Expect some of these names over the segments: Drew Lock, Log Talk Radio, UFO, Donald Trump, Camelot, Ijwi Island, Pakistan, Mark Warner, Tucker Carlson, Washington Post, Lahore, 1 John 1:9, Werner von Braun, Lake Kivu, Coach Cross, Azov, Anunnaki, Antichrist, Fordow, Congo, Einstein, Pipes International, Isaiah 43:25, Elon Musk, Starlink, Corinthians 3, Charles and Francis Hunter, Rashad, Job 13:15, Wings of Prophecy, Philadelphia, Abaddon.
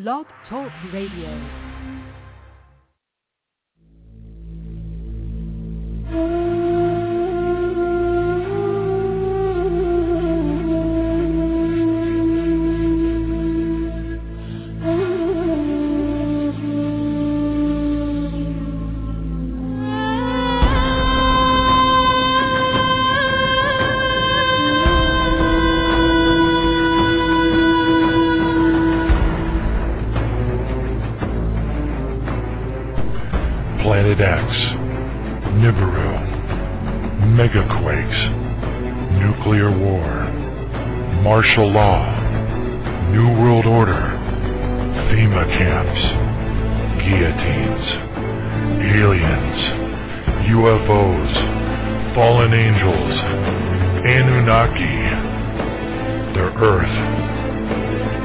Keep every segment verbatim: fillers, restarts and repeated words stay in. Log Talk Radio. Martial law, New World Order, FEMA camps, guillotines, aliens, U F Os, fallen angels, Anunnaki. Their earth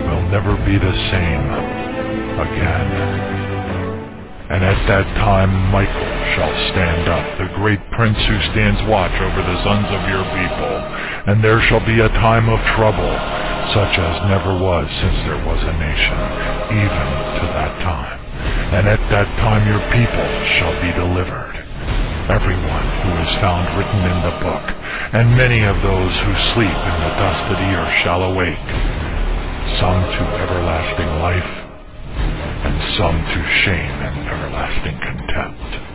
will never be the same again. And at that time Michael shall stand up, the great prince who stands watch over the sons of your people. And there shall be a time of trouble, such as never was since there was a nation, even to that time. And at that time your people shall be delivered, everyone who is found written in the book. And many of those who sleep in the dust of the earth shall awake, some to everlasting life, and some to shame and everlasting contempt.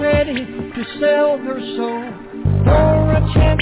Ready to sell their soul for a chance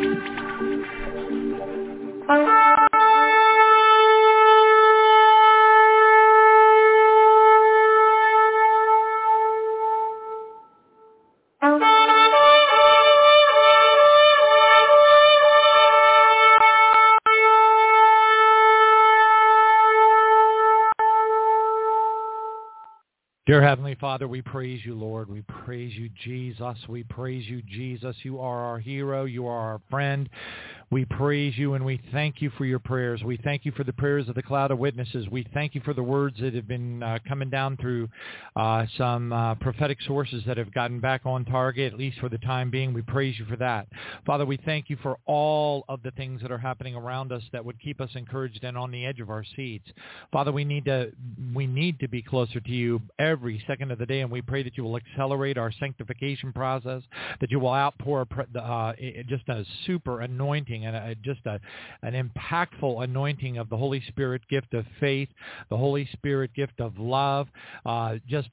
I- Dear Heavenly Father, we praise you, Lord. We praise you, Jesus. We praise you, Jesus. You are our hero. You are our friend. We praise you and we thank you for your prayers. We thank you for the prayers of the cloud of witnesses. We thank you for the words that have been uh, coming down through uh, some uh, prophetic sources that have gotten back on target, at least for the time being. We praise you for that. Father, we thank you for all of the things that are happening around us that would keep us encouraged and on the edge of our seats. Father, we need to, we need to be closer to you every every second of the day, and we pray that you will accelerate our sanctification process, that you will outpour uh, just a super anointing and a, just a, an impactful anointing of the Holy Spirit gift of faith, the Holy Spirit gift of love. Uh, just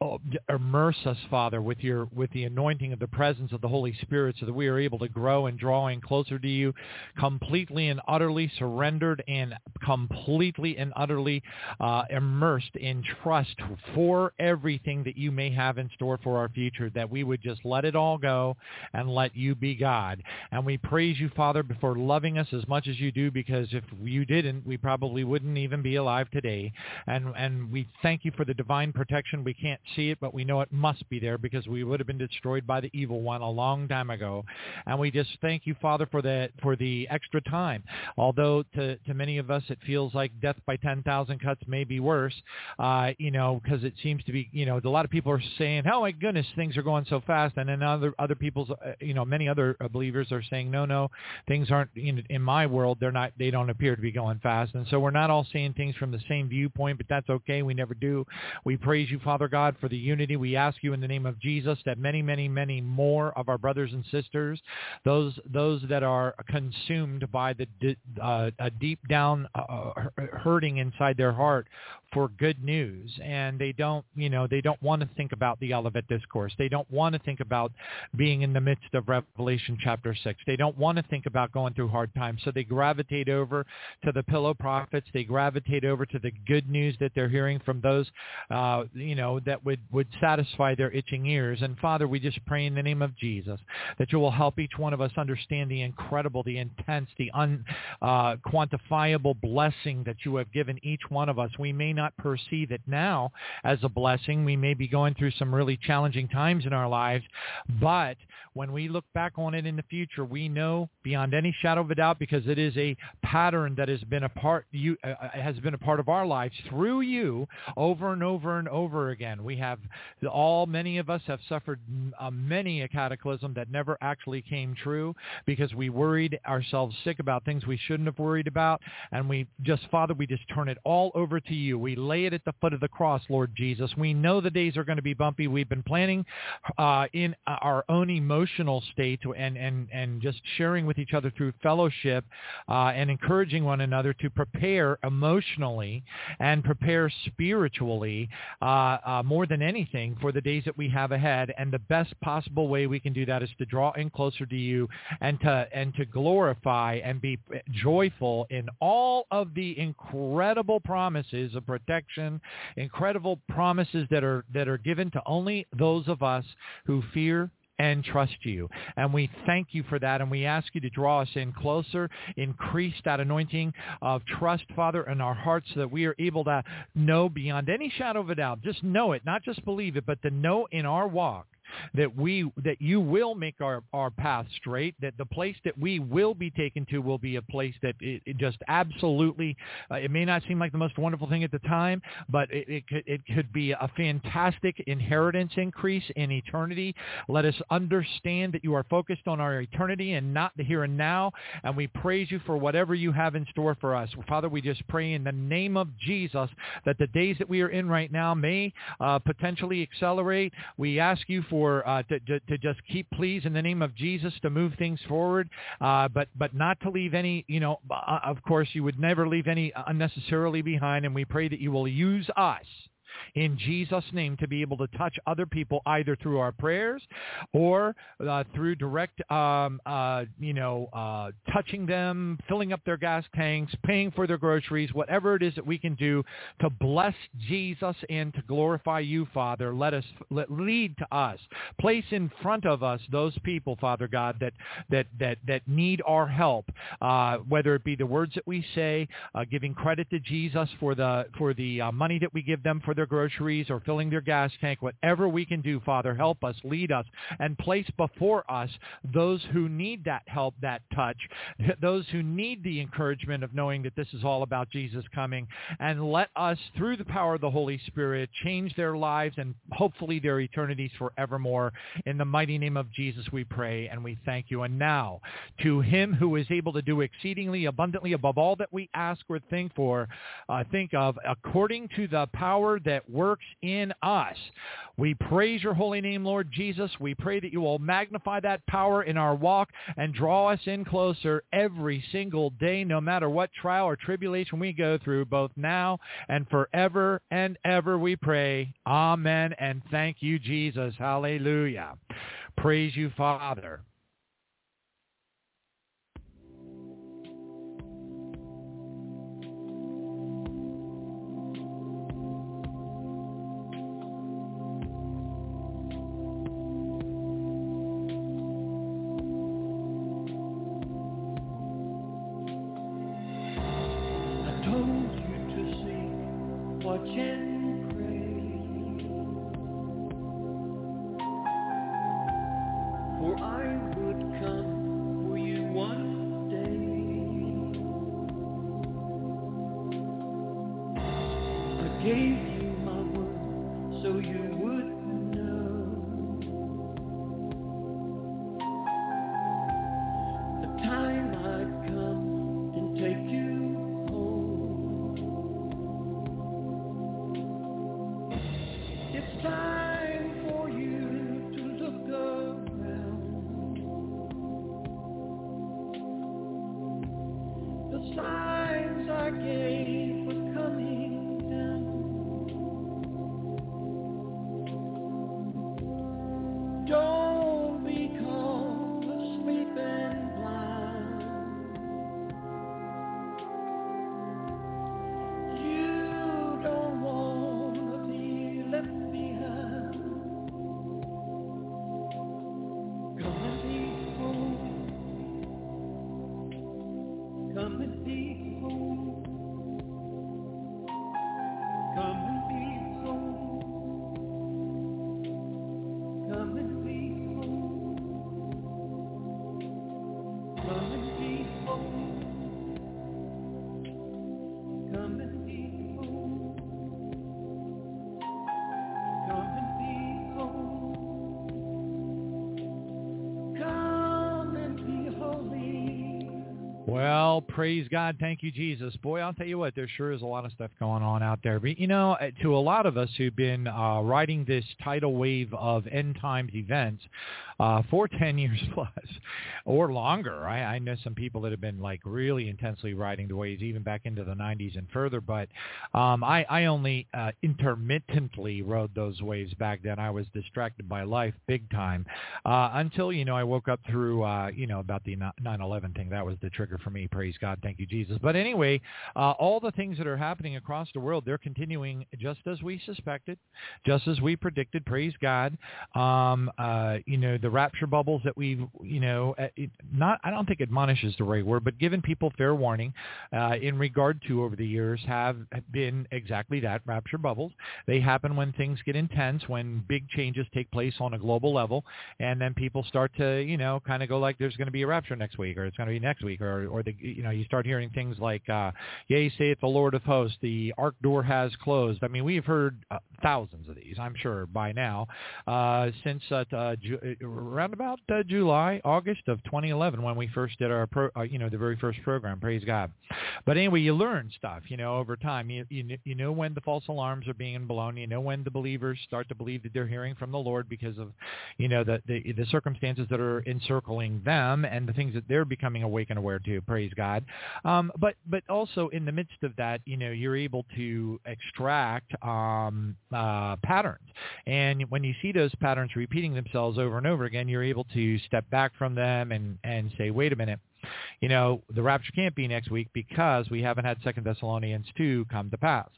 uh, immerse us, Father, with your with the anointing of the presence of the Holy Spirit, so that we are able to grow and drawing closer to you, completely and utterly surrendered and completely and utterly uh, immersed in trust for everything that you may have in store for our future, that we would just let it all go and let you be God. And we praise you, Father, for loving us as much as you do, because if you didn't, we probably wouldn't even be alive today. And and we thank you for the divine protection. We can't see it, but we know it must be there, because we would have been destroyed by the evil one a long time ago. And we just thank you, Father, for the, for the extra time. Although to, to many of us it feels like death by ten thousand cuts may be worse, uh, you know, because it seems to be, you know, a lot of people are saying, oh my goodness, things are going so fast. And then other, other people's, uh, you know, many other believers are saying, no, no, things aren't, in, in my world, they're not, they don't appear to be going fast. And so we're not all seeing things from the same viewpoint, but that's okay. We never do. We praise you, Father God, for the unity. We ask you in the name of Jesus that many, many, many more of our brothers and sisters, those, those that are consumed by the uh, a deep down uh, hurting inside their heart for good news, and they don't, you know, they don't want to think about the Olivet Discourse. They don't want to think about being in the midst of Revelation chapter six. They don't want to think about going through hard times. So they gravitate over to the pillow prophets. They gravitate over to the good news that they're hearing from those, uh, you know, that would, would satisfy their itching ears. And Father, we just pray in the name of Jesus that you will help each one of us understand the incredible, the intense, the un, uh, quantifiable blessing that you have given each one of us. We may not perceive it now as a blessing. We may be going through some really challenging times in our lives, but when we look back on it in the future, we know beyond any shadow of a doubt, because it is a pattern that has been a part you uh, has been a part of our lives through you over and over and over again. We have all many of us have suffered uh, many a cataclysm that never actually came true, because we worried ourselves sick about things we shouldn't have worried about, and we just, Father, we just turn it all over to you. We lay it at the foot of the cross, Lord Jesus. We know the days are going to be bumpy. We've been planning uh, in our own emotional state and, and, and just sharing with each other through fellowship uh, and encouraging one another to prepare emotionally and prepare spiritually uh, uh, more than anything for the days that we have ahead. And the best possible way we can do that is to draw in closer to you and to, and to glorify and be joyful in all of the incredible promises of protection, incredible promises that are that are given to only those of us who fear and trust you. And we thank you for that, and we ask you to draw us in closer, increase that anointing of trust, Father, in our hearts, so that we are able to know beyond any shadow of a doubt, just know it, not just believe it, but to know in our walk that we that you will make our, our path straight, that the place that we will be taken to will be a place that it, it just absolutely, uh, it may not seem like the most wonderful thing at the time, but it, it, could, it could be a fantastic inheritance increase in eternity. Let us understand that you are focused on our eternity and not the here and now, and we praise you for whatever you have in store for us. Father, we just pray in the name of Jesus that the days that we are in right now may uh, potentially accelerate. We ask you for for uh, to, to, to just keep pleas in the name of Jesus to move things forward, uh, but but not to leave any, you know, uh, of course, you would never leave any unnecessarily behind, and we pray that you will use us in Jesus' name to be able to touch other people either through our prayers or uh, through direct, um, uh, you know, uh, touching them, filling up their gas tanks, paying for their groceries, whatever it is that we can do to bless Jesus and to glorify you, Father. Let us let, lead to us. Place in front of us those people, Father God, that that that, that need our help, uh, whether it be the words that we say, uh, giving credit to Jesus for the for the uh, money that we give them for their groceries or filling their gas tank, whatever we can do, Father, help us, lead us, and place before us those who need that help, that touch, those who need the encouragement of knowing that this is all about Jesus coming, and let us, through the power of the Holy Spirit, change their lives and hopefully their eternities forevermore. In the mighty name of Jesus we pray and we thank you. And now, to him who is able to do exceedingly abundantly above all that we ask or think for, uh, think of, according to the power that works in us. We praise your holy name, Lord Jesus. We pray that you will magnify that power in our walk and draw us in closer every single day, no matter what trial or tribulation we go through, both now and forever and ever, we pray. Amen, and thank you, Jesus. Hallelujah. Praise you, Father. Praise God. Thank you, Jesus. Boy, I'll tell you what, there sure is a lot of stuff going on out there. But, you know, to a lot of us who've been uh, riding this tidal wave of end times events uh, for ten years plus or longer, I, I know some people that have been like really intensely riding the waves even back into the nineties and further. But um, I, I only uh, intermittently rode those waves back then. I was distracted by life big time uh, until, you know, I woke up through, uh, you know, about the nine eleven thing. That was the trigger for me. Praise God. God, thank you, Jesus. But anyway, uh, all the things that are happening across the world, they're continuing just as we suspected, just as we predicted. Praise God. Um, uh, you know, the rapture bubbles that we've, you know, it not, I don't think admonishes the right word, but given people fair warning uh, in regard to over the years have been exactly that, rapture bubbles. They happen when things get intense, when big changes take place on a global level, and then people start to, you know, kind of go like there's going to be a rapture next week or it's going to be next week or or the, you know, you start hearing things like, uh, yea, saith the Lord of hosts, the ark door has closed. I mean, we've heard uh, thousands of these, I'm sure, by now, uh, since uh, uh, ju- around about uh, July, August of twenty eleven, when we first did our, pro- uh, you know, the very first program, praise God. But anyway, you learn stuff, you know, over time. You, you, you know when the false alarms are being blown. You know when the believers start to believe that they're hearing from the Lord because of, you know, the, the, the circumstances that are encircling them and the things that they're becoming awake and aware to, praise God. Um, but but also in the midst of that, you know, you're able to extract um, uh, patterns. And when you see those patterns repeating themselves over and over again, you're able to step back from them and, and say, wait a minute. You know, the rapture can't be next week because we haven't had Second Thessalonians two come to pass.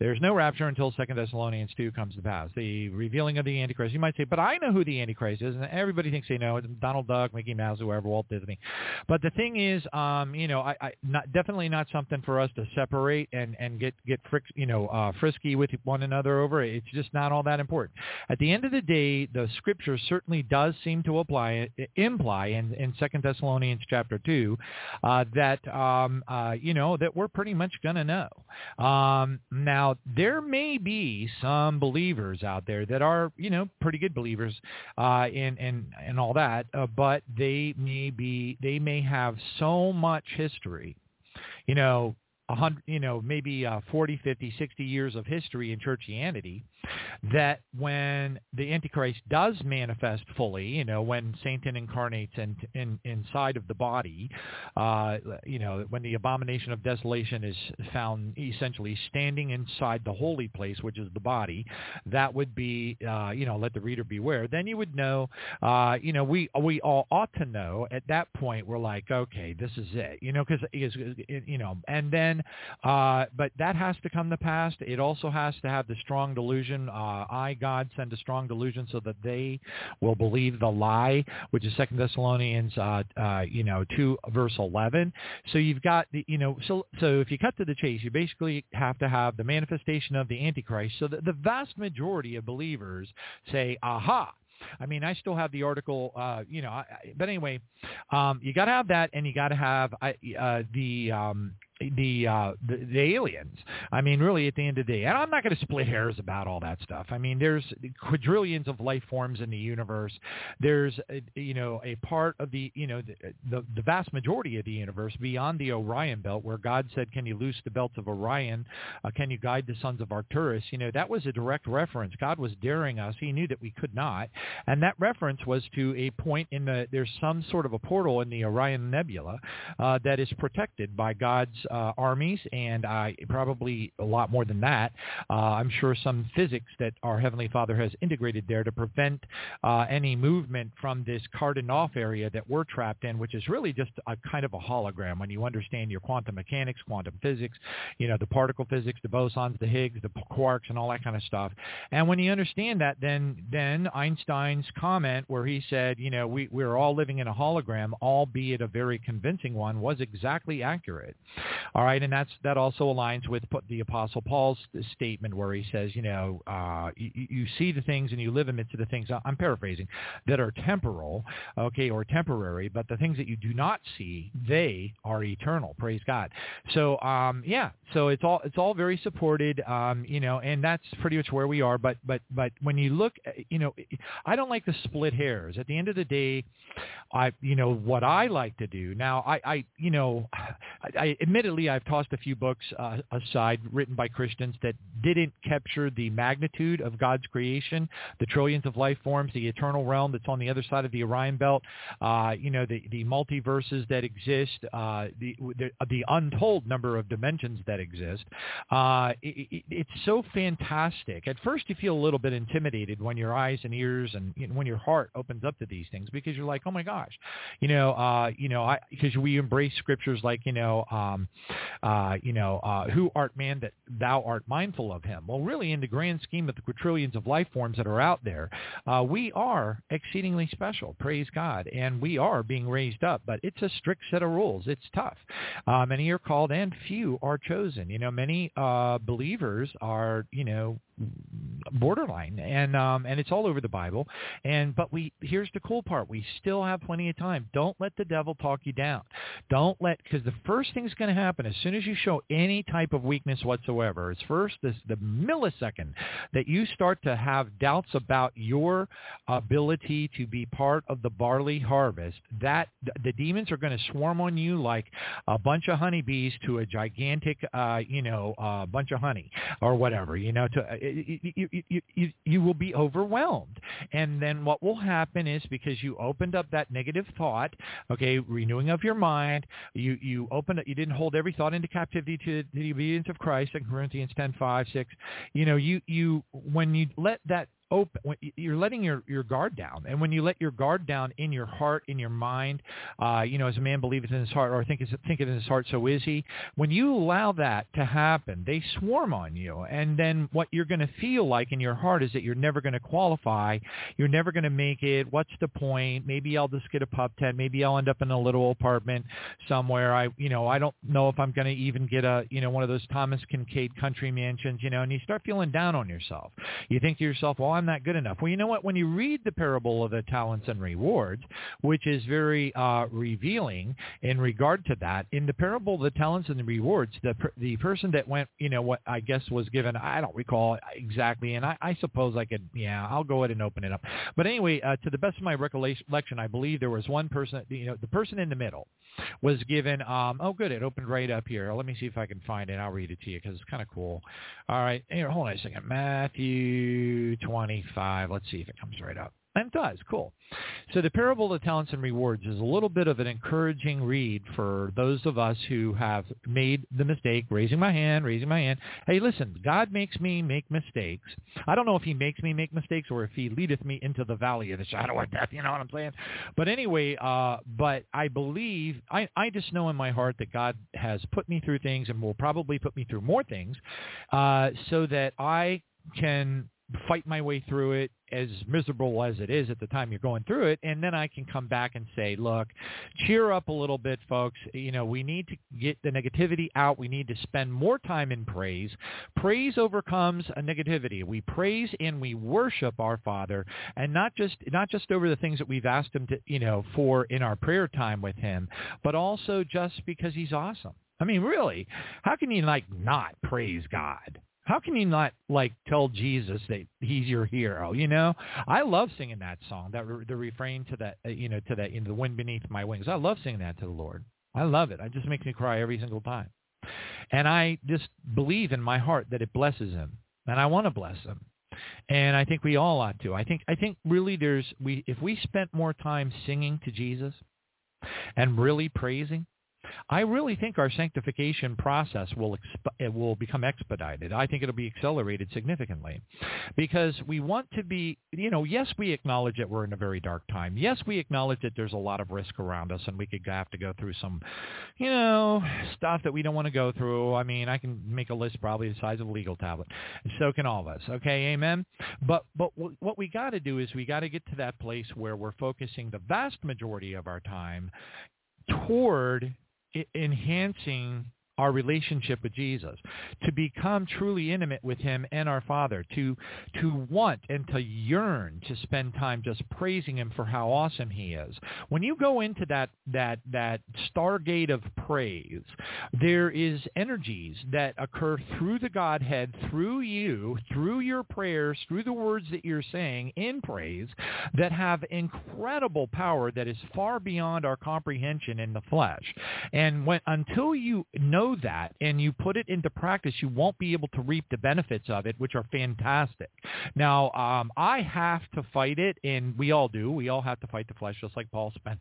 There's no rapture until Second Thessalonians two comes to pass. The revealing of the Antichrist. You might say, but I know who the Antichrist is, and everybody thinks they know. It's Donald Duck, Mickey Mouse, whoever, Walt Disney. But the thing is, um, you know, I, I not, definitely not something for us to separate and, and get, get frick, you know, uh, frisky with one another over. It's just not all that important. At the end of the day, the Scripture certainly does seem to apply, imply in, in Second Thessalonians chapter two, Uh, that, um, uh, you know, that we're pretty much going to know. Um, now, there may be some believers out there that are, you know, pretty good believers uh, in, in, in all that, uh, but they may be, they may have so much history, you know, one hundred, you know, maybe uh, forty, fifty, sixty years of history in churchianity, that when the Antichrist does manifest fully, you know, when Satan incarnates in, in, inside of the body, uh, you know, when the abomination of desolation is found essentially standing inside the holy place, which is the body, that would be, uh, you know, let the reader beware. Then you would know, uh, you know, we we all ought to know at that point. We're like, okay, this is it, you know, because, you know, and then, Uh, but that has to come to pass. It also has to have the strong delusion. Uh, I, God, send a strong delusion so that they will believe the lie, which is Second Thessalonians, uh, uh, you know, two verse eleven. So you've got the, you know, so so if you cut to the chase, you basically have to have the manifestation of the Antichrist, so that the vast majority of believers say, "Aha." I mean, I still have the article, uh, you know, I, but anyway, um, you got to have that, and you got to have uh, the, um, the, uh, the the aliens. I mean, really, at the end of the day, and I'm not going to split hairs about all that stuff. I mean, there's quadrillions of life forms in the universe. There's, a, you know, a part of the, you know, the, the the vast majority of the universe beyond the Orion Belt, where God said, "Can you loose the belts of Orion? Uh, can you guide the sons of Arcturus?" You know, that was a direct reference. God was daring us. He knew that we could not. And that reference was to a point in the, there's some sort of a portal in the Orion Nebula uh, that is protected by God's uh, armies, and uh, probably a lot more than that. Uh, I'm sure some physics that our Heavenly Father has integrated there to prevent uh, any movement from this cardoned off area that we're trapped in, which is really just a kind of a hologram when you understand your quantum mechanics, quantum physics, you know, the particle physics, the bosons, the Higgs, the quarks, and all that kind of stuff. And when you understand that, then, then Einstein comment where he said, you know, we, we're all living in a hologram, albeit a very convincing one, was exactly accurate. All right. And that's, that also aligns with the Apostle Paul's statement where he says, you know, uh, you, you see the things and you live amidst the things, I'm paraphrasing, that are temporal, okay, or temporary, but the things that you do not see, they are eternal. Praise God. So, um, yeah, so it's all, it's all very supported, um, you know, and that's pretty much where we are. But, but, but when you look, you know, I don't like to split hairs. At the end of the day, I, you know, what I like to do now, I, I you know, I, I, admittedly, I've tossed a few books uh, aside written by Christians that didn't capture the magnitude of God's creation, the trillions of life forms, the eternal realm that's on the other side of the Orion Belt, uh, you know, the, the multiverses that exist, uh, the, the the untold number of dimensions that exist. Uh, it, it, it's so fantastic. At first, you feel a little bit intimidated when your eyes and ears and you know, when your heart opens up to these things, because you're like, oh my gosh, you know, uh, you know, I, because we embrace scriptures like, you know, um, uh, you know, uh, who art man that thou art mindful of him? Well, really, in the grand scheme of the quadrillions of life forms that are out there, uh, we are exceedingly special. Praise God, and we are being raised up, but it's a strict set of rules. It's tough. Uh, many are called, and few are chosen. You know, many uh, believers are, you know, borderline, and um, and it's all over the Bible. And but we here's the cool part: we still have plenty of time. Don't let the devil talk you down. Don't let, because the first thing's going to happen as soon as you show any type of weakness whatsoever is first this, the millisecond that you start to have doubts about your ability to be part of the barley harvest, that the demons are going to swarm on you like a bunch of honeybees to a gigantic, uh, you know, uh, bunch of honey or whatever, you know, to, uh, you, you, you, you will be overwhelmed. And then what will happen is, because you opened up that negative thought, okay, renewing of your mind, you, you opened it, you didn't hold every thought into captivity to the obedience of Christ, Second Corinthians ten, five, six, you know, you, you, when you let that open, you're letting your, your guard down. And when you let your guard down in your heart, in your mind, uh, you know, as a man believeth in his heart, or thinketh in his heart, so is he. When you allow that to happen, they swarm on you. And then what you're going to feel like in your heart is that you're never going to qualify. You're never going to make it. What's the point? Maybe I'll just get a pub tent. Maybe I'll end up in a little apartment somewhere. I, you know, I don't know if I'm going to even get a, you know, one of those Thomas Kinkade country mansions, you know, and you start feeling down on yourself. You think to yourself, well, I'm not good enough. Well, you know what? When you read the parable of the talents and rewards, which is very uh, revealing in regard to that, in the parable of the talents and the rewards, the the person that went, you know, what I guess was given, I don't recall exactly, and I, I suppose I could, yeah, I'll go ahead and open it up. But anyway, uh, to the best of my recollection, I believe there was one person, you know, the person in the middle was given, um, oh, good, it opened right up here. Let me see if I can find it. I'll read it to you because it's kind of cool. All right. Here, hold on a second. Matthew twenty-five. Let's see if it comes right up. And it does. Cool. So the parable of the talents and rewards is a little bit of an encouraging read for those of us who have made the mistake, raising my hand, raising my hand. Hey, listen, God makes me make mistakes. I don't know if he makes me make mistakes or if he leadeth me into the valley of the shadow of death. You know what I'm saying? But anyway, uh, but I believe, I, I just know in my heart that God has put me through things and will probably put me through more things uh, so that I can fight my way through it, as miserable as it is at the time you're going through it. And then I can come back and say, look, cheer up a little bit, folks. You know, we need to get the negativity out. We need to spend more time in praise. Praise overcomes a negativity. We praise and we worship our Father, and not just not just over the things that we've asked him to, you know, for in our prayer time with him, but also just because he's awesome. I mean, really, how can you like not praise God? How can you not, like, tell Jesus that he's your hero, you know? I love singing that song, that re- the refrain to that, uh, you know, to that, you know, the wind beneath my wings. I love singing that to the Lord. I love it. It just makes me cry every single time. And I just believe in my heart that it blesses him, and I want to bless him. And I think we all ought to. I think I think really there's, we if we spent more time singing to Jesus and really praising, I really think our sanctification process will exp- it will become expedited. I think it'll be accelerated significantly, because we want to be, you know, yes, we acknowledge that we're in a very dark time. Yes, we acknowledge that there's a lot of risk around us and we could have to go through some, you know, stuff that we don't want to go through. I mean, I can make a list probably the size of a legal tablet. And so can all of us. Okay, amen? But, but w- what we got to do is we got to get to that place where we're focusing the vast majority of our time toward enhancing our relationship with Jesus, to become truly intimate with him and our Father, to to want and to yearn to spend time just praising him for how awesome he is. When you go into that that that stargate of praise, there is energies that occur through the Godhead, through you, through your prayers, through the words that you're saying in praise, that have incredible power that is far beyond our comprehension in the flesh. And when until you know that and you put it into practice, you won't be able to reap the benefits of it, which are fantastic. Now, um, I have to fight it, and we all do. We all have to fight the flesh, just like Paul spent,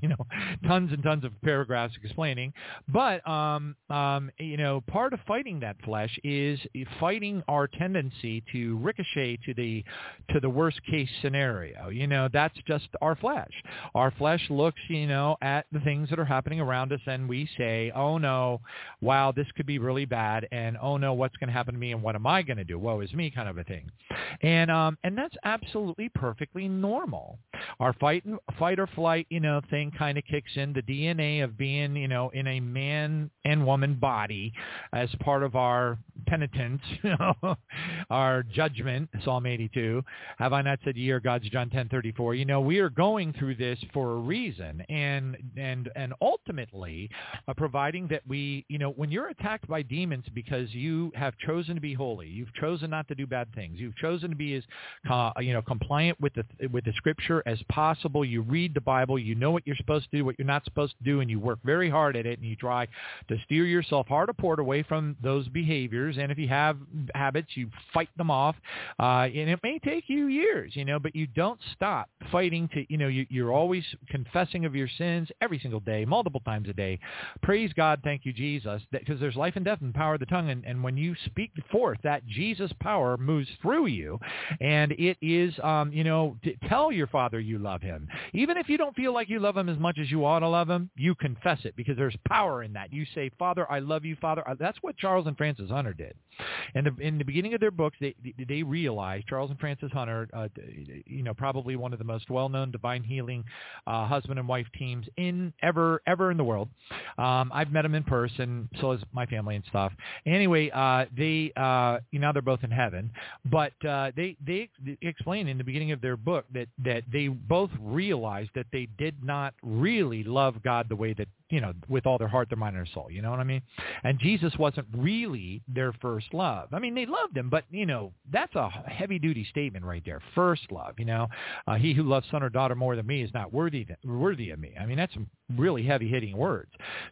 you know, tons and tons of paragraphs explaining. But, um, um, you know, part of fighting that flesh is fighting our tendency to ricochet to the to the worst case scenario. You know, that's just our flesh. Our flesh looks, you know, at the things that are happening around us, and we say, oh, no, wow, this could be really bad, and oh no, what's going to happen to me, and what am I going to do? Woe is me, kind of a thing. And um, and that's absolutely perfectly normal. Our fight, fight or flight, you know, thing kind of kicks in. The D N A of being, you know, in a man and woman body as part of our penitence, our judgment, Psalm eighty-two. Have I not said ye are gods, John ten thirty-four. You know, we are going through this for a reason, and and and ultimately, uh, providing that we, you know, when you're attacked by demons because you have chosen to be holy, you've chosen not to do bad things, you've chosen to be as uh, you know compliant with the with the Scripture as possible. You read the Bible, you know what you're supposed to do, what you're not supposed to do, and you work very hard at it, and you try to steer yourself hard to port away from those behaviors. And if you have habits, you fight them off, uh, and it may take you years, you know, but you don't stop fighting to, you know, you, you're always confessing of your sins every single day, multiple times a day. Praise God. Thank you, Jesus, because there's life and death and power of the tongue. And, and when you speak forth, that Jesus power moves through you. And it is, um, you know, to tell your Father you love him. Even if you don't feel like you love him as much as you ought to love him, you confess it because there's power in that. You say, Father, I love you, Father. That's what Charles and Francis Hunter did. And in, in the beginning of their books, they they realized Charles and Francis Hunter, uh, you know, probably one of the most well-known divine healing uh, husband and wife teams in ever ever in the world. Um, I've met them in person, so has my family and stuff. Anyway, uh, they uh, you know, they're both in heaven, but uh, they they explain in the beginning of their book that that they both realized that they did not really love God the way that, you know, with all their heart, their mind, and their soul. You know what I mean? And Jesus wasn't really their first love. I mean, they loved him, but, you know, that's a heavy-duty statement right there. First love, you know. Uh, he who loves son or daughter more than me is not worthy th- worthy of me. I mean, that's some really heavy-hitting words.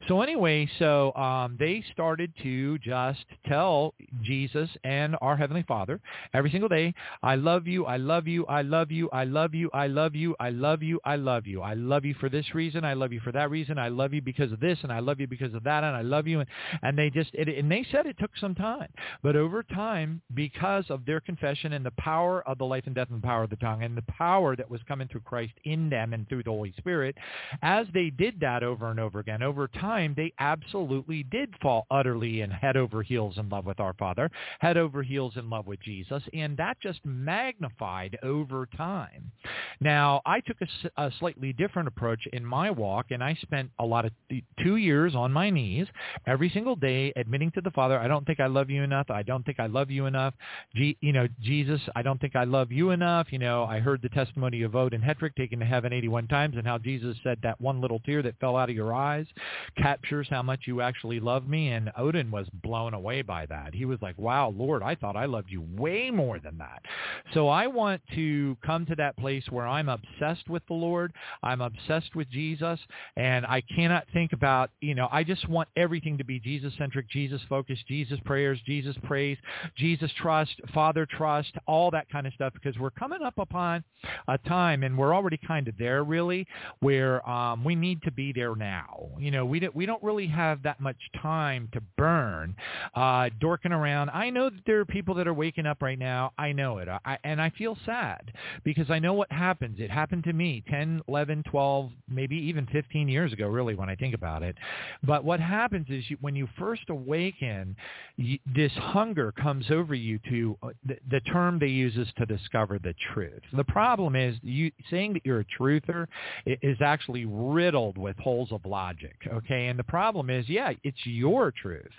So anyway, so um, they started to just tell Jesus and our Heavenly Father every single day, I love you, I love you, I love you, I love you, I love you, I love you, I love you. I love you for this reason, I love you for that reason, I love you because of this, and I love you because of that, and I love you. And, and they just, it, and they said it took some time. But over time, because of their confession and the power of the life and death and power of the tongue and the power that was coming through Christ in them and through the Holy Spirit, as they did that over and over again, over time, they absolutely did fall utterly and head over heels in love with our Father, head over heels in love with Jesus, and that just magnified over time. Now, I took a, a slightly different approach in my walk, and I spent a lot of two years on my knees every single day admitting to the Father, I don't think I love you enough. I don't think I love you enough. G- you know, Jesus, I don't think I love you enough. You know, I heard the testimony of Odin Hetrick taken to heaven eighty-one times and how Jesus said that one little tear that fell out of your eyes captures how much you actually love me. And Odin was blown away by that. He was like, wow, Lord, I thought I loved you way more than that. So I want to come to that place where I'm obsessed with the Lord. I'm obsessed with Jesus, and I cannot think about, you know, I just want everything to be Jesus-centric, Jesus-focused, Jesus prayers, Jesus praise, Jesus trust, Father trust, all that kind of stuff, because we're coming up upon a time, and we're already kind of there, really, where um, we need to be there now. You know, we don't, we don't really have that much time to burn, uh, dorking around. I know that there are people that are waking up right now. I know it, I, and I feel sad, because I know what happens. It happened to me ten, eleven, twelve, maybe even fifteen years ago, really, when I think about it. But what happens is you, when you first awaken, you, this hunger comes over you to uh, the, the term they use is to discover the truth. The problem is you saying that you're a truther is actually riddled with holes of logic, okay? And the problem is, yeah, it's your truth,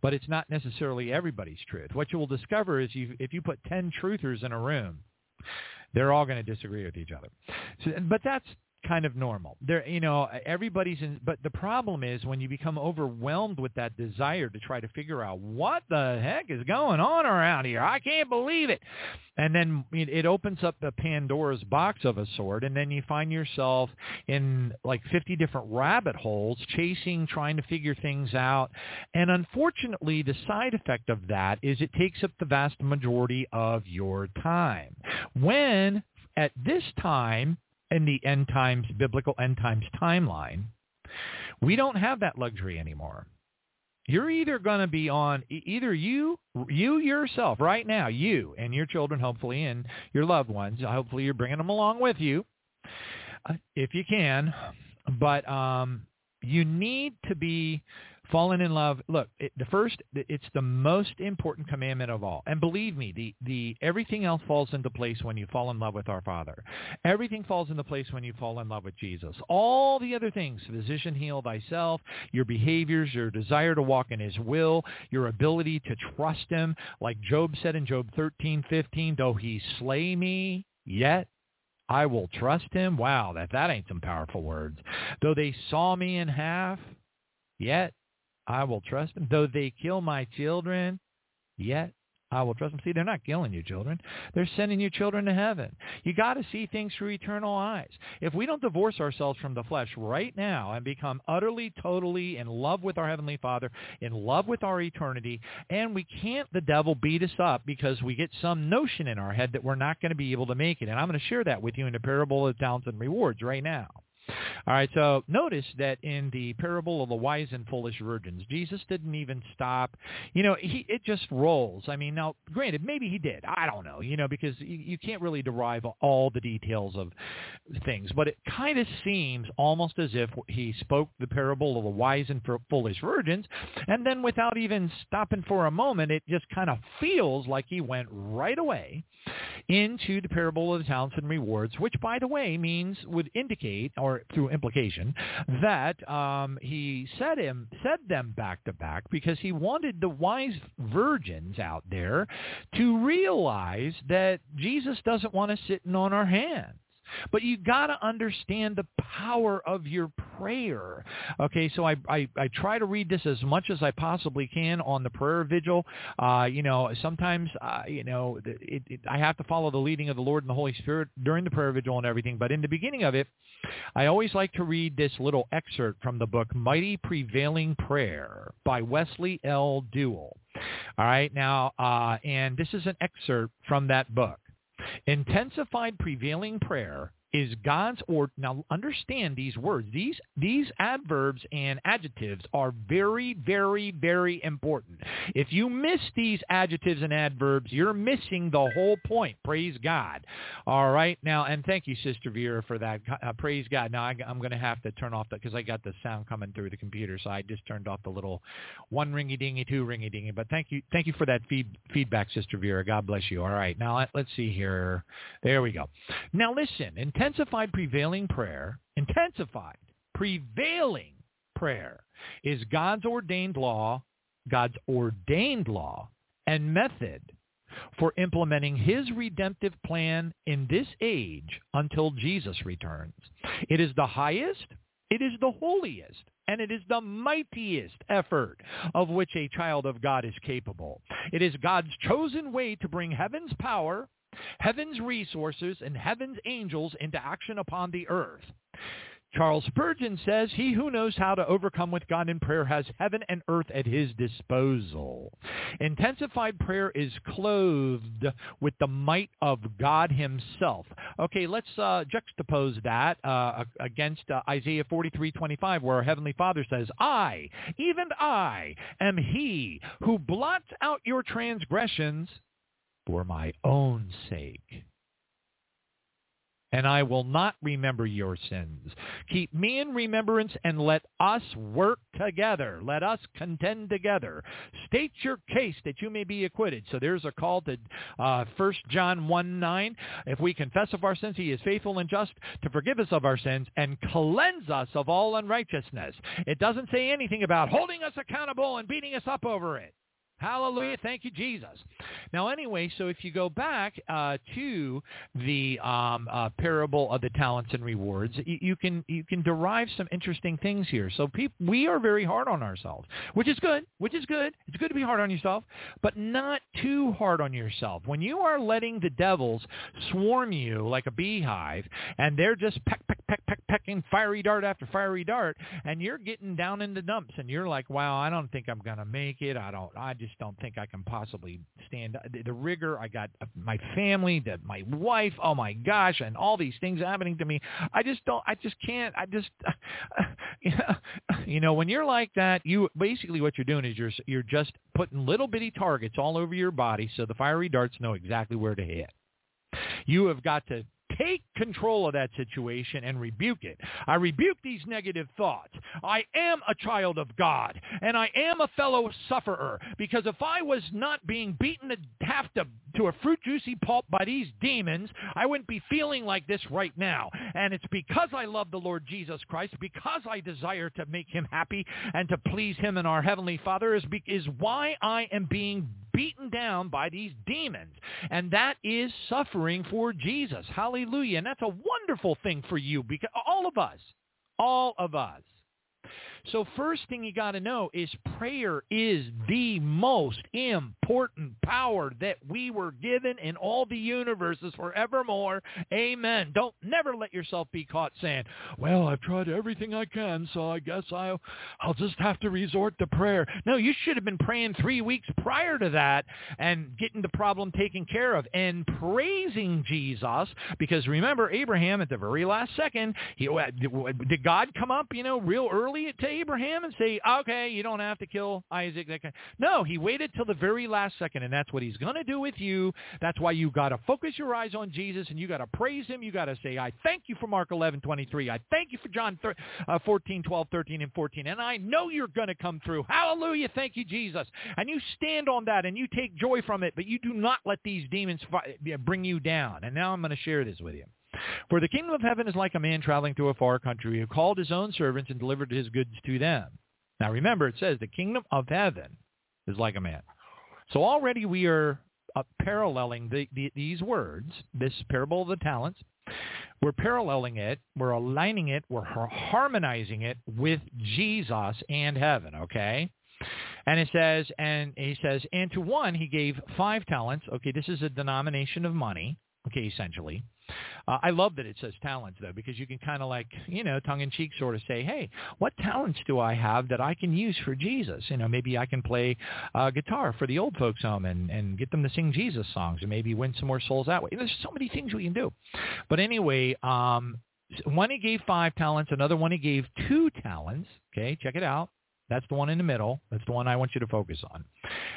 but it's not necessarily everybody's truth. What you will discover is you, if you put ten truthers in a room, they're all going to disagree with each other. So, but that's kind of normal. There, you know, everybody's in, but the problem is when you become overwhelmed with that desire to try to figure out what the heck is going on around here. I can't believe it. And then it, it opens up the Pandora's box of a sort, and then you find yourself in like fifty different rabbit holes chasing, trying to figure things out. And unfortunately, the side effect of that is it takes up the vast majority of your time. When at this time, in the end times, biblical end times timeline, we don't have that luxury anymore. You're either going to be on, either you, you yourself right now, you and your children, hopefully, and your loved ones, hopefully you're bringing them along with you, uh, if you can, but um, You need to be fallen in love. Look, it, the first, it's the most important commandment of all. And believe me, the, the everything else falls into place when you fall in love with our Father. Everything falls into place when you fall in love with Jesus. All the other things, physician, heal thyself, your behaviors, your desire to walk in his will, your ability to trust him. Like Job said in Job thirteen fifteen, though he slay me, yet I will trust him. Wow, that, that ain't some powerful words. Though they saw me in half, yet I will trust him. Though they kill my children, yet I will trust him. See, they're not killing you, children. They're sending you children to heaven. You got to see things through eternal eyes. If we don't divorce ourselves from the flesh right now and become utterly, totally in love with our Heavenly Father, in love with our eternity, and we can't, the devil beat us up because we get some notion in our head that we're not going to be able to make it. And I'm going to share that with you in the parable of talents and rewards right now. All right, so notice that in the parable of the wise and foolish virgins, Jesus didn't even stop. You know, he, it just rolls. I mean, now, granted, maybe he did. I don't know, you know, because you, you can't really derive all the details of things. But it kind of seems almost as if he spoke the parable of the wise and foolish virgins, and then without even stopping for a moment, it just kind of feels like he went right away into the parable of the talents and rewards, which, by the way, means would indicate or through implication, that um, he said him said them back to back because he wanted the wise virgins out there to realize that Jesus doesn't want us sitting on our hands. But you got to understand the power of your prayer. Okay, so I, I, I try to read this as much as I possibly can on the prayer vigil. Uh, you know, sometimes, uh, you know, it, it, I have to follow the leading of the Lord and the Holy Spirit during the prayer vigil and everything. But in the beginning of it, I always like to read this little excerpt from the book Mighty Prevailing Prayer by Wesley L. Duell. All right, now, uh, and this is an excerpt from that book. Intensified prevailing prayer is God's or now understand these words. These these adverbs and adjectives are very, very, very important. If you miss these adjectives and adverbs, you're missing the whole point. Praise God. All right. Now, and thank you, Sister Vera, for that. Uh, praise God. Now, I, I'm going to have to turn off that because I got the sound coming through the computer, so I just turned off the little one ringy-dingy, two ringy-dingy. But thank you thank you for that feed, feedback, Sister Vera. God bless you. All right. Now, let, let's see here. There we go. Now, listen. In Intensified prevailing prayer, intensified prevailing prayer is God's ordained law, God's ordained law and method for implementing his redemptive plan in this age until Jesus returns. It is the highest, it is the holiest, and it is the mightiest effort of which a child of God is capable. It is God's chosen way to bring heaven's power, heaven's resources, and heaven's angels into action upon the earth. Charles Spurgeon says, he who knows how to overcome with God in prayer has heaven and earth at his disposal. Intensified prayer is clothed with the might of God himself. Okay, let's uh, juxtapose that uh, against uh, Isaiah forty-three twenty-five, where our Heavenly Father says, I, even I, am he who blots out your transgressions for my own sake, and I will not remember your sins. Keep me in remembrance, and let us work together. Let us contend together. State your case that you may be acquitted. So there's a call to uh, First John one nine. If we confess of our sins, he is faithful and just to forgive us of our sins and cleanse us of all unrighteousness. It doesn't say anything about holding us accountable and beating us up over it. Hallelujah. Thank you, Jesus. Now, anyway, so if you go back uh, to the um, uh, parable of the talents and rewards, you, you can you can derive some interesting things here. So peop- we are very hard on ourselves, which is good, which is good. It's good to be hard on yourself, but not too hard on yourself. When you are letting the devils swarm you like a beehive, and they're just peck, peck, peck, peck, pecking fiery dart after fiery dart, and you're getting down in the dumps, and you're like, wow, I don't think I'm going to make it. I don't, I just don't think I can possibly stand the, the rigor. I got my family, the, my wife, oh my gosh, and all these things happening to me. I just don't, I just can't, I just, you know, when you're like that, you basically what you're doing is you're, you're just putting little bitty targets all over your body so the fiery darts know exactly where to hit. You have got to take control of that situation and rebuke it. I rebuke these negative thoughts. I am a child of God, and I am a fellow sufferer, because if I was not being beaten to half to, to a fruit juicy pulp by these demons, I wouldn't be feeling like this right now. And it's because I love the Lord Jesus Christ, because I desire to make him happy and to please him and our Heavenly Father, is, be, is why I am being beaten down by these demons. And that is suffering for Jesus. Hallelujah. And that's a wonderful thing for you, because all of us, all of us. So first thing you got to know is prayer is the most important power that we were given in all the universes forevermore. Amen. Don't never let yourself be caught saying, well, I've tried everything I can, so I guess I'll, I'll just have to resort to prayer. No, you should have been praying three weeks prior to that and getting the problem taken care of and praising Jesus, because remember, Abraham at the very last second, he, did God come up, you know, real early at Abraham and say, okay, you don't have to kill Isaac. That kind. No, he waited till the very last second, and that's what he's going to do with you. That's why you got to focus your eyes on Jesus, and you got to praise him. You got to say, I thank you for Mark eleven twenty-three. I thank you for John thir- uh, fourteen, twelve, thirteen, and fourteen. And I know you're going to come through. Hallelujah. Thank you, Jesus. And you stand on that, and you take joy from it, but you do not let these demons fi- bring you down. And now I'm going to share this with you. For the kingdom of heaven is like a man traveling to a far country, who called his own servants and delivered his goods to them. Now remember, it says the kingdom of heaven is like a man. So already we are uh, paralleling the, the, these words, this parable of the talents. We're paralleling it. We're aligning it. We're harmonizing it with Jesus and heaven, okay? And it says, and he says, and to one he gave five talents. Okay, this is a denomination of money, okay, essentially. Uh, I love that it says talents, though, because you can kind of like, you know, tongue-in-cheek sort of say, hey, what talents do I have that I can use for Jesus? You know, maybe I can play uh, guitar for the old folks home and, and get them to sing Jesus songs and maybe win some more souls that way. There's so many things we can do. But anyway, um, one he gave five talents, another one he gave two talents. Okay, check it out. That's the one in the middle. That's the one I want you to focus on.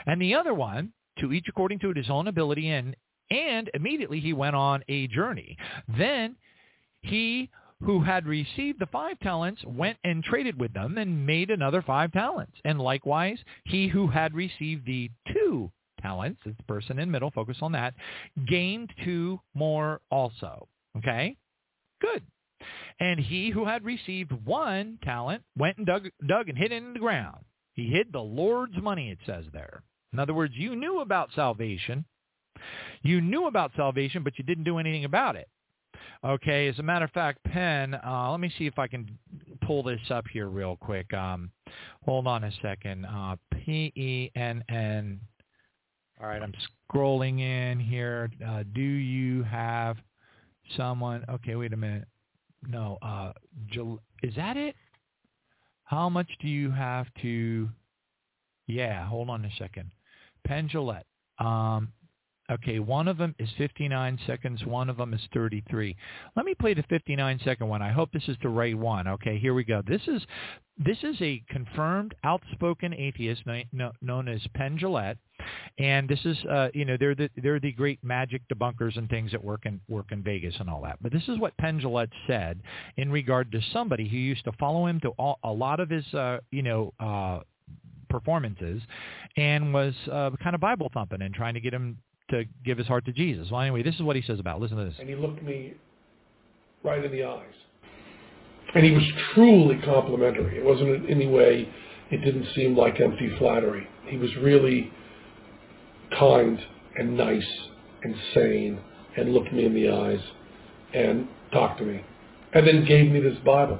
And the other one, to each according to his own ability, and And immediately he went on a journey. Then he who had received the five talents went and traded with them and made another five talents. And likewise, he who had received the two talents, it's the person in the middle, focus on that, gained two more also. Okay? Good. And he who had received one talent went and dug, dug and hid it in the ground. He hid the Lord's money, it says there. In other words, you knew about salvation. You knew about salvation, but you didn't do anything about it. Okay, as a matter of fact, Penn, uh, let me see if I can pull this up here real quick. Um, hold on a second. Uh, P E N N. All right, I'm scrolling in here. Uh, do you have someone? Okay, wait a minute. No, uh, is that it? How much do you have to? Yeah, hold on a second. Penn Jillette. Um Okay, one of them is fifty-nine seconds. One of them is thirty-three. Let me play the fifty-nine second one. I hope this is the right one. Okay, here we go. This is this is a confirmed, outspoken atheist known as Penn Jillette, and this is uh, you know they're the they're the great magic debunkers and things that work in work in Vegas and all that. But this is what Penn Jillette said in regard to somebody who used to follow him to all, a lot of his uh, you know. Uh, performances, and was uh, kind of Bible thumping and trying to get him to give his heart to Jesus. Well, anyway, this is what he says about it. Listen to this. And he looked me right in the eyes, and he was truly complimentary. It wasn't in any way, it didn't seem like empty flattery. He was really kind and nice and sane, and looked me in the eyes and talked to me, and then gave me this Bible.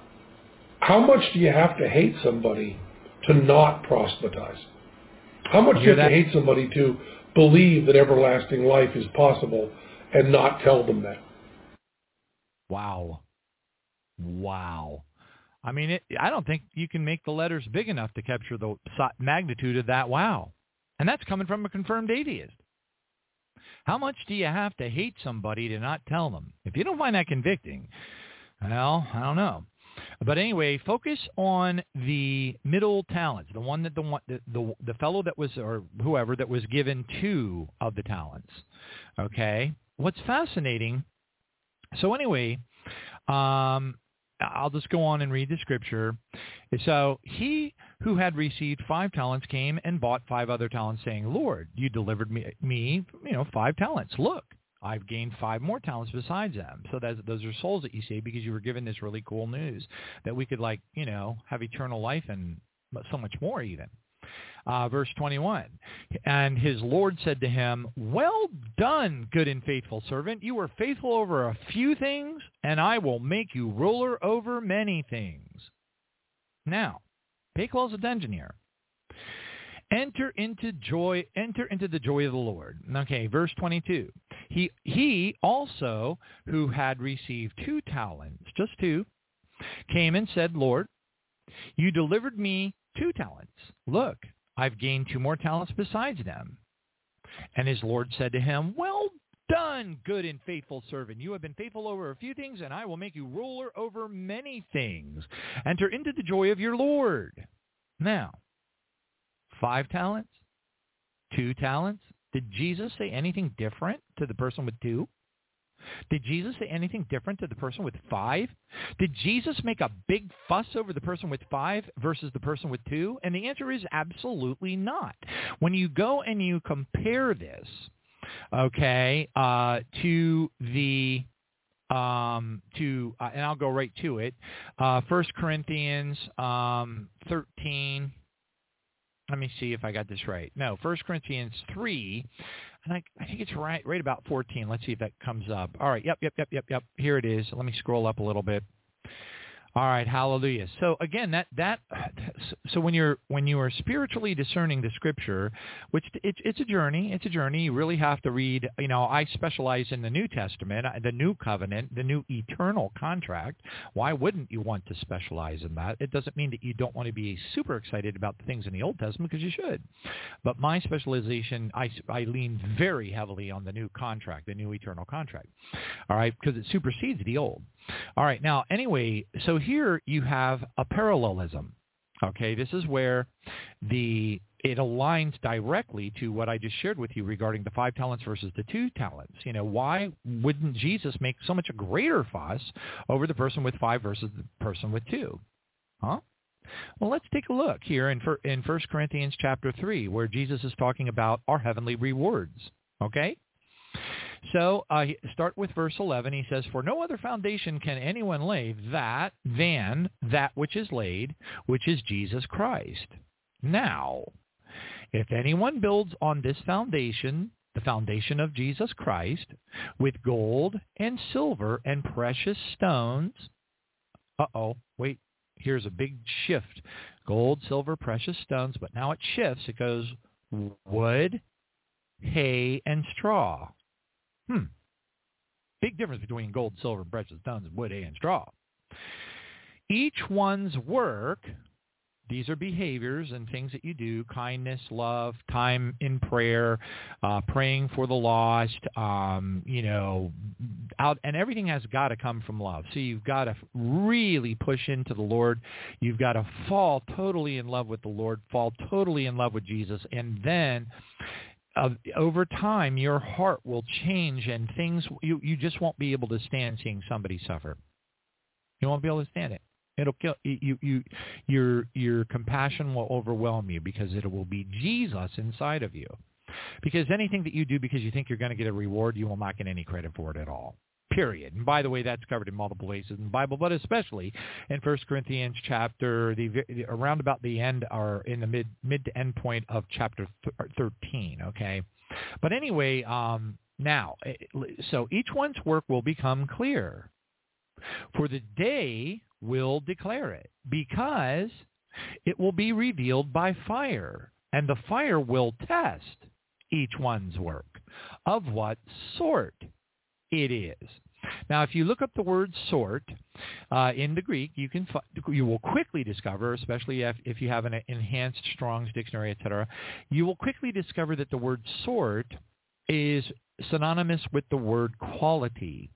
How much do you have to hate somebody to not proselytize? How much do you have that? to hate somebody to believe that everlasting life is possible and not tell them that? Wow. Wow. I mean, it, I don't think you can make the letters big enough to capture the magnitude of that wow. And that's coming from a confirmed atheist. How much do you have to hate somebody to not tell them? If you don't find that convicting, well, I don't know. But anyway, focus on the middle talents, the one that the the the fellow that was, or whoever that was given two of the talents. Okay, what's fascinating? So anyway, um, I'll just go on and read the scripture. So he who had received five talents came and bought five other talents, saying, "Lord, you delivered me, me you know, five talents. Look, I've gained five more talents besides them." So that's, those are souls that you saved because you were given this really cool news that we could, like, you know, have eternal life and so much more even. Uh, verse twenty-one, and his Lord said to him, "Well done, good and faithful servant. You were faithful over a few things, and I will make you ruler over many things." Now, pay close attention here. Enter into joy, enter into the joy of the Lord. Okay, verse twenty-two. He he also who had received two talents, just two, came and said, "Lord, you delivered me two talents. Look, I've gained two more talents besides them." And his Lord said to him, "Well done, good and faithful servant. You have been faithful over a few things, and I will make you ruler over many things. Enter into the joy of your Lord." Now, Five talents? Two talents? Did Jesus say anything different to the person with two? Did Jesus say anything different to the person with five? Did Jesus make a big fuss over the person with five versus the person with two? And the answer is absolutely not. When you go and you compare this, okay, uh, to the, um, to, uh, and I'll go right to it, uh, First Corinthians um, thirteen. Let me see if I got this right. No, First Corinthians three, and I, I think it's right right about fourteen. Let's see if that comes up. All right, yep, yep, yep, yep, yep. Here it is. Let me scroll up a little bit. All right, hallelujah. So again, that that so when you're when you are spiritually discerning the scripture, which it, it's a journey, it's a journey. You really have to read. You know, I specialize in the New Testament, the New Covenant, the New Eternal Contract. Why wouldn't you want to specialize in that? It doesn't mean that you don't want to be super excited about the things in the Old Testament, because you should. But my specialization, I I lean very heavily on the New Contract, the New Eternal Contract. All right, because it supersedes the Old. All right, now anyway, so here you have a parallelism. Okay, this is where the it aligns directly to what I just shared with you regarding the five talents versus the two talents. You know, why wouldn't Jesus make so much a greater fuss over the person with five versus the person with two? Huh? Well, let's take a look here in in First Corinthians chapter three, where Jesus is talking about our heavenly rewards. Okay? So uh, start with verse eleven. He says, "For no other foundation can anyone lay that than that which is laid, which is Jesus Christ. Now, if anyone builds on this foundation, the foundation of Jesus Christ, with gold and silver and precious stones." Uh-oh, wait, here's a big shift. Gold, silver, precious stones, but now it shifts. It goes wood, hay, and straw. Hmm. Big difference between gold, silver, precious stones, wood, hay, and straw. "Each one's work," these are behaviors and things that you do, kindness, love, time in prayer, uh, praying for the lost, um, you know, out, and everything has got to come from love. So you've got to really push into the Lord. You've got to fall totally in love with the Lord, fall totally in love with Jesus, and then Uh, over time, your heart will change, and things you, you just won't be able to stand seeing somebody suffer. You won't be able to stand it. It'll kill you. You your your compassion will overwhelm you, because it will be Jesus inside of you. Because anything that you do because you think you're going to get a reward, you will not get any credit for it at all. Period. And by the way, that's covered in multiple places in the Bible, but especially in First Corinthians chapter, the, the around about the end, or in the mid mid to end point of chapter thirteen, okay? But anyway, um, now, so each one's work will become clear, for the day will declare it, because it will be revealed by fire, and the fire will test each one's work, of what sort it is. Now, if you look up the word sort uh, in the Greek, you can you will quickly discover, especially if, if you have an enhanced Strong's dictionary, et cetera, you will quickly discover that the word sort is synonymous with the word quality.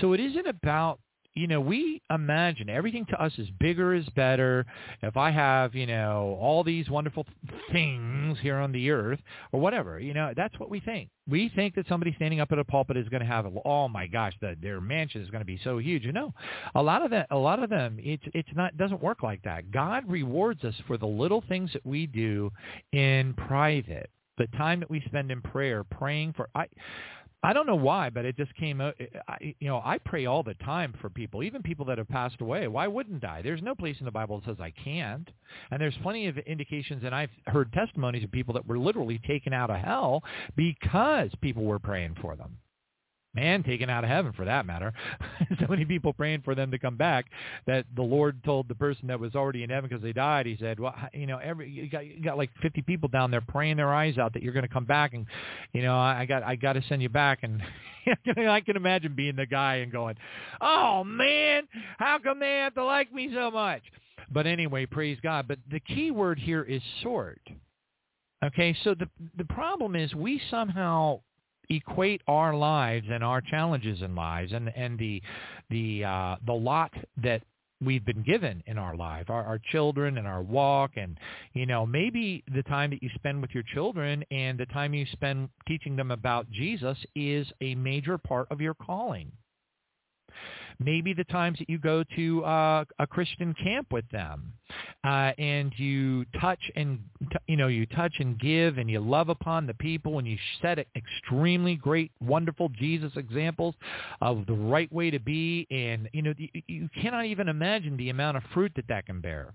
So it isn't about, you know, we imagine everything to us is bigger is better. If I have, you know, all these wonderful things here on the earth or whatever, you know, that's what we think. We think that somebody standing up at a pulpit is going to have, oh my gosh, the, their mansion is going to be so huge. You know, a lot of that, a lot of them, it's it's not doesn't work like that. God rewards us for the little things that we do in private, the time that we spend in prayer, praying for. I, I don't know why, but it just came out, I, you know, I pray all the time for people, even people that have passed away. Why wouldn't I? There's no place in the Bible that says I can't. And there's plenty of indications, and I've heard testimonies of people that were literally taken out of hell because people were praying for them. Man, taken out of heaven for that matter. So many people praying for them to come back that the Lord told the person that was already in heaven because they died, he said, well, you know, every you got, you got like fifty people down there praying their eyes out that you're going to come back, and, you know, I got I got to send you back. And I can imagine being the guy and going, oh, man, how come they have to like me so much? But anyway, praise God. But the key word here is sort. Okay, so the the problem is we somehow equate our lives and our challenges in lives and and the the uh, the lot that we've been given in our life, our, our children and our walk, and, you know, maybe the time that you spend with your children and the time you spend teaching them about Jesus is a major part of your calling. Maybe the times that you go to uh, a Christian camp with them, uh, and you touch and t- you know you touch and give, and you love upon the people, and you set extremely great, wonderful Jesus examples of the right way to be, and you know you, you cannot even imagine the amount of fruit that that can bear.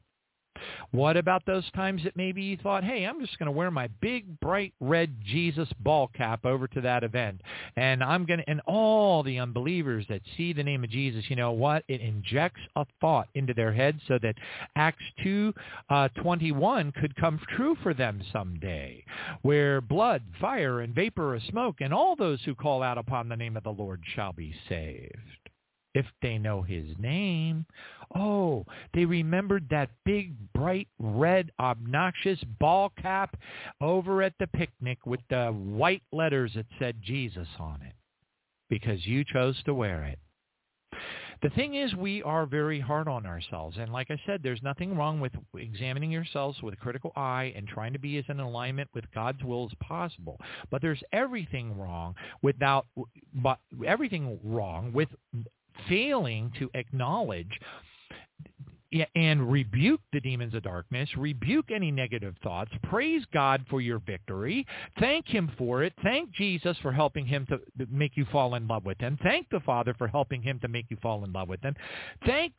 What about those times that maybe you thought, hey, I'm just going to wear my big, bright, red Jesus ball cap over to that event, and I'm going to, and all the unbelievers that see the name of Jesus, you know what? It injects a thought into their head so that Acts two, uh, twenty-one could come true for them someday, where blood, fire, and vapor of smoke, and all those who call out upon the name of the Lord shall be saved. If they know his name, oh, they remembered that big, bright, red, obnoxious ball cap over at the picnic with the white letters that said Jesus on it, because you chose to wear it. The thing is, we are very hard on ourselves. And like I said, there's nothing wrong with examining yourselves with a critical eye and trying to be as in alignment with God's will as possible. But there's everything wrong without, but everything wrong with failing to acknowledge and rebuke the demons of darkness, rebuke any negative thoughts, praise God for your victory, thank him for it, thank Jesus for helping him to make you fall in love with him, thank the Father for helping him to make you fall in love with him, thank,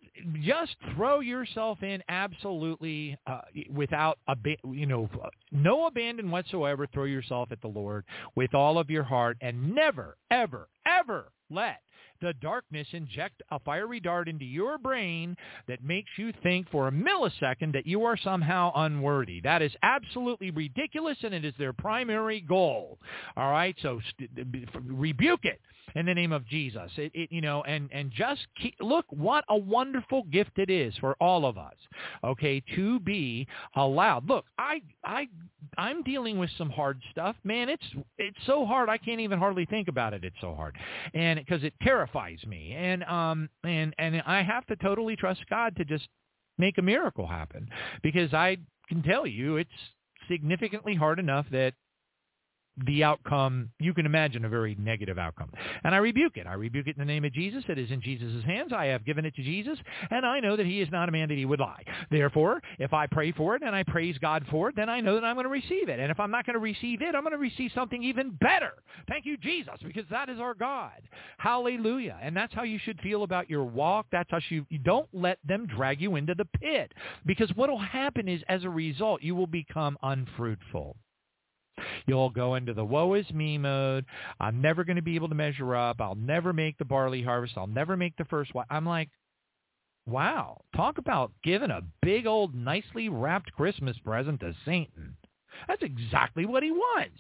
just throw yourself in absolutely uh, without, a ab- you know, no abandon whatsoever, throw yourself at the Lord with all of your heart, and never, ever, ever let the darkness inject a fiery dart into your brain that makes you think for a millisecond that you are somehow unworthy. That is absolutely ridiculous, and it is their primary goal. All right, so st- rebuke it in the name of Jesus. It, it, you know, and and just keep, look what a wonderful gift it is for all of us. Okay, to be allowed. Look, I I I'm dealing with some hard stuff, man. It's it's so hard. I can't even hardly think about it. It's so hard, and because it terrifies. Terrifies me, and um and and I have to totally trust God to just make a miracle happen, because I can tell you it's significantly hard enough that the outcome, you can imagine a very negative outcome. And I rebuke it. I rebuke it in the name of Jesus. It is in Jesus' hands. I have given it to Jesus, and I know that he is not a man that he would lie. Therefore, if I pray for it and I praise God for it, then I know that I'm going to receive it. And if I'm not going to receive it, I'm going to receive something even better. Thank you, Jesus, because that is our God. Hallelujah. And that's how you should feel about your walk. That's how you, you don't let them drag you into the pit, because what will happen is, as a result, you will become unfruitful. You'll go into the woe is me mode. I'm never going to be able to measure up. I'll never make the barley harvest. I'll never make the first wife. I'm like, wow, talk about giving a big old nicely wrapped Christmas present to Satan. That's exactly what he wants.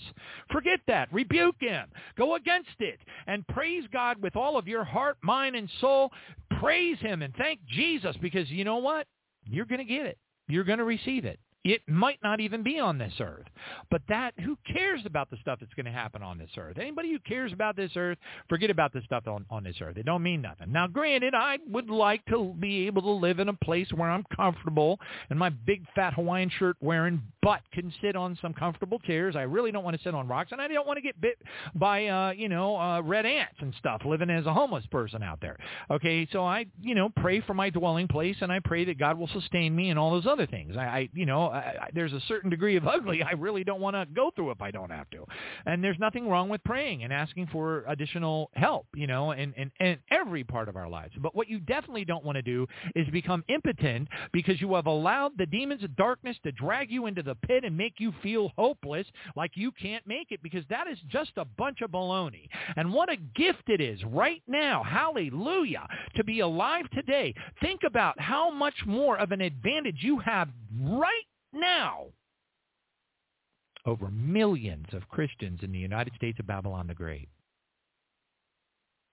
Forget that. Rebuke him. Go against it. And praise God with all of your heart, mind, and soul. Praise him and thank Jesus, because you know what? You're going to get it. You're going to receive it. It might not even be on this earth. But that, who cares about the stuff that's going to happen on this earth? Anybody who cares about this earth, forget about the stuff on, on this earth. It don't mean nothing. Now, granted, I would like to be able to live in a place where I'm comfortable and my big fat Hawaiian shirt wearing butt can sit on some comfortable chairs. I really don't want to sit on rocks, and I don't want to get bit by, uh, you know, uh, red ants and stuff living as a homeless person out there. Okay, so I, you know, pray for my dwelling place, and I pray that God will sustain me and all those other things. I, I you know, I, there's a certain degree of ugly I really don't want to go through if I don't have to. And there's nothing wrong with praying and asking for additional help, you know, in, in, in every part of our lives. But what you definitely don't want to do is become impotent because you have allowed the demons of darkness to drag you into the pit and make you feel hopeless, like you can't make it, because that is just a bunch of baloney. And what a gift it is right now, hallelujah, to be alive today. Think about how much more of an advantage you have right now over millions of Christians in the United States of Babylon the Great.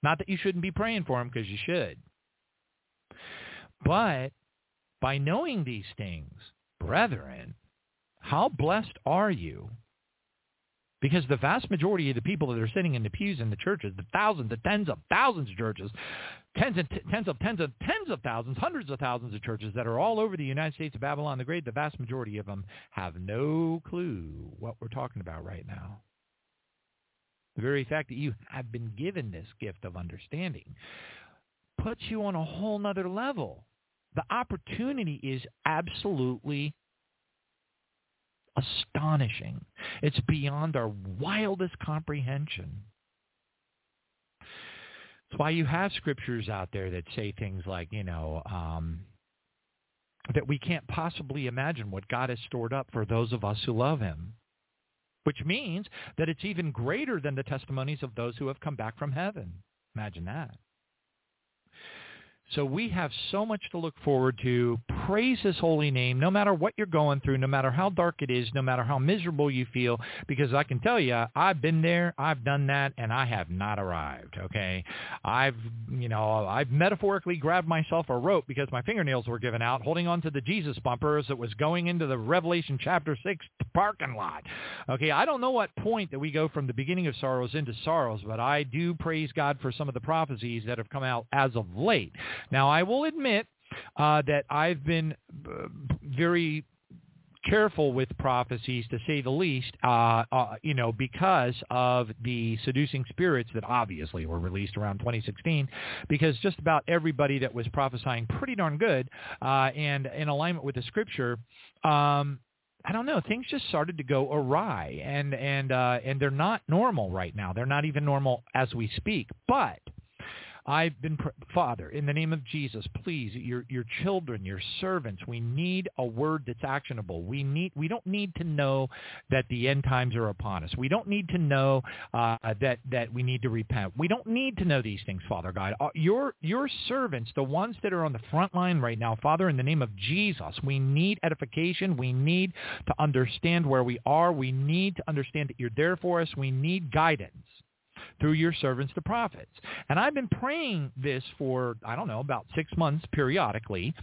Not that you shouldn't be praying for them, because you should. But by knowing these things, brethren, how blessed are you? Because the vast majority of the people that are sitting in the pews in the churches, the thousands, the tens of thousands of churches, tens and t- tens of tens of tens of thousands, hundreds of thousands of churches that are all over the United States of Babylon the Great, the vast majority of them have no clue what we're talking about right now. The very fact that you have been given this gift of understanding puts you on a whole nother level. The opportunity is absolutely astonishing. It's beyond our wildest comprehension. That's why you have scriptures out there that say things like, you know, um, that we can't possibly imagine what God has stored up for those of us who love him, which means that it's even greater than the testimonies of those who have come back from heaven. Imagine that. So we have so much to look forward to. Praise his holy name, no matter what you're going through, no matter how dark it is, no matter how miserable you feel, because I can tell you, I've been there, I've done that, and I have not arrived, okay? I've, you know, I've metaphorically grabbed myself a rope because my fingernails were given out, holding on to the Jesus bumper as it was going into the Revelation chapter six parking lot. Okay, I don't know what point that we go from the beginning of sorrows into sorrows, but I do praise God for some of the prophecies that have come out as of late. Now, I will admit uh, that I've been uh, very careful with prophecies, to say the least, uh, uh, you know, because of the seducing spirits that obviously were released around twenty sixteen, because just about everybody that was prophesying pretty darn good uh, and in alignment with the scripture, um, I don't know, things just started to go awry, and, and, uh, and they're not normal right now. They're not even normal as we speak, but I've been, Father, in the name of Jesus, please, your your children, your servants, we need a word that's actionable. We need, we don't need to know that the end times are upon us. We don't need to know uh, that that we need to repent. We don't need to know these things, Father God. Your your servants, the ones that are on the front line right now, Father, in the name of Jesus, we need edification. We need to understand where we are. We need to understand that you're there for us. We need guidance through your servants, the prophets. And I've been praying this for, I don't know, about six months periodically.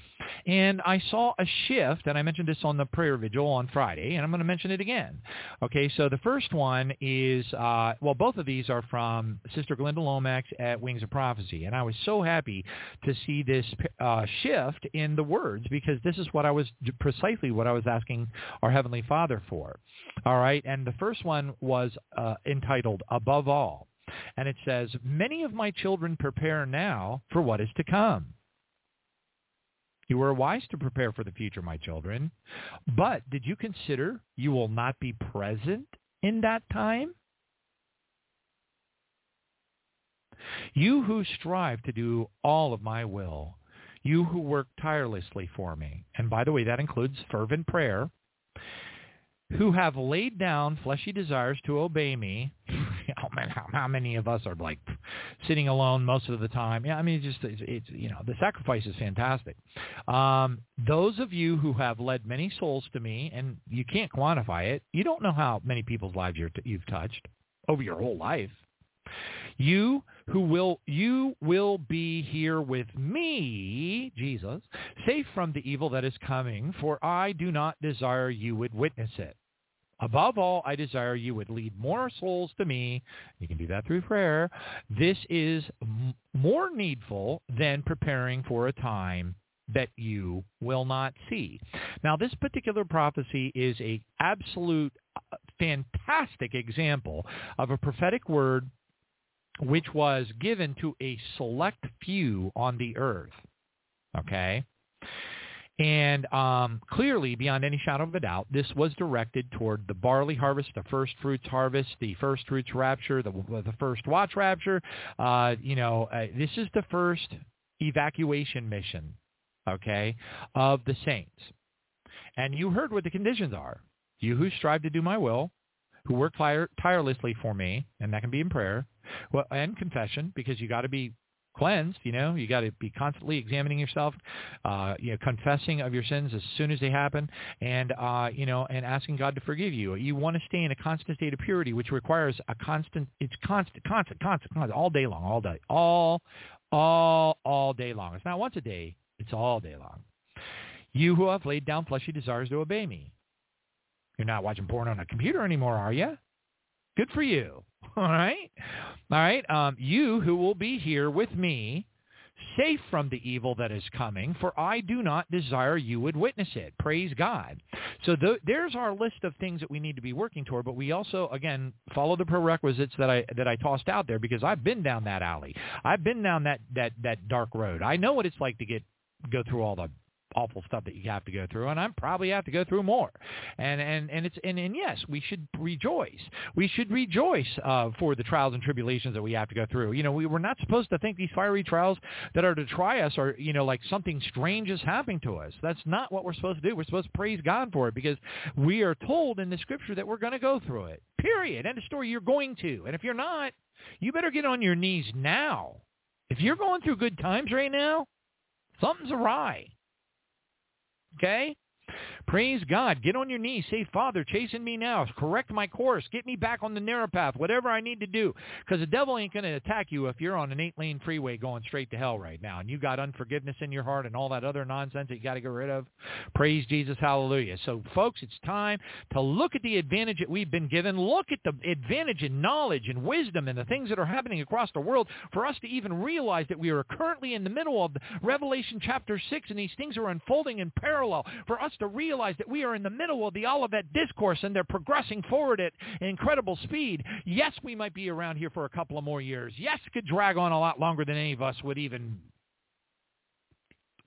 And I saw a shift, and I mentioned this on the prayer vigil on Friday, and I'm going to mention it again. Okay, so the first one is, uh, well, both of these are from Sister Glenda Lomax at Wings of Prophecy. And I was so happy to see this uh, shift in the words, because this is what I was, precisely what I was asking our Heavenly Father for. All right, and the first one was uh, entitled, Above All. And it says, many of my children prepare now for what is to come. You were wise to prepare for the future, my children. But did you consider you will not be present in that time? You who strive to do all of my will, you who work tirelessly for me, and by the way, that includes fervent prayer, who have laid down fleshy desires to obey me, oh man, how, how many of us are like sitting alone most of the time? Yeah, I mean, it's just it's, it's you know, the sacrifice is fantastic. Um, those of you who have led many souls to me, and you can't quantify it, you don't know how many people's lives you're, you've touched over your whole life. You who will you will be here with me, Jesus, safe from the evil that is coming, for I do not desire you would witness it. Above all, I desire you would lead more souls to me. You can do that through prayer. This is m- more needful than preparing for a time that you will not see. Now, this particular prophecy is an absolute uh, fantastic example of a prophetic word which was given to a select few on the earth, okay? And um, clearly, beyond any shadow of a doubt, this was directed toward the barley harvest, the first fruits harvest, the first fruits rapture, the, the first watch rapture. Uh, you know, uh, this is the first evacuation mission, okay, of the saints. And you heard what the conditions are. You who strive to do my will, who work tire- tirelessly for me, and that can be in prayer, well, and confession, because you got to be cleansed, you know, you got to be constantly examining yourself, uh, you know, confessing of your sins as soon as they happen, and, uh, you know, and asking God to forgive you. You want to stay in a constant state of purity, which requires a constant, it's constant, constant, constant, constant, all day long, all day, all, all, all day long. It's not once a day, it's all day long. You who have laid down fleshly desires to obey me. You're not watching porn on a computer anymore, are you? Good for you. All right? All right? Um, you who will be here with me, safe from the evil that is coming, for I do not desire you would witness it. Praise God. So th- there's our list of things that we need to be working toward, but we also, again, follow the prerequisites that I that I tossed out there, because I've been down that alley. I've been down that, that, that dark road. I know what it's like to get go through all the awful stuff that you have to go through, and I probably have to go through more. And and and it's and, and yes, we should rejoice. We should rejoice uh, for the trials and tribulations that we have to go through. You know, we, we're not supposed to think these fiery trials that are to try us are, you know, like something strange is happening to us. That's not what we're supposed to do. We're supposed to praise God for it, because we are told in the Scripture that we're going to go through it. Period. End of story. You're going to. And if you're not, you better get on your knees now. If you're going through good times right now, something's awry. Okay? Praise God. Get on your knees. Say, Father, chasten me now. Correct my course. Get me back on the narrow path. Whatever I need to do. Because the devil ain't going to attack you if you're on an eight-lane freeway going straight to hell right now. And you got unforgiveness in your heart and all that other nonsense that you got to get rid of. Praise Jesus. Hallelujah. So, folks, it's time to look at the advantage that we've been given. Look at the advantage in knowledge and wisdom and the things that are happening across the world for us to even realize that we are currently in the middle of Revelation chapter six, and these things are unfolding in parallel for us to realize that we are in the middle of the Olivet Discourse, and they're progressing forward at incredible speed. Yes, we might be around here for a couple of more years. Yes, it could drag on a lot longer than any of us would even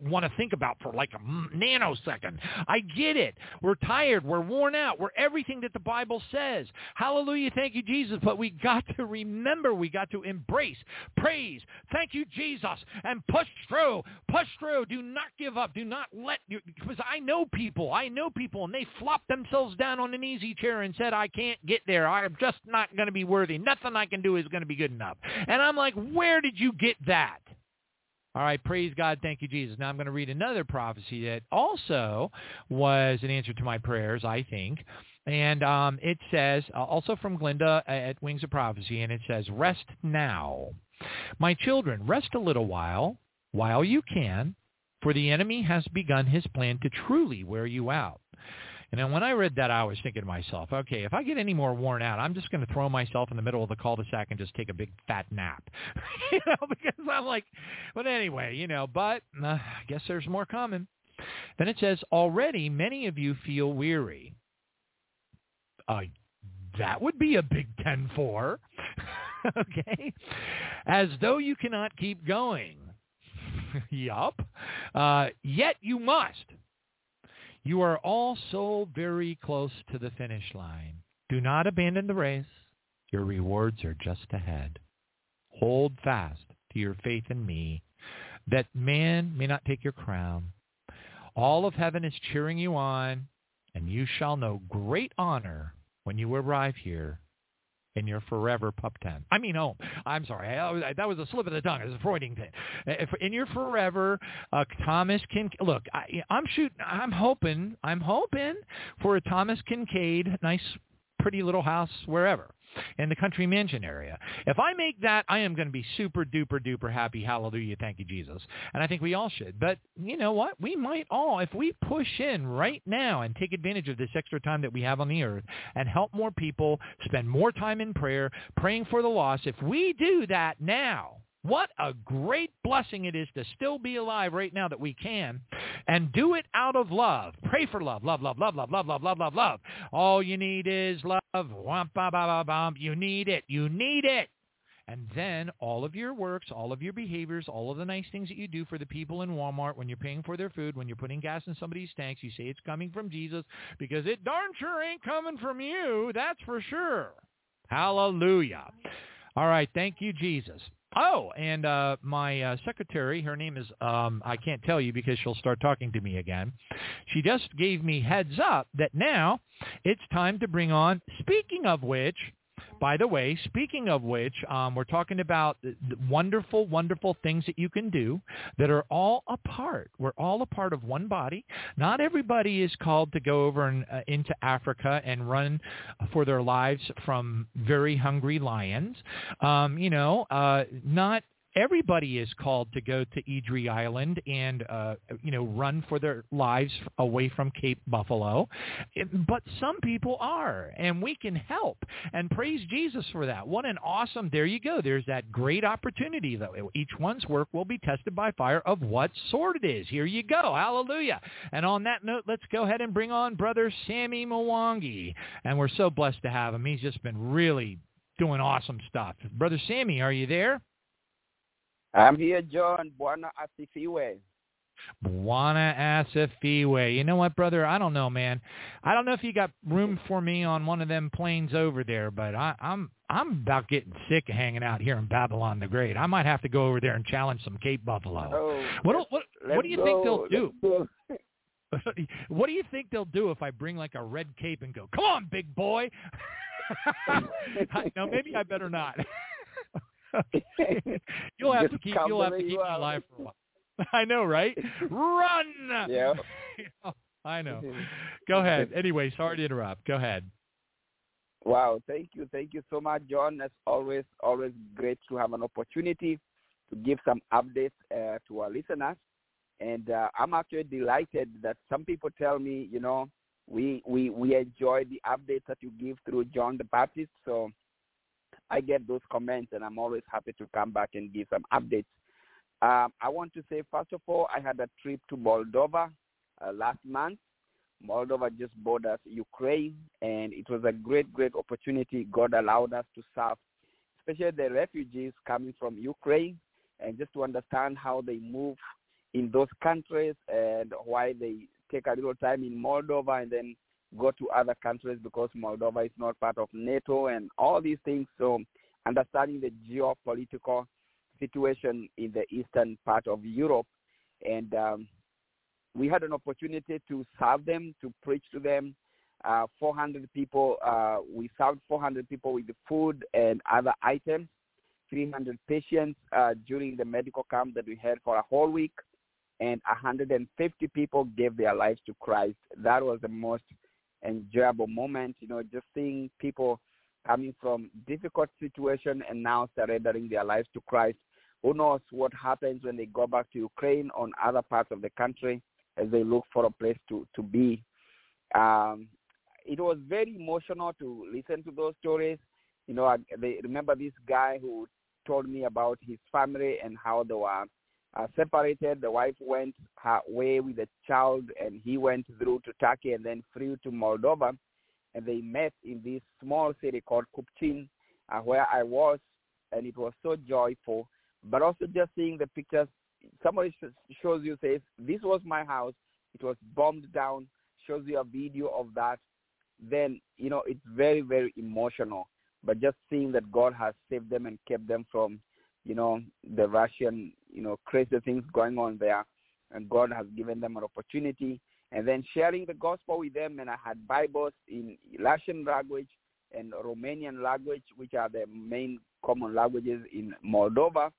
want to think about for like a nanosecond. I get it. We're tired. We're worn out. We're everything that the Bible says. Hallelujah. Thank you, Jesus. But we got to remember, we got to embrace, praise, thank you, Jesus, and push through. Push through. Do not give up. Do not let you, because I know people. I know people, and they flopped themselves down on an easy chair and said, I can't get there. I'm just not going to be worthy. Nothing I can do is going to be good enough. And I'm like, where did you get that? All right, praise God, thank you, Jesus. Now I'm going to read another prophecy that also was an answer to my prayers, I think. And um, it says, uh, also from Glenda at Wings of Prophecy, and it says, rest now. My children, rest a little while, while you can, for the enemy has begun his plan to truly wear you out. And when I read that, I was thinking to myself, okay, if I get any more worn out, I'm just going to throw myself in the middle of the cul-de-sac and just take a big fat nap, you know, because I'm like, but anyway, you know, but uh, I guess there's more coming. Then it says, already many of you feel weary. Uh, that would be a big ten four, okay, as though you cannot keep going. Yup. Uh, yet you must. You are all so very close to the finish line. Do not abandon the race. Your rewards are just ahead. Hold fast to your faith in me, that man may not take your crown. All of heaven is cheering you on, and you shall know great honor when you arrive here in your forever pup tent. I mean home. I'm sorry. I, I, that was a slip of the tongue. It was a Freudian thing. If, in your forever, uh, Thomas Kinkade. Look, I, I'm shooting. I'm hoping. I'm hoping for a Thomas Kinkade, nice, pretty little house wherever in the country mansion area. If I make that, I am going to be super duper duper happy. Hallelujah. Thank you, Jesus. And I think we all should. But you know what? We might all, if we push in right now and take advantage of this extra time that we have on the earth and help more people, spend more time in prayer, praying for the lost. If we do that now, what a great blessing it is to still be alive right now that we can, and do it out of love. Pray for love, love, love, love, love, love, love, love, love, love. All you need is love. Womp, bop, bop, bop. You need it. You need it. And then all of your works, all of your behaviors, all of the nice things that you do for the people in Walmart, when you're paying for their food, when you're putting gas in somebody's tanks, you say it's coming from Jesus, because it darn sure ain't coming from you. That's for sure. Hallelujah. All right. Thank you, Jesus. Oh, and uh, my uh, secretary, her name is, um, I can't tell you because she'll start talking to me again. She just gave me heads up that now it's time to bring on, speaking of which, by the way, speaking of which, um, we're talking about the wonderful, wonderful things that you can do that are all a part. We're all a part of one body. Not everybody is called to go over and, uh, into Africa and run for their lives from very hungry lions. Um, you know, uh, not everybody is called to go to Ijwi Island and, uh, you know, run for their lives away from Cape Buffalo. It, but some people are, and we can help, and praise Jesus for that. What an awesome, there you go. There's that great opportunity, though. Each one's work will be tested by fire of what sort it is. Here you go. Hallelujah. And on that note, let's go ahead and bring on Brother Sammy Mwangi. And we're so blessed to have him. He's just been really doing awesome stuff. Brother Sammy, are you there? I'm here, John. Bwana asifiwe. Bwana asifiwe. You know what, brother? I don't know, man. I don't know if you got room for me on one of them planes over there, but I, I'm I'm about getting sick of hanging out here in Babylon the Great. I might have to go over there and challenge some Cape Buffalo. Oh, what what, what do you go. think they'll do? What do you think they'll do if I bring like a red cape and go, "Come on, big boy"? No, maybe I better not. you'll have Just to keep you'll have to keep you me out. alive for a while. I know, right? Run. Yeah. I know. Go ahead. Anyway, sorry to interrupt. Go ahead. Wow, thank you. Thank you so much, John. It's always always great to have an opportunity to give some updates uh, to our listeners. And uh, I'm actually delighted that some people tell me, you know, we we we enjoy the updates that you give through John the Baptist. So I get those comments, and I'm always happy to come back and give some updates. Um, I want to say, first of all, I had a trip to Moldova uh, last month. Moldova just borders Ukraine, and it was a great, great opportunity. God allowed us to serve, especially the refugees coming from Ukraine, and just to understand how they move in those countries and why they take a little time in Moldova and then go to other countries, because Moldova is not part of NATO and all these things. So understanding the geopolitical situation in the eastern part of Europe. And um, we had an opportunity to serve them, to preach to them. Uh, four hundred people, uh, we served four hundred people with the food and other items, three hundred patients uh, during the medical camp that we had for a whole week, and one hundred fifty people gave their lives to Christ. That was the most enjoyable moment, you know, just seeing people coming from difficult situation and now surrendering their lives to Christ. Who knows what happens when they go back to Ukraine or other parts of the country as they look for a place to, to be. Um, it was very emotional to listen to those stories. You know, I they, remember this guy who told me about his family and how they were uh, separated. The wife went her way with the child, and he went through to Turkey and then through to Moldova, and they met in this small city called Kupchin, uh, where I was, and it was so joyful. But also just seeing the pictures, somebody sh- shows you, says, this was my house, it was bombed down, shows you a video of that, then, you know, it's very, very emotional. But just seeing that God has saved them and kept them from, you know, the Russian, you know, crazy things going on there. And God has given them an opportunity. And then sharing the gospel with them. And I had Bibles in Russian language and Romanian language, which are the main common languages in Moldova.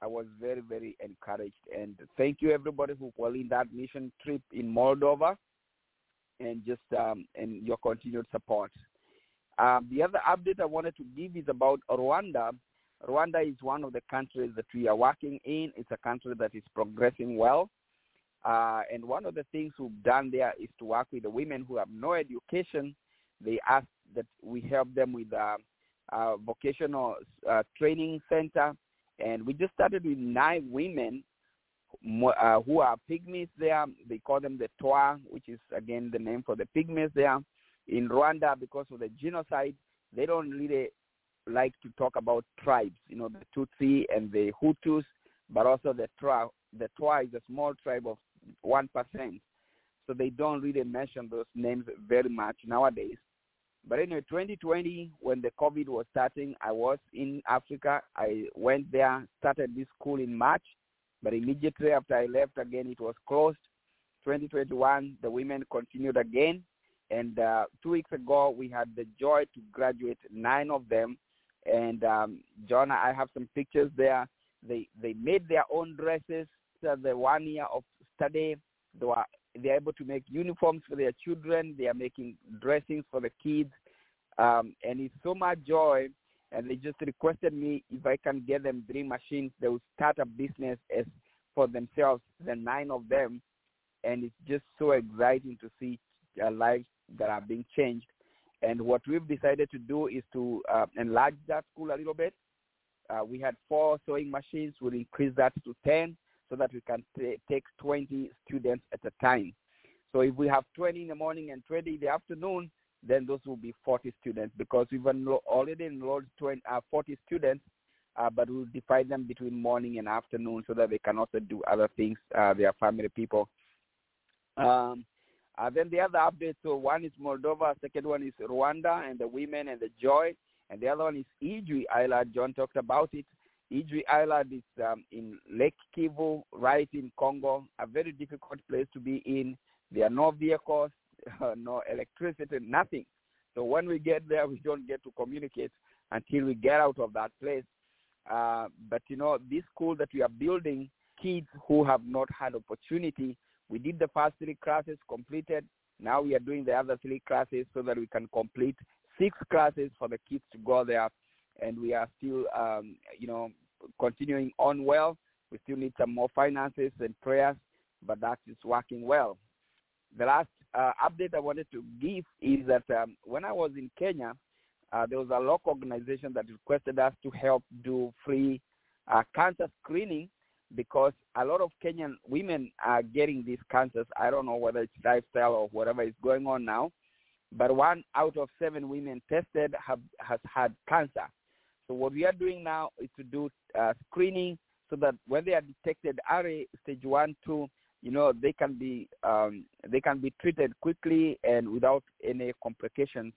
I was very, very encouraged. And thank you, everybody, who was in that mission trip in Moldova and just um, and your continued support. Um, the other update I wanted to give is about Rwanda. Rwanda is one of the countries that we are working in. It's a country that is progressing well. Uh, and one of the things we've done there is to work with the women who have no education. They asked that we help them with a, a vocational uh, training center. And we just started with nine women uh, who are pygmies there. They call them the Twa, which is, again, the name for the pygmies there. In Rwanda, because of the genocide, they don't really like to talk about tribes, you know, the Tutsi and the Hutus, but also the Twa. The Twa is a small tribe of one percent. So they don't really mention those names very much nowadays. But anyway, twenty twenty, when the COVID was starting, I was in Africa. I went there, started this school in March, but immediately after I left again, it was closed. twenty twenty-one, the women continued again. And uh, two weeks ago, we had the joy to graduate nine of them. And um, John, I have some pictures there. They they made their own dresses. So the one year of study, they were they're able to make uniforms for their children. They are making dressings for the kids. Um, and it's so much joy. And they just requested me if I can get them dream machines, they will start a business as for themselves, the nine of them. And it's just so exciting to see lives that are being changed. And what we've decided to do is to uh, enlarge that school a little bit. Uh, we had four sewing machines. We'll increase that to ten so that we can t- take twenty students at a time. So if we have twenty in the morning and twenty in the afternoon, then those will be forty students, because we've enlo- already enrolled twenty, uh, forty students, uh, but we'll divide them between morning and afternoon so that they can also do other things, uh, their family people. Um, uh, then the other update, so one is Moldova, second one is Rwanda and the women and the joy. And the other one is Ijwi Island. John talked about it. Ijwi Island is um, in Lake Kivu, right in Congo, a very difficult place to be in. There are no vehicles, uh, no electricity, nothing. So when we get there, we don't get to communicate until we get out of that place. Uh, but, you know, this school that we are building, kids who have not had opportunity, we did the first three classes, completed. Now we are doing the other three classes so that we can complete six classes for the kids to go there, and we are still, um, you know, continuing on well. We still need some more finances and prayers, but that is working well. The last uh, update I wanted to give is that um, when I was in Kenya, uh, there was a local organization that requested us to help do free uh, cancer screening, because a lot of Kenyan women are getting these cancers. I don't know whether it's lifestyle or whatever is going on now. But one out of seven women tested have, has had cancer. So what we are doing now is to do uh, screening so that when they are detected early, stage one, two, you know, they can be um, they can be treated quickly and without any complications.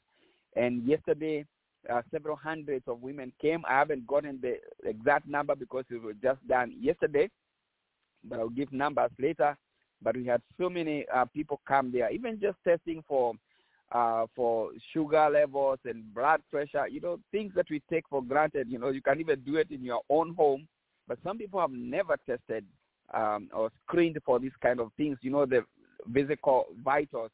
And yesterday, uh, several hundreds of women came. I haven't gotten the exact number because it was just done yesterday, but I'll give numbers later. But we had so many uh, people come there, even just testing for Uh, for sugar levels and blood pressure, you know, things that we take for granted. You know, you can even do it in your own home, but some people have never tested um, or screened for these kind of things, you know, the physical vitals.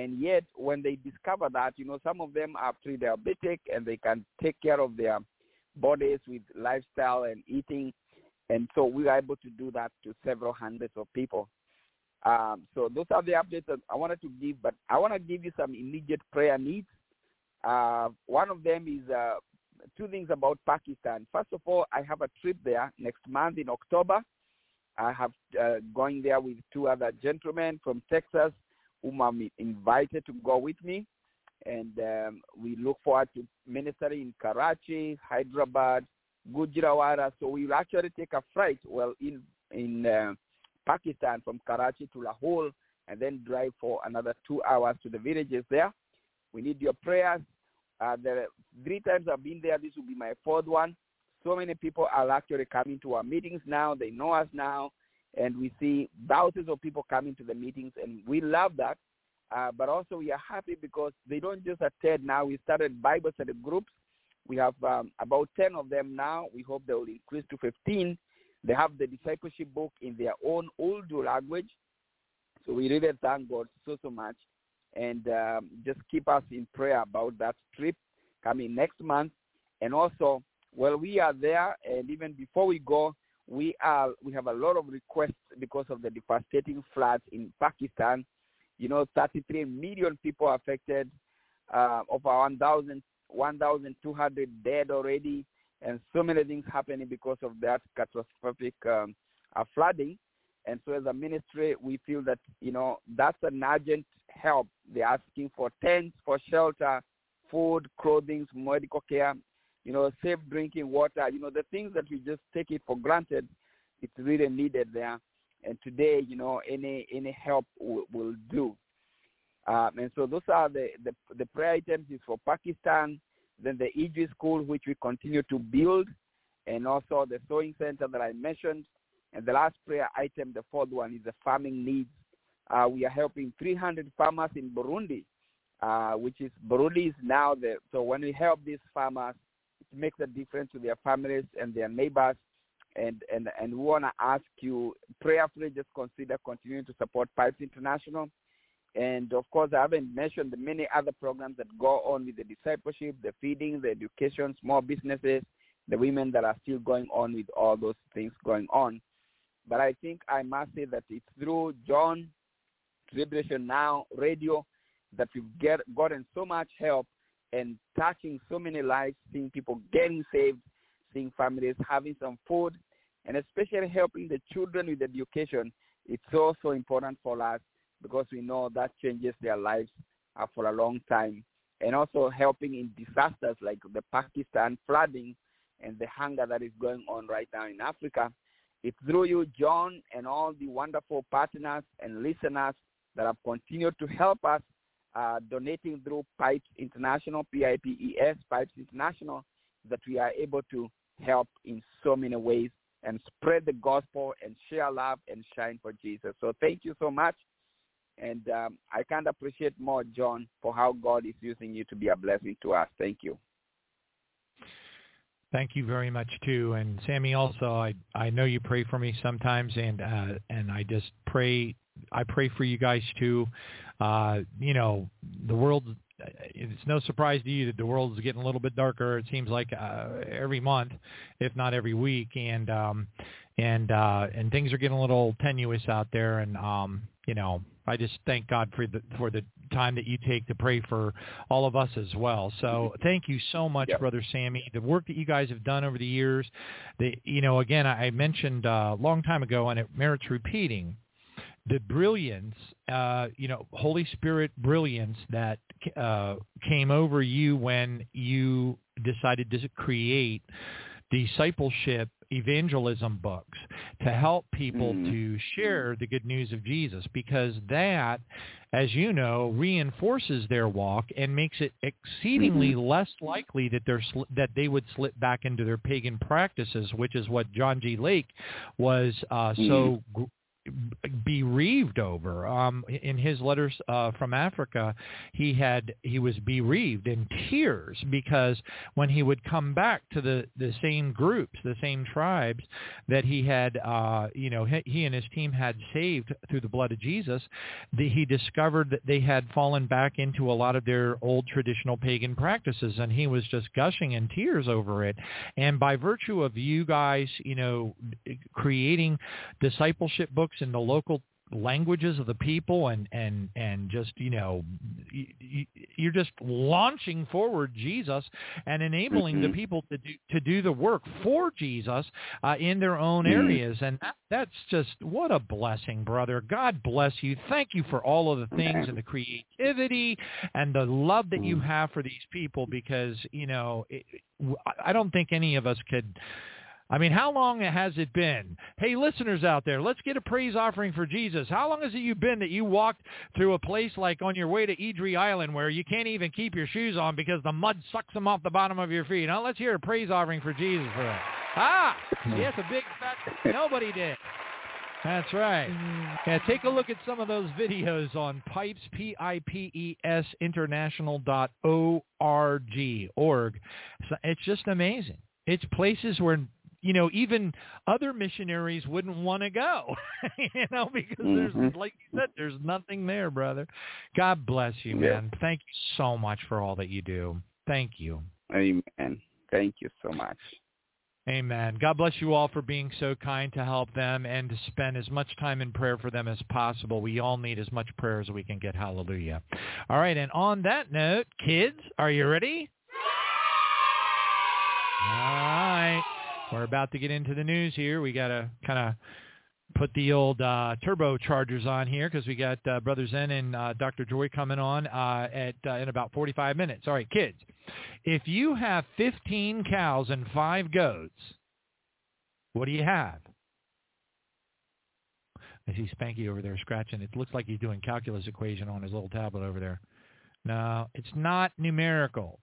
And yet when they discover that, you know, some of them are pre-diabetic and they can take care of their bodies with lifestyle and eating. And so we are able to do that to several hundreds of people. Um, so those are the updates that I wanted to give, but I want to give you some immediate prayer needs. Uh, one of them is uh, two things about Pakistan. First of all, I have a trip there next month in October. I have uh, going there with two other gentlemen from Texas whom I'm invited to go with me. And um, we look forward to ministering in Karachi, Hyderabad, Gujarat. So we will actually take a flight, well, in in uh, Pakistan from Karachi to Lahore, and then drive for another two hours to the villages there. We need your prayers. Uh, the three times I've been there, this will be my fourth one. So many people are actually coming to our meetings now. They know us now, and we see thousands of people coming to the meetings, and we love that. Uh, but also we are happy because they don't just attend now. We started Bible study groups. We have um, about ten of them now. We hope they will increase to fifteen. They have the discipleship book in their own Urdu language. So we really thank God so, so much. And um, just keep us in prayer about that trip coming next month. And also, while we are there, and even before we go, we are we have a lot of requests because of the devastating floods in Pakistan. You know, thirty-three million people affected, uh, over one thousand two hundred dead already, and so many things happening because of that catastrophic um, uh, flooding. And so as a ministry, we feel that, you know, that's an urgent help. They're asking for tents, for shelter, food, clothing, medical care, you know, safe drinking water. You know, the things that we just take it for granted, it's really needed there. And today, you know, any any help w- will do. Um, and so those are the, the, the prayer items is for Pakistan, then the Ijwi School, which we continue to build, and also the sewing center that I mentioned. And the last prayer item, the fourth one, is the farming needs. Uh, we are helping three hundred farmers in Burundi, uh, which is Burundi is now the so when we help these farmers, it makes a difference to their families and their neighbors. And and, and we want to ask you prayerfully just consider continuing to support Pipes International. And, of course, I haven't mentioned the many other programs that go on with the discipleship, the feeding, the education, small businesses, the women that are still going on with all those things going on. But I think I must say that it's through John Tribulation Now Radio that we've get, gotten so much help and touching so many lives, seeing people getting saved, seeing families having some food, and especially helping the children with education. It's so, so important for us because we know that changes their lives uh, for a long time. And also helping in disasters like the Pakistan flooding and the hunger that is going on right now in Africa. It's through you, John, and all the wonderful partners and listeners that have continued to help us uh, donating through Pipes International, P I P E S, Pipes International, that we are able to help in so many ways and spread the gospel and share love and shine for Jesus. So thank you so much. And um, I can't appreciate more, John, for how God is using you to be a blessing to us. Thank you. Thank you very much, too. And, Sammy, also, I, I know you pray for me sometimes, and uh, and I just pray. I pray for you guys, too. Uh, you know, the world, it's no surprise to you that the world is getting a little bit darker, it seems like, uh, every month, if not every week. And um, and uh, and things are getting a little tenuous out there. And, um, you know, I just thank God for the for the time that you take to pray for all of us as well. So thank you so much, yeah. Brother Sammy. The work that you guys have done over the years, the, you know, again, I mentioned uh, a long time ago, and it merits repeating, the brilliance, uh, you know, Holy Spirit brilliance that uh, came over you when you decided to create discipleship evangelism books to help people mm. to share the good news of Jesus, because that, as you know, reinforces their walk and makes it exceedingly mm-hmm. less likely that they're sl- that they would slip back into their pagan practices, which is what John G. Lake was uh, mm. so gr- bereaved over. Um, in his letters uh, from Africa, he had he was bereaved in tears because when he would come back to the, the same groups, the same tribes that he had, uh, you know, he, he and his team had saved through the blood of Jesus, the, he discovered that they had fallen back into a lot of their old traditional pagan practices, and he was just gushing in tears over it. And by virtue of you guys, you know, creating discipleship books in the local languages of the people, and and and just, you know, you're just launching forward Jesus and enabling mm-hmm. the people to do to do the work for Jesus uh, in their own areas, and that, that's just what a blessing, brother. God bless you. Thank you for all of the things and the creativity and the love that you have for these people, because, you know, it, I don't think any of us could. I mean, how long has it been? Hey, listeners out there, let's get a praise offering for Jesus. How long has it you been that you walked through a place like on your way to Ijwi Island where you can't even keep your shoes on because the mud sucks them off the bottom of your feet? Now, let's hear a praise offering for Jesus for that. Ah, yes, a big fat, nobody did. That's right. Yeah, take a look at some of those videos on Pipes, P I P E S, international dot org. Org. So it's just amazing. It's places where, you know, even other missionaries wouldn't want to go, you know, because there's, mm-hmm. like you said, there's nothing there, brother. God bless you, yeah. man. Thank you so much for all that you do. Thank you. Amen. Thank you so much. Amen. God bless you all for being so kind to help them and to spend as much time in prayer for them as possible. We all need as much prayer as we can get. Hallelujah. All right. And on that note, kids, are you ready? All right. We're about to get into the news here. We got to kind of put the old uh, turbochargers on here because we got uh, Brother Zen and uh, Doctor Joy coming on uh, at uh, in about forty-five minutes. All right, kids. If you have fifteen cows and five goats, what do you have? I see Spanky over there scratching. It looks like he's doing calculus equation on his little tablet over there. No, it's not numerical.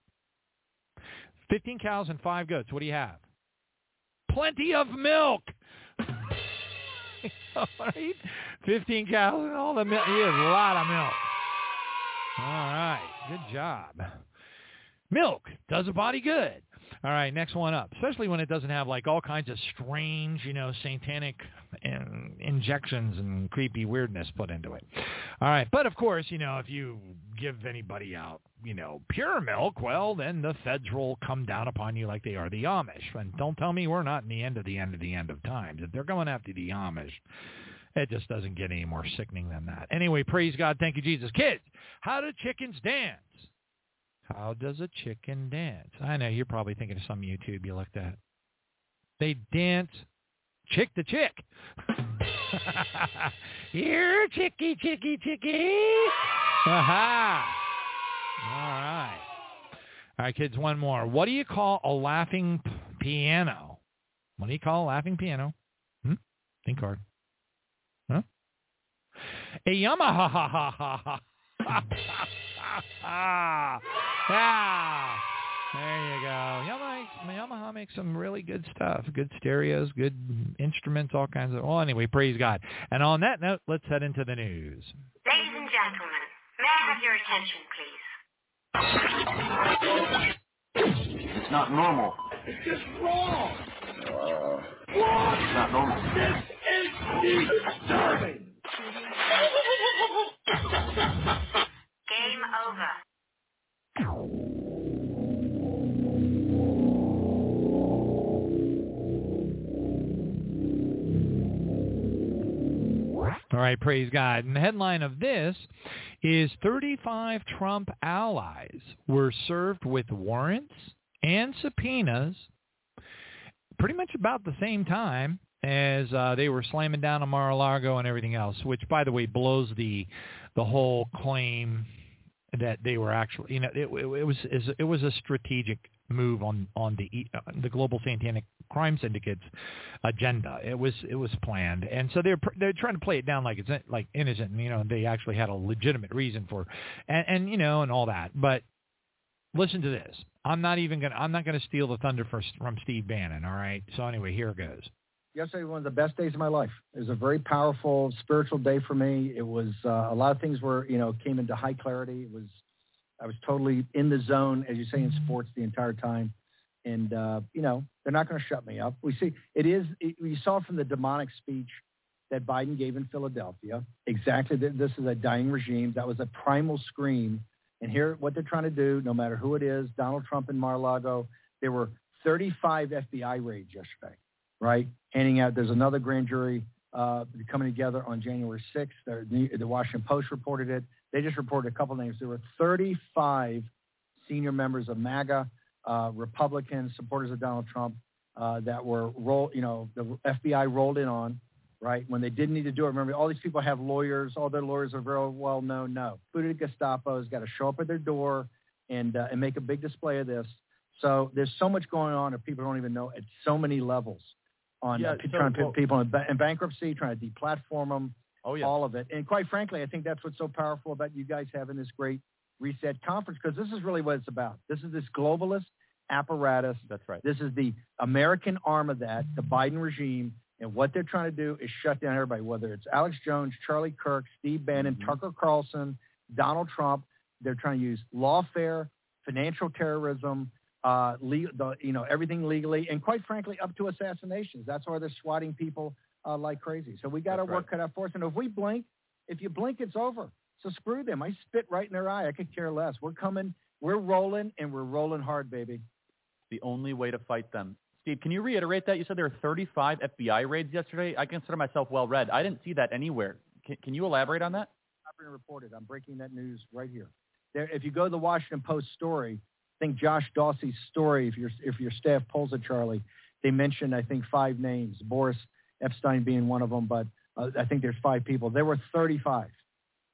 fifteen cows and five goats. What do you have? Plenty of milk. All right. fifteen cows and all the milk. He has a lot of milk. All right. Good job. Milk does a body good. All right, next one up, especially when it doesn't have like all kinds of strange, you know, satanic in- injections and creepy weirdness put into it. All right, but of course, you know, if you give anybody out, you know, pure milk, well, then the feds will come down upon you like they are the Amish. And don't tell me we're not in the end of the end of the end of times. If they're going after the Amish, it just doesn't get any more sickening than that. Anyway, praise God. Thank you, Jesus. Kids, how do chickens dance? How does a chicken dance? I know you're probably thinking of some YouTube you looked at. They dance chick to chick. Here, chicky, chicky, chicky. Aha. All right. All right, kids, one more. What do you call a laughing p- piano? What do you call a laughing piano? Hmm? Think hard. Huh? A Yamaha. Ha, ha, ha, ha. ah, ah, there you go. Yamaha, Yamaha makes some really good stuff. Good stereos, good instruments, all kinds of... Well, anyway, praise God. And on that note, let's head into the news. Ladies and gentlemen, may I have your attention, please? It's not normal. It's just wrong. Uh, wrong. It's not normal. This is disturbing. Game over. All right, praise God. And the headline of this is thirty-five Trump allies were served with warrants and subpoenas pretty much about the same time as uh, they were slamming down on Mar-a-Lago and everything else, which, by the way, blows the the whole claim that they were actually, you know, it, it, it was it was a strategic move on on the uh, the global satanic crime syndicate's agenda. It was it was planned, and so they're they're trying to play it down like it's like innocent. You know, they actually had a legitimate reason for, and, and you know, and all that, but. Listen to this. I'm not even going to, I'm not going to steal the thunder for, from Steve Bannon, all right? So anyway, here it goes. Yesterday was one of the best days of my life. It was a very powerful spiritual day for me. It was, uh, a lot of things were, you know, came into high clarity. It was, I was totally in the zone, as you say, in sports the entire time. And, uh, you know, they're not going to shut me up. We see, it is, it, we saw from the demonic speech that Biden gave in Philadelphia, exactly that this is a dying regime. That was a primal scream. And here, what they're trying to do, no matter who it is, Donald Trump and Mar-a-Lago, there were thirty-five F B I raids yesterday, right? Handing out, there's another grand jury uh, coming together on January sixth. The, the Washington Post reported it. They just reported a couple names. There were thirty-five senior members of MAGA, uh, Republicans, supporters of Donald Trump, uh, that were, roll, you know, the F B I rolled in on. Right, when they didn't need to do it. Remember, all these people have lawyers. All their lawyers are very well known. No, Booted Gestapo has got to show up at their door and uh, and make a big display of this. So there's so much going on that people don't even know at so many levels on yeah, uh, so, trying to put well, people in, ba- in bankruptcy, trying to deplatform them, oh, yeah. all of it. And quite frankly, I think that's what's so powerful about you guys having this great reset conference, because this is really what it's about. This is this globalist apparatus. That's right. This is the American arm of that, the Biden regime. And what they're trying to do is shut down everybody, whether it's Alex Jones, Charlie Kirk, Steve Bannon, mm-hmm. Tucker Carlson, Donald Trump. They're trying to use lawfare, financial terrorism, uh, le- the, you know, everything legally, and quite frankly, up to assassinations. That's why they're swatting people uh, like crazy. So we got our work right. cut out for us. And if we blink, if you blink, it's over. So screw them. I spit right in their eye. I could care less. We're coming. We're rolling, and we're rolling hard, baby. The only way to fight them. Steve, can you reiterate that? You said there were thirty-five F B I raids yesterday. I consider myself well-read. I didn't see that anywhere. Can, can you elaborate on that? I've been reported. I'm breaking that news right here. There, if you go to the Washington Post story, I think Josh Dossey's story, if your if your staff pulls it, Charlie, they mentioned, I think, five names, Boris Epstein being one of them, but uh, I think there's five people. There were thirty-five.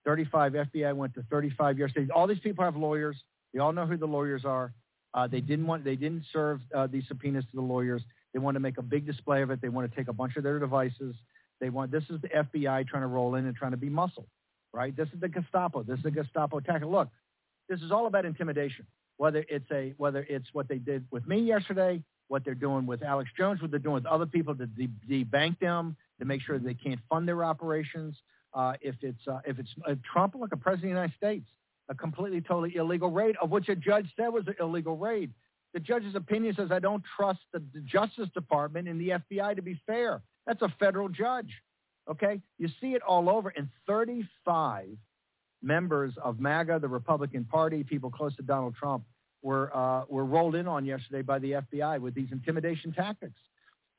thirty-five F B I went to thirty-five yesterday. All these people have lawyers. They all know who the lawyers are. Uh, they didn't want. They didn't serve uh, these subpoenas to the lawyers. They want to make a big display of it. They want to take a bunch of their devices. They want. This is the F B I trying to roll in and trying to be muscle, right? This is the Gestapo. This is the Gestapo attack. Look, this is all about intimidation. Whether it's a whether it's what they did with me yesterday, what they're doing with Alex Jones, what they're doing with other people to de- debank them, to make sure that they can't fund their operations. Uh, if it's uh, if it's uh, Trump, look, a president of the United States. A completely, totally illegal raid, of which a judge said was an illegal raid. The judge's opinion says I don't trust the, the Justice Department and the F B I to be fair. That's a federal judge, okay? You see it all over. And thirty-five members of MAGA, the Republican Party, people close to Donald Trump, were uh, were rolled in on yesterday by the F B I with these intimidation tactics.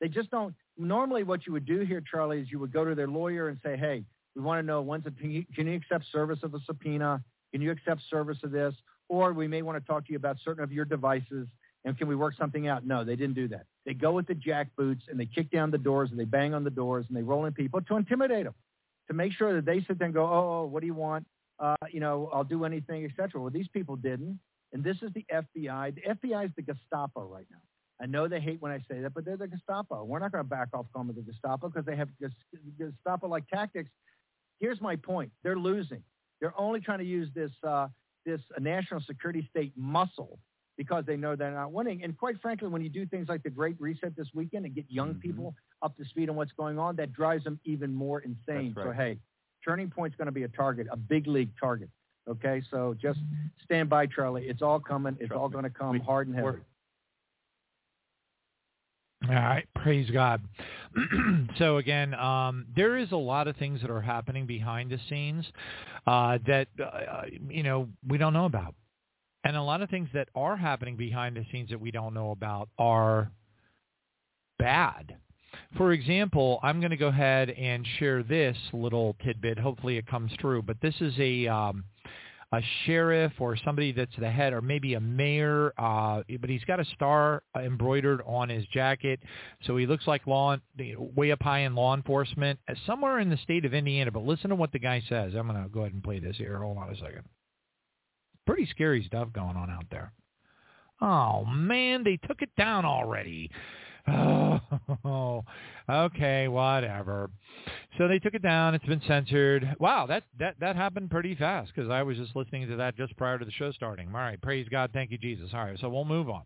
They just don't – normally what you would do here, Charlie, is you would go to their lawyer and say, hey, we want to know when's a, can you accept service of a subpoena? Can you accept service of this? Or we may want to talk to you about certain of your devices, and can we work something out? No, they didn't do that. They go with the jackboots, and they kick down the doors, and they bang on the doors, and they roll in people to intimidate them, to make sure that they sit there and go, oh, oh what do you want? Uh, you know, I'll do anything, et cetera. Well, these people didn't, and this is the F B I. The F B I is the Gestapo right now. I know they hate when I say that, but they're the Gestapo. We're not going to back off calling them the Gestapo because they have Gestapo-like tactics. Here's my point. They're losing. They're only trying to use this uh, this national security state muscle because they know they're not winning. And quite frankly, when you do things like the Great Reset this weekend and get young mm-hmm. people up to speed on what's going on, that drives them even more insane. Right. So, hey, Turning Point's going to be a target, a big league target. Okay, so just stand by, Charlie. It's all coming. It's Trust all going to come we, hard and heavy. All right, praise God. So again, um, there is a lot of things that are happening behind the scenes uh, that, uh, you know, we don't know about. And a lot of things that are happening behind the scenes that we don't know about are bad. For example, I'm going to go ahead and share this little tidbit. Hopefully it comes through. But this is a... Um, a sheriff or somebody that's the head or maybe a mayor, uh, but he's got a star embroidered on his jacket, so he looks like law, way up high in law enforcement, somewhere in the state of Indiana. But listen to what the guy says. I'm going to go ahead and play this here. Hold on a second. Pretty scary stuff going on out there. Oh, man, they took it down already. Oh, okay, whatever. So they took it down. It's been censored. Wow, that that, that happened pretty fast because I was just listening to that just prior to the show starting. All right, praise God. Thank you, Jesus. All right, so we'll move on.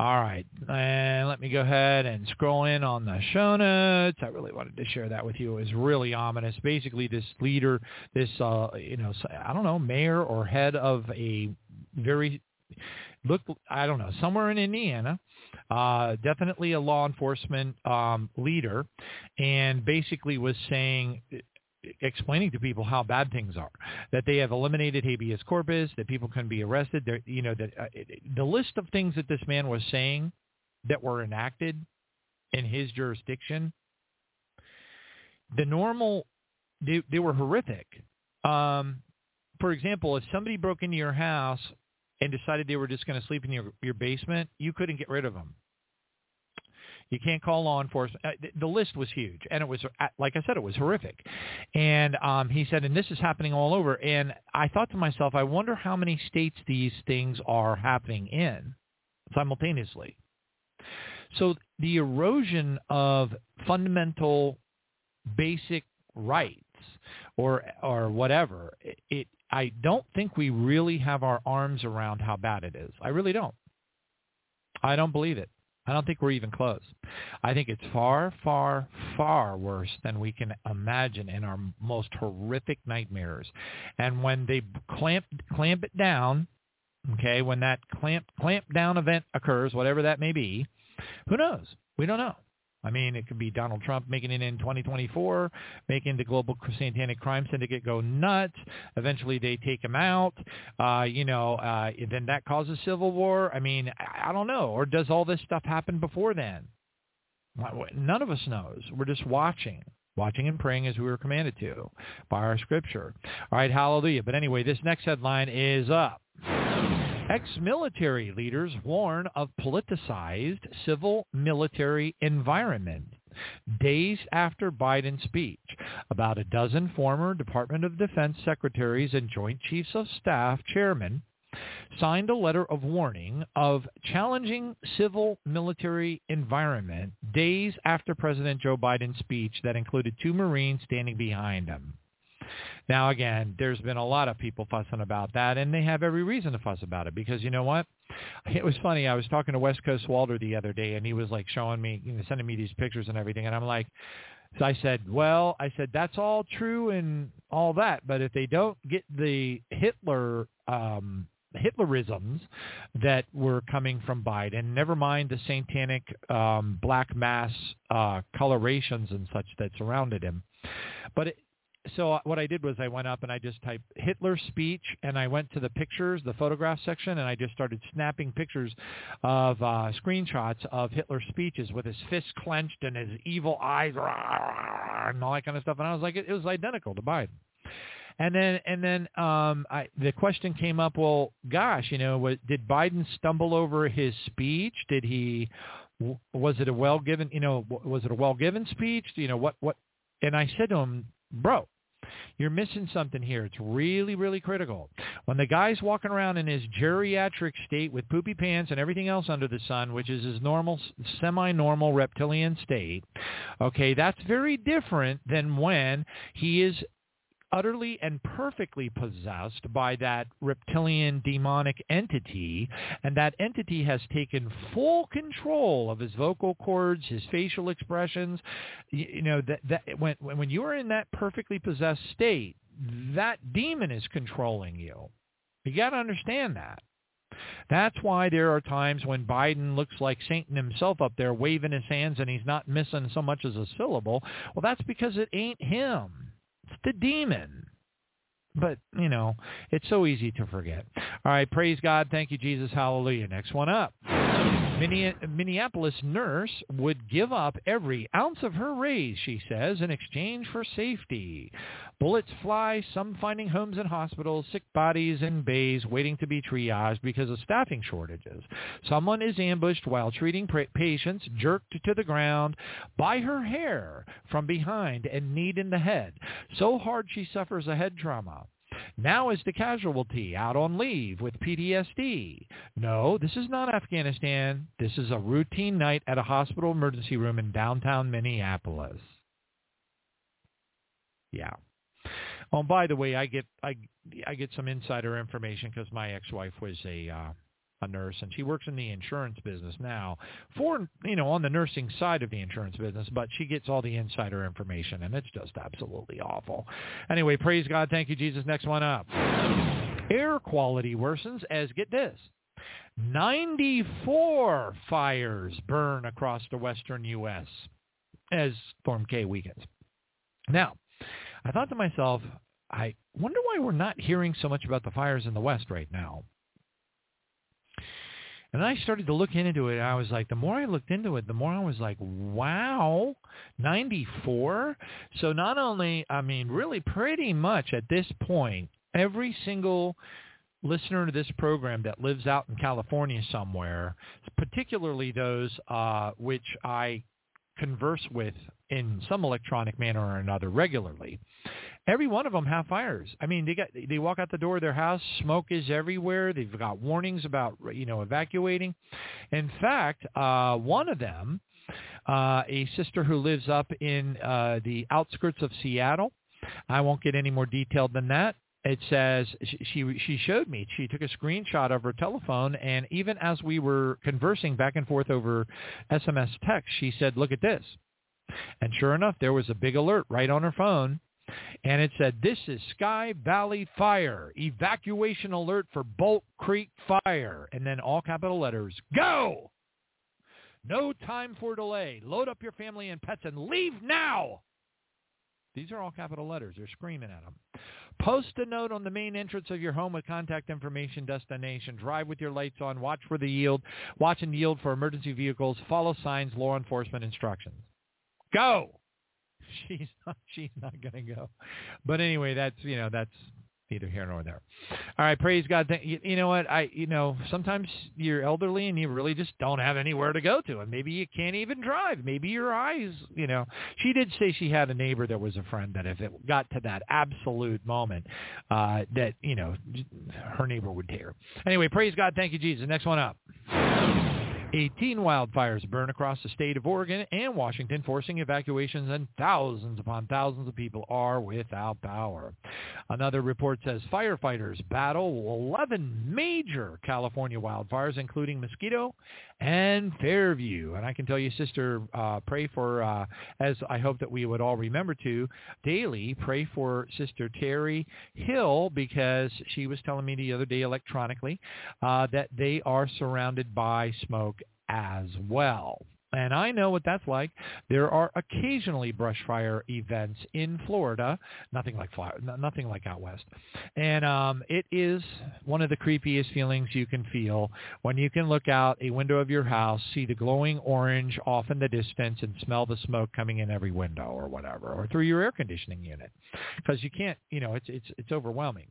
All right, and let me go ahead and scroll in on the show notes. I really wanted to share that with you. It was really ominous. Basically, this leader, this, uh, you know, I don't know, mayor or head of a very, look, I don't know, somewhere in Indiana, Uh, definitely a law enforcement um, leader, and basically was saying, explaining to people how bad things are, that they have eliminated habeas corpus, that people can be arrested. There, you know, that uh, the list of things that this man was saying that were enacted in his jurisdiction, the normal, they, they were horrific. Um, for example, if somebody broke into your house and decided they were just going to sleep in your, your basement, you couldn't get rid of them. You can't call law enforcement. Uh, the, the list was huge, and it was, like I said, it was horrific. And um, he said, and this is happening all over. And I thought to myself, I wonder how many states these things are happening in simultaneously. So the erosion of fundamental basic rights or or whatever, it, it I don't think we really have our arms around how bad it is. I really don't. I don't believe it. I don't think we're even close. I think it's far, far, far worse than we can imagine in our most horrific nightmares. And when they clamp clamp it down, okay, when that clamp clamp down event occurs, whatever that may be, who knows? We don't know. I mean, it could be Donald Trump making it in twenty twenty-four, making the global satanic crime syndicate go nuts. Eventually, they take him out. Uh, you know, uh, then that causes civil war. I mean, I don't know. Or does all this stuff happen before then? None of us knows. We're just watching. Watching and praying as we were commanded to by our scripture. All right, hallelujah. But anyway, this next headline is up. Ex-military leaders warn of politicized civil military environment. Days after Biden's speech, about a dozen former Department of Defense secretaries and Joint Chiefs of Staff chairmen signed a letter of warning of challenging civil military environment days after President Joe Biden's speech that included two Marines standing behind him. Now, again, there's been a lot of people fussing about that, and they have every reason to fuss about it because, you know what? It was funny. I was talking to West Coast Walter the other day, and he was, like, showing me, you know, sending me these pictures and everything, and I'm like, so I said, well, I said, that's all true and all that, but if they don't get the Hitler um, Hitlerisms that were coming from Biden, never mind the satanic um, black mass uh, colorations and such that surrounded him, but it, so what I did was I went up and I just typed Hitler speech, and I went to the pictures, the photograph section, and I just started snapping pictures of uh, screenshots of Hitler's speeches with his fists clenched and his evil eyes and all that kind of stuff. And I was like, it, it was identical to Biden. And then, and then um, I, the question came up, well, gosh, you know, what, did Biden stumble over his speech? Did he, was it a well given, you know, was it a well given speech? You know, what, what? And I said to him, bro, you're missing something here. It's really, really critical. When the guy's walking around in his geriatric state with poopy pants and everything else under the sun, which is his normal, semi-normal reptilian state, okay, that's very different than when he is utterly and perfectly possessed by that reptilian demonic entity, and that entity has taken full control of his vocal cords, his facial expressions. You, you know, that, that when when you are in that perfectly possessed state, that demon is controlling you. You got to understand that. That's why there are times when Biden looks like Satan himself up there waving his hands and he's not missing so much as a syllable. Well, that's because it ain't him. It's the demon. But, you know, it's so easy to forget. All right, praise God. Thank you, Jesus. Hallelujah. Next one up. Minneapolis nurse would give up every ounce of her raise, she says, in exchange for safety. Bullets fly, some finding homes and hospitals, sick bodies in bays waiting to be triaged because of staffing shortages. Someone is ambushed while treating pra- patients, jerked to the ground by her hair from behind and kneed in the head. So hard she suffers a head trauma. Now is the casualty out on leave with P T S D. No, this is not Afghanistan. This is a routine night at a hospital emergency room in downtown Minneapolis. Yeah. Oh, and by the way, I get I I get some insider information because my ex-wife was a uh, a nurse, and she works in the insurance business now, for you know on the nursing side of the insurance business, but she gets all the insider information, and it's just absolutely awful. Anyway, praise God, thank you, Jesus. Next one up. Air quality worsens as, get this, ninety-four fires burn across the western U S as Storm K weakens. Now, I thought to myself, I wonder why we're not hearing so much about the fires in the West right now. And I started to look into it, and I was like, the more I looked into it, the more I was like, wow, ninety-four? So not only, I mean, really pretty much at this point, every single listener to this program that lives out in California somewhere, particularly those uh, which I converse with in some electronic manner or another regularly, every one of them have fires. I mean, they got they walk out the door of their house, smoke is everywhere. They've got warnings about, you know, evacuating. In fact, uh, one of them, uh, a sister who lives up in uh, the outskirts of Seattle, I won't get any more detailed than that, It says she she showed me. She took a screenshot of her telephone, and even as we were conversing back and forth over S M S text, she said, "Look at this." And sure enough, there was a big alert right on her phone, and it said, "This is Sky Valley Fire. Evacuation alert for Bolt Creek Fire." And then all capital letters, "Go! No time for delay. Load up your family and pets and leave now." These are all capital letters. They're screaming at them. "Post a note on the main entrance of your home with contact information, destination. Drive with your lights on. Watch for the yield. Watch and yield for emergency vehicles. Follow signs, law enforcement instructions. Go." She's not, she's not going to go. But anyway, that's, you know, that's neither here nor there. All right. Praise God. You, you know what? I, you know, sometimes you're elderly and you really just don't have anywhere to go to. And maybe you can't even drive. Maybe your eyes, you know, she did say she had a neighbor that was a friend that if it got to that absolute moment uh, that, you know, her neighbor would tear. Anyway, praise God. Thank you, Jesus. Next one up. eighteen wildfires burn across the state of Oregon and Washington, forcing evacuations, and thousands upon thousands of people are without power. Another report says firefighters battle eleven major California wildfires, including Mosquito and Fairview. And I can tell you, sister, uh, pray for, uh, as I hope that we would all remember to daily, pray for Sister Terry Hill, because she was telling me the other day electronically uh, that they are surrounded by smoke as well. And I know what that's like. There are occasionally brush fire events in Florida, nothing like fire, nothing like out west. And um, it is one of the creepiest feelings you can feel when you can look out a window of your house, see the glowing orange off in the distance, and smell the smoke coming in every window or whatever, or through your air conditioning unit, because you can't, you know, it's it's it's overwhelming.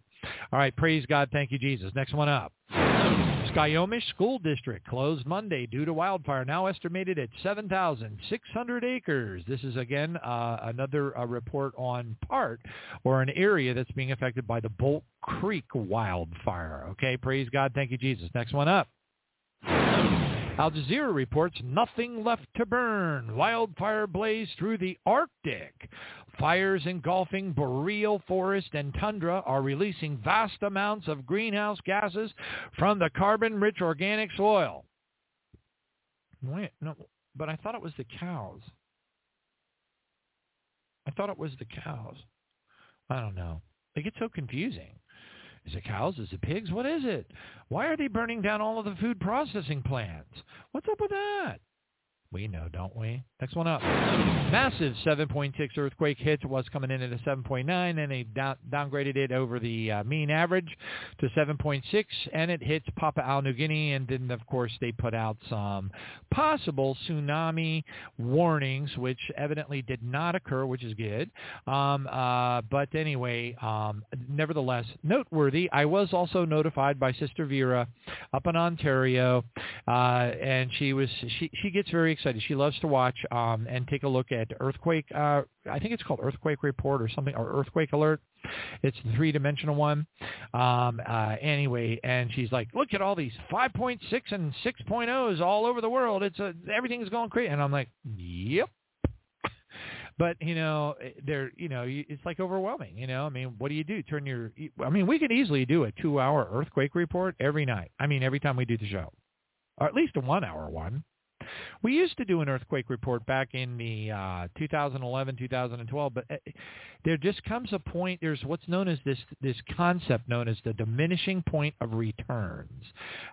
All right, praise God, thank you, Jesus. Next one up. Skyhomish School District closed Monday due to wildfire, now estimated at seven thousand six hundred acres. This is, again, uh, another uh, report on part or an area that's being affected by the Bolt Creek wildfire. Okay, praise God. Thank you, Jesus. Next one up. Al Jazeera reports nothing left to burn. Wildfire blaze through the Arctic. Fires engulfing boreal forest and tundra are releasing vast amounts of greenhouse gases from the carbon-rich organic soil. Wait, no, but I thought it was the cows. I thought it was the cows. I don't know. They get so confusing. Is it cows? Is it pigs? What is it? Why are they burning down all of the food processing plants? What's up with that? We know, don't we? Next one up. Massive seven point six earthquake hit. Was coming in at a seven point nine, and they down- downgraded it over the uh, mean average to seven point six, and it hits Papua New Guinea. And then, of course, they put out some possible tsunami warnings, which evidently did not occur, which is good. Um, uh, but anyway, um, nevertheless, noteworthy. I was also notified by Sister Vera up in Ontario, uh, and she was she, she gets very excited. She loves to watch um, and take a look at earthquake. Uh, I think it's called Earthquake Report or something, or Earthquake Alert. It's the three-dimensional one. Um, uh, anyway, and she's like, "Look at all these five point six and six point ohs all over the world. It's a, everything's going crazy." And I'm like, "Yep." But, you know, they're, you know, it's like overwhelming, you know. I mean, what do you do? Turn your, I mean, we could easily do a two-hour earthquake report every night. I mean, every time we do the show, or at least a one-hour one. We used to do an earthquake report back in the uh, two thousand eleven, two thousand twelve, but there just comes a point, there's what's known as this this concept known as the diminishing point of returns.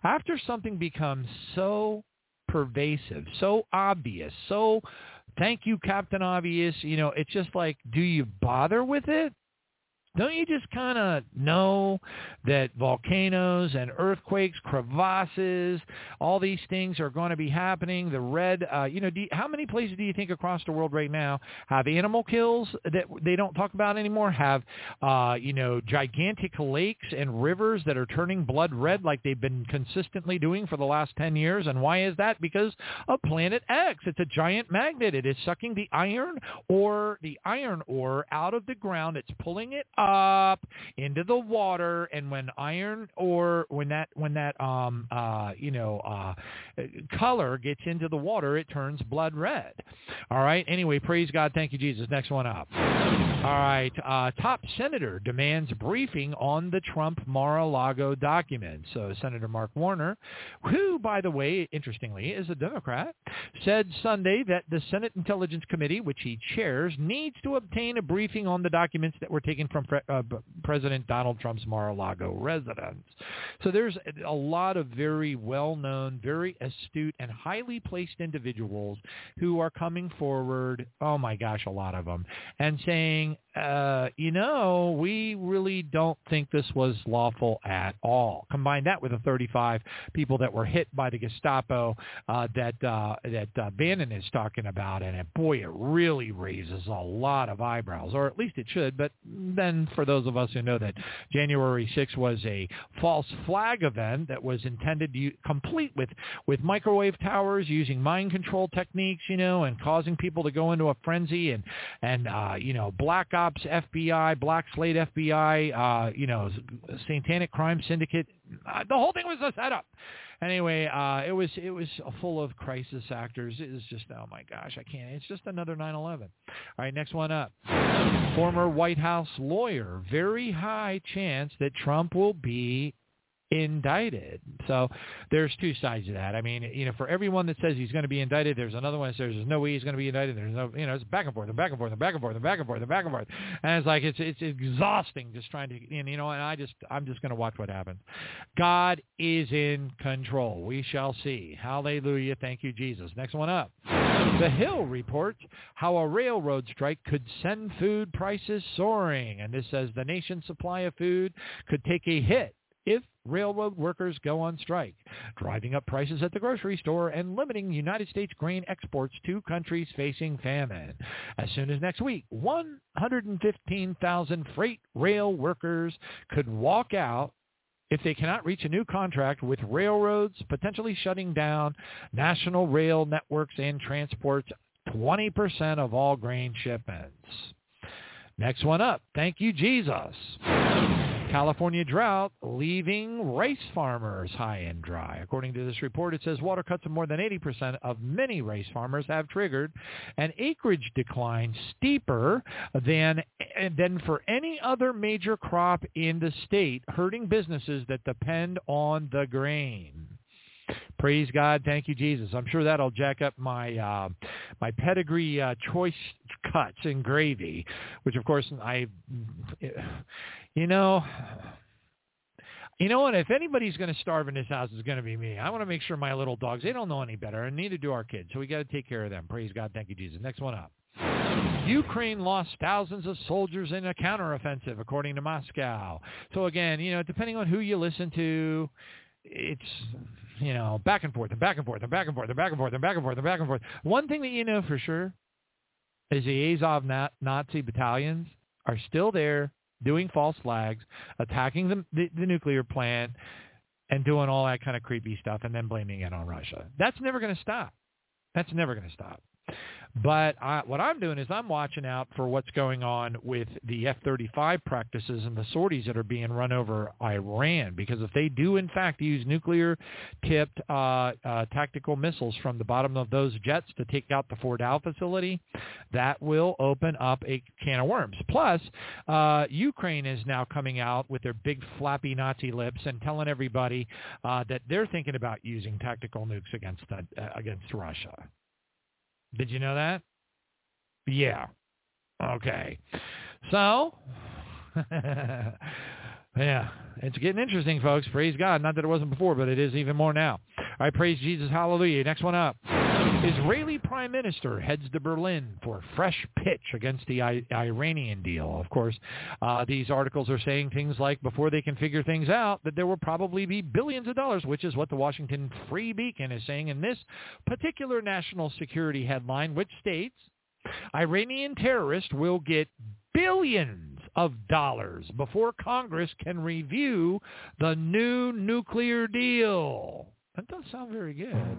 After something becomes so pervasive, so obvious, so thank you, Captain Obvious, you know, it's just like, do you bother with it? Don't you just kind of know that volcanoes and earthquakes, crevasses, all these things are going to be happening? The red, uh, you know, do you, how many places do you think across the world right now have animal kills that they don't talk about anymore? Have, uh, you know, gigantic lakes and rivers that are turning blood red like they've been consistently doing for the last ten years. And why is that? Because of Planet X. It's a giant magnet. It is sucking the iron ore, the iron ore out of the ground. It's pulling it up. up into the water, and when iron ore, when that when that um uh you know uh color gets into the water, it turns blood red. All right. Anyway, praise God. Thank you, Jesus. Next one up. All right. Uh, top senator demands briefing on the Trump Mar-a-Lago document. So Senator Mark Warner, who, by the way, interestingly, is a Democrat, said Sunday that the Senate Intelligence Committee, which he chairs, needs to obtain a briefing on the documents that were taken from pre- uh, President Donald Trump's Mar-a-Lago residence. So there's a lot of very well-known, very astute, and highly placed individuals who are coming forward, oh my gosh, a lot of them, and saying, uh, you know, we really don't think this was lawful at all. Combine that with the thirty-five people that were hit by the Gestapo uh, that uh, that uh, Bannon is talking about, and it, boy, it really raises a lot of eyebrows, or at least it should. But then for those of us who know that January sixth was a false flag event that was intended to complete with, with microwave towers, using mind control techniques, you know, and causing people to go into a frenzy, and, and uh, you know, black ops, F B I, black slate F B I, uh, you know, satanic crime syndicate. Uh, the whole thing was a setup. Anyway, uh, it was it was full of crisis actors. It was just, oh my gosh, I can't. It's just another nine eleven. All right, next one up. Former White House lawyer, very high chance that Trump will be indicted. So there's two sides to that. I mean, you know, for everyone that says he's going to be indicted, there's another one that says there's no way he's going to be indicted. There's no, you know, it's back and forth and back and forth and back and forth and back and forth and back and forth. And it's like, it's it's exhausting just trying to, and, you know, and I just, I'm just going to watch what happens. God is in control. We shall see. Hallelujah. Thank you, Jesus. Next one up. The Hill reports how a railroad strike could send food prices soaring. And this says the nation's supply of food could take a hit if railroad workers go on strike, driving up prices at the grocery store and limiting United States grain exports to countries facing famine. As soon as next week, one hundred fifteen thousand freight rail workers could walk out if they cannot reach a new contract with railroads, potentially shutting down national rail networks and transports twenty percent of all grain shipments. Next one up. Thank you, Jesus. California drought leaving rice farmers high and dry. According to this report, it says water cuts of more than eighty percent of many rice farmers have triggered an acreage decline steeper than than for any other major crop in the state, hurting businesses that depend on the grain. Praise God. Thank you, Jesus. I'm sure that'll jack up my uh, my pedigree uh, choice cuts and gravy, which, of course, I, you know, you know what? If anybody's going to starve in this house, it's going to be me. I want to make sure my little dogs, they don't know any better, and neither do our kids. So we got to take care of them. Praise God. Thank you, Jesus. Next one up. Ukraine lost thousands of soldiers in a counteroffensive, according to Moscow. So, again, you know, depending on who you listen to, it's, you know, back and forth and back and forth and back and forth and back and forth and back and forth and back and forth. One thing that you know for sure is the Azov Nazi battalions are still there doing false flags, attacking the, the, the nuclear plant and doing all that kind of creepy stuff and then blaming it on Russia. That's never going to stop. That's never going to stop. But I, what I'm doing is I'm watching out for what's going on with the F thirty-five practices and the sorties that are being run over Iran, because if they do, in fact, use nuclear-tipped uh, uh, tactical missiles from the bottom of those jets to take out the Fort Al facility, that will open up a can of worms. Plus, uh, Ukraine is now coming out with their big flappy Nazi lips and telling everybody uh, that they're thinking about using tactical nukes against uh, against Russia. Did you know that? Yeah. Okay. So, yeah, it's getting interesting, folks. Praise God. Not that it wasn't before, but it is even more now. I praise Jesus. Hallelujah. Next one up. Israeli Prime Minister heads to Berlin for fresh pitch against the I- Iranian deal. Of course, uh, these articles are saying things like, before they can figure things out, that there will probably be billions of dollars, which is what the Washington Free Beacon is saying in this particular national security headline, which states, Iranian terrorists will get billions of dollars before Congress can review the new nuclear deal. That doesn't sound very good.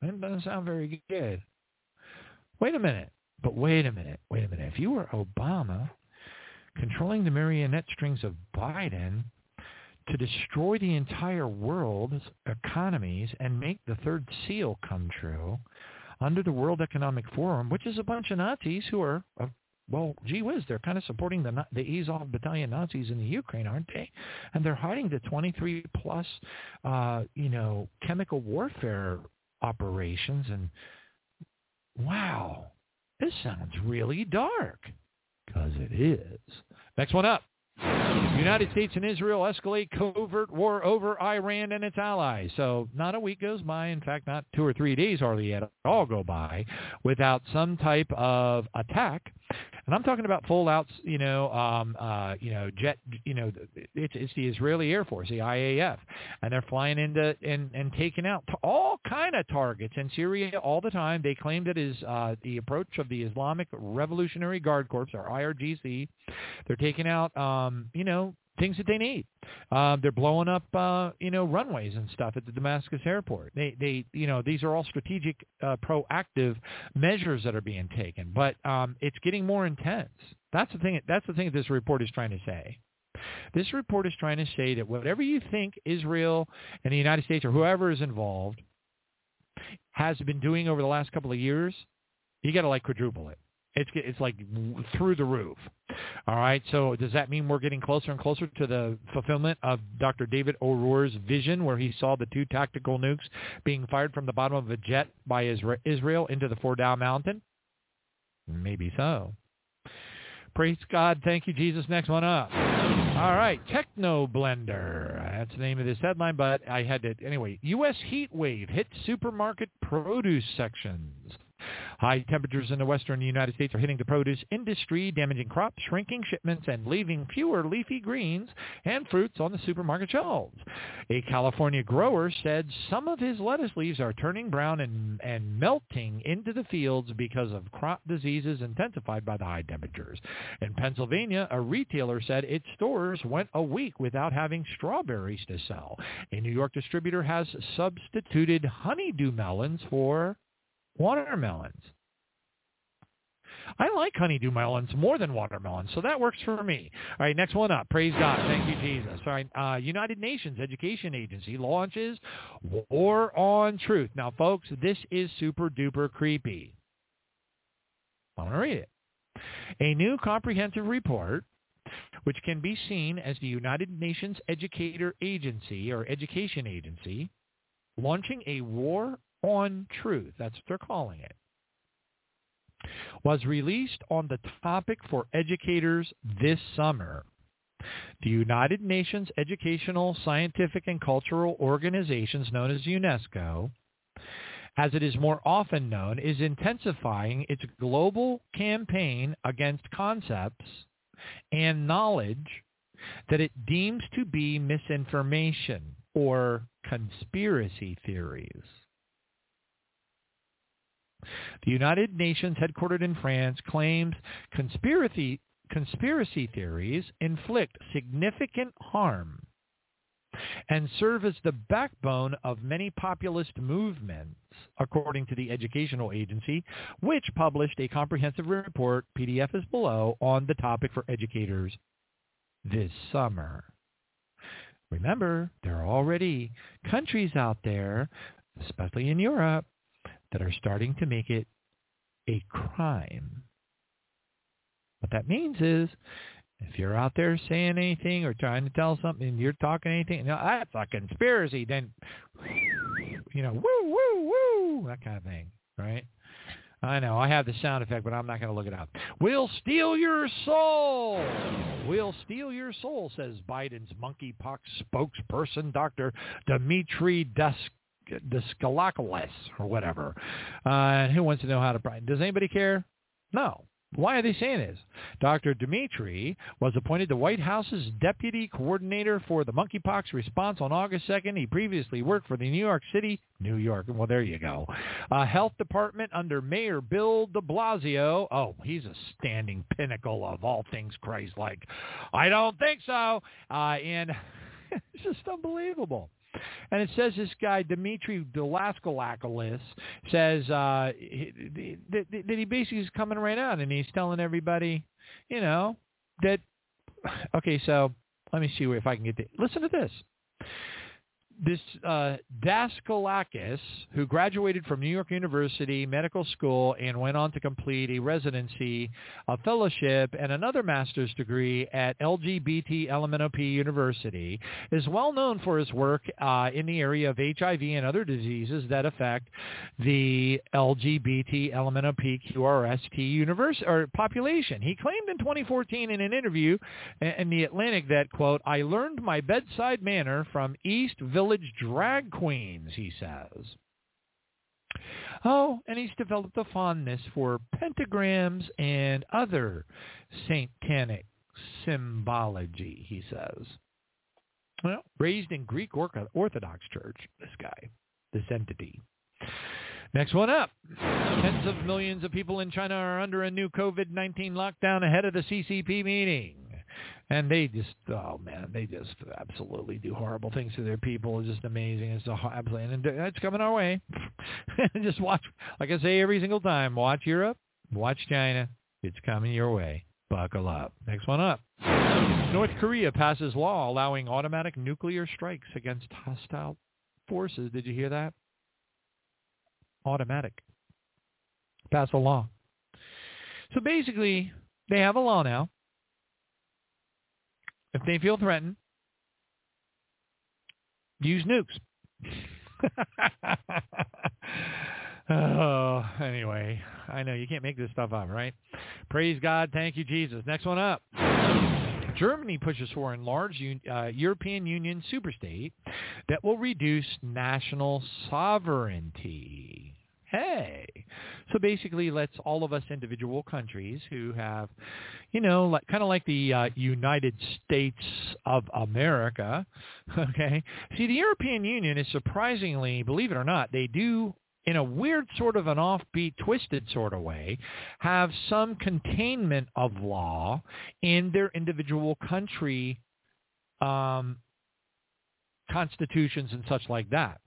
That doesn't sound very good. Wait a minute. But wait a minute. Wait a minute. If you were Obama, controlling the marionette strings of Biden to destroy the entire world's economies and make the third seal come true under the World Economic Forum, which is a bunch of Nazis who are, uh, well, gee whiz, they're kind of supporting the the Azov Battalion Nazis in the Ukraine, aren't they? And they're hiding the twenty-three plus, uh, you know, chemical warfare operations. And wow, this sounds really dark, because it is. Next one up. United States and Israel escalate covert war over Iran and its allies. So not a week goes by, in fact, not two or three days hardly at all go by without some type of attack. And I'm talking about full outs, you know, um, uh, you know, jet, you know, it's, it's the Israeli Air Force, the I A F, and they're flying into and, and taking out all kind of targets in Syria all the time. They claim that is uh, the approach of the Islamic Revolutionary Guard Corps, or I R G C. They're taking out, um, you know, things that they need. Uh, they're blowing up, uh, you know, runways and stuff at the Damascus airport. They, they, you know, these are all strategic, uh, proactive measures that are being taken. But um, it's getting more intense. That's the thing. That's the thing this report is trying to say. This report is trying to say that whatever you think Israel and the United States or whoever is involved has been doing over the last couple of years, you got to like quadruple it. It's it's like through the roof. All right. So does that mean we're getting closer and closer to the fulfillment of Doctor David O'Rourke's vision, where he saw the two tactical nukes being fired from the bottom of a jet by Israel into the Fordow Mountain? Maybe so. Praise God. Thank you, Jesus. Next one up. All right. Techno Blender. That's the name of this headline, but I had to. Anyway, U S heat wave hits supermarket produce sections. High temperatures in the western United States are hitting the produce industry, damaging crops, shrinking shipments, and leaving fewer leafy greens and fruits on the supermarket shelves. A California grower said some of his lettuce leaves are turning brown and, and melting into the fields because of crop diseases intensified by the high temperatures. In Pennsylvania, a retailer said its stores went a week without having strawberries to sell. A New York distributor has substituted honeydew melons for watermelons. I like honeydew melons more than watermelons, so that works for me. All right, next one up. Praise God. Thank you, Jesus. All right, uh, United Nations Education Agency launches War on Truth. Now, folks, this is super-duper creepy. I'm going to read it. A new comprehensive report, which can be seen as the United Nations Educator Agency or Education Agency, launching a war on truth, that's what they're calling it, was released on the topic for educators this summer. The United Nations Educational, Scientific, and Cultural Organizations, known as UNESCO, as it is more often known, is intensifying its global campaign against concepts and knowledge that it deems to be misinformation or conspiracy theories. The United Nations, headquartered in France, claims conspiracy, conspiracy theories inflict significant harm and serve as the backbone of many populist movements, according to the Educational Agency, which published a comprehensive report, P D F is below, on the topic for educators this summer. Remember, there are already countries out there, especially in Europe, that are starting to make it a crime. What that means is, if you're out there saying anything or trying to tell something, and you're talking anything, no, that's a conspiracy, then, you know, woo, woo, woo, that kind of thing, right? I know, I have the sound effect, but I'm not going to look it up. We'll steal your soul! We'll steal your soul, says Biden's monkeypox spokesperson, Doctor Dimitri Dusk. Discalacalus or whatever. Uh, who wants to know how to... Does anybody care? No. Why are they saying this? Doctor Dimitri was appointed the White House's deputy coordinator for the monkeypox response on August second. He previously worked for the New York City, New York, well, there you go, uh, Health Department under Mayor Bill de Blasio. Oh, he's a standing pinnacle of all things Christ-like. I don't think so. Uh, and it's just unbelievable. And it says this guy, Dimitri Delaskalakalus, says uh, that he basically is coming right out and he's telling everybody, you know, that okay, so let me see if I can get the, listen to this. This uh, Daskalakis, who graduated from New York University Medical School and went on to complete a residency, a fellowship, and another master's degree at L G B T L M N O P University, is well known for his work uh, in the area of H I V and other diseases that affect the L G B T L M N O P Q R S T universe, or population. He claimed in twenty fourteen in an interview in The Atlantic that, quote, I learned my bedside manner from East Village drag queens, he says. Oh, and he's developed a fondness for pentagrams and other satanic symbology, he says. Well, raised in Greek Orthodox Church, this guy, this entity. Next one up. Tens of millions of people in China are under a new COVID nineteen lockdown ahead of the C C P meeting. And they just, oh, man, they just absolutely do horrible things to their people. It's just amazing. It's absolutely, and it's coming our way. Just watch, like I say every single time, watch Europe, watch China. It's coming your way. Buckle up. Next one up. North Korea passes law allowing automatic nuclear strikes against hostile forces. Did you hear that? Automatic. Pass a law. So basically, they have a law now. If they feel threatened, use nukes. Oh, anyway, I know you can't make this stuff up, right? Praise God. Thank you, Jesus. Next one up. Germany pushes for a large uh, European Union superstate that will reduce national sovereignty. Hey. So basically, let's all of us individual countries who have, you know, like, kind of like the uh, United States of America, okay? See, the European Union is surprisingly, believe it or not, they do, in a weird sort of an offbeat, twisted sort of way, have some containment of law in their individual country um, constitutions and such like that.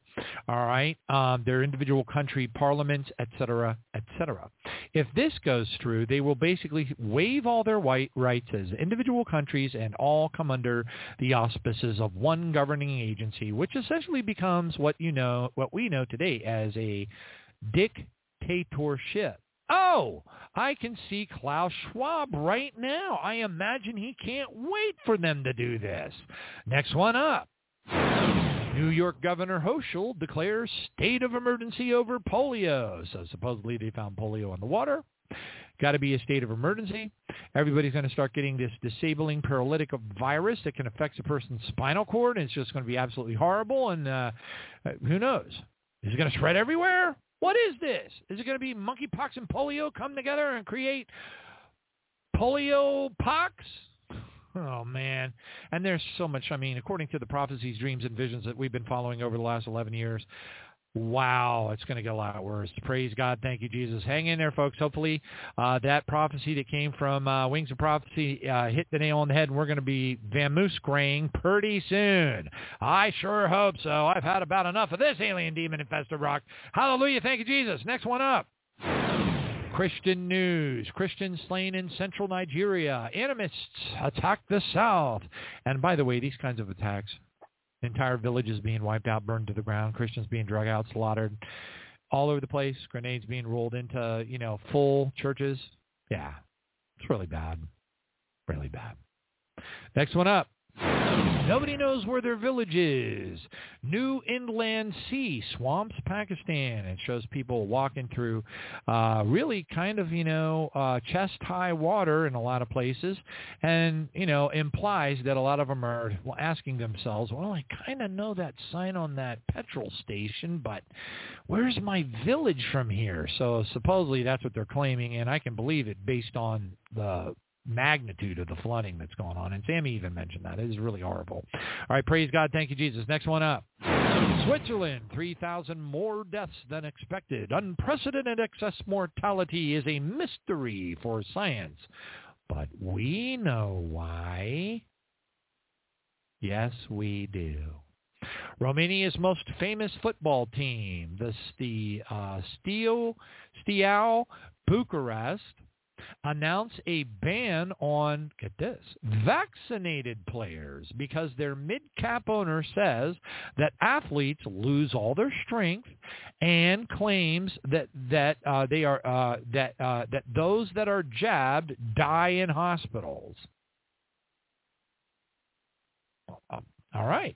All right, um, their individual country parliaments, et cetera, et cetera. If this goes through, they will basically waive all their white rights as individual countries and all come under the auspices of one governing agency, which essentially becomes what you know, what we know today as a dictatorship. Oh, I can see Klaus Schwab right now. I imagine he can't wait for them to do this. Next one up. New York Governor Hochul declares state of emergency over polio. So supposedly they found polio in the water. Got to be a state of emergency. Everybody's going to start getting this disabling paralytic virus that can affect a person's spinal cord. And it's just going to be absolutely horrible. And uh, who knows? Is it going to spread everywhere? What is this? Is it going to be monkeypox and polio come together and create polio pox? Oh, man. And there's so much. I mean, according to the prophecies, dreams, and visions that we've been following over the last eleven years, wow, it's going to get a lot worse. Praise God. Thank you, Jesus. Hang in there, folks. Hopefully uh, that prophecy that came from uh, Wings of Prophecy uh, hit the nail on the head, and we're going to be vamoose-graying pretty soon. I sure hope so. I've had about enough of this alien demon-infested rock. Hallelujah. Thank you, Jesus. Next one up. Christian news. Christians slain in central Nigeria. Animists attack the South. And by the way, these kinds of attacks, entire villages being wiped out, burned to the ground, Christians being drug out, slaughtered, all over the place, grenades being rolled into, you know, full churches. Yeah, it's really bad. Really bad. Next one up. Nobody knows where their village is. New Inland Sea swamps Pakistan. It shows people walking through uh, really kind of, you know, uh, chest-high water in a lot of places, and, you know, implies that a lot of them are asking themselves, well, I kind of know that sign on that petrol station, but where's my village from here? So supposedly that's what they're claiming, and I can believe it based on the magnitude of the flooding that's going on. And Sammy even mentioned that. It is really horrible. All right. Praise God. Thank you, Jesus. Next one up. Switzerland, three thousand more deaths than expected. Unprecedented excess mortality is a mystery for science, but we know why. Yes, we do. Romania's most famous football team, the, the uh, Steaua Bucharest, announce a ban on, get this, vaccinated players because their mid-cap owner says that athletes lose all their strength and claims that that uh, they are uh, that uh, that those that are jabbed die in hospitals. All right,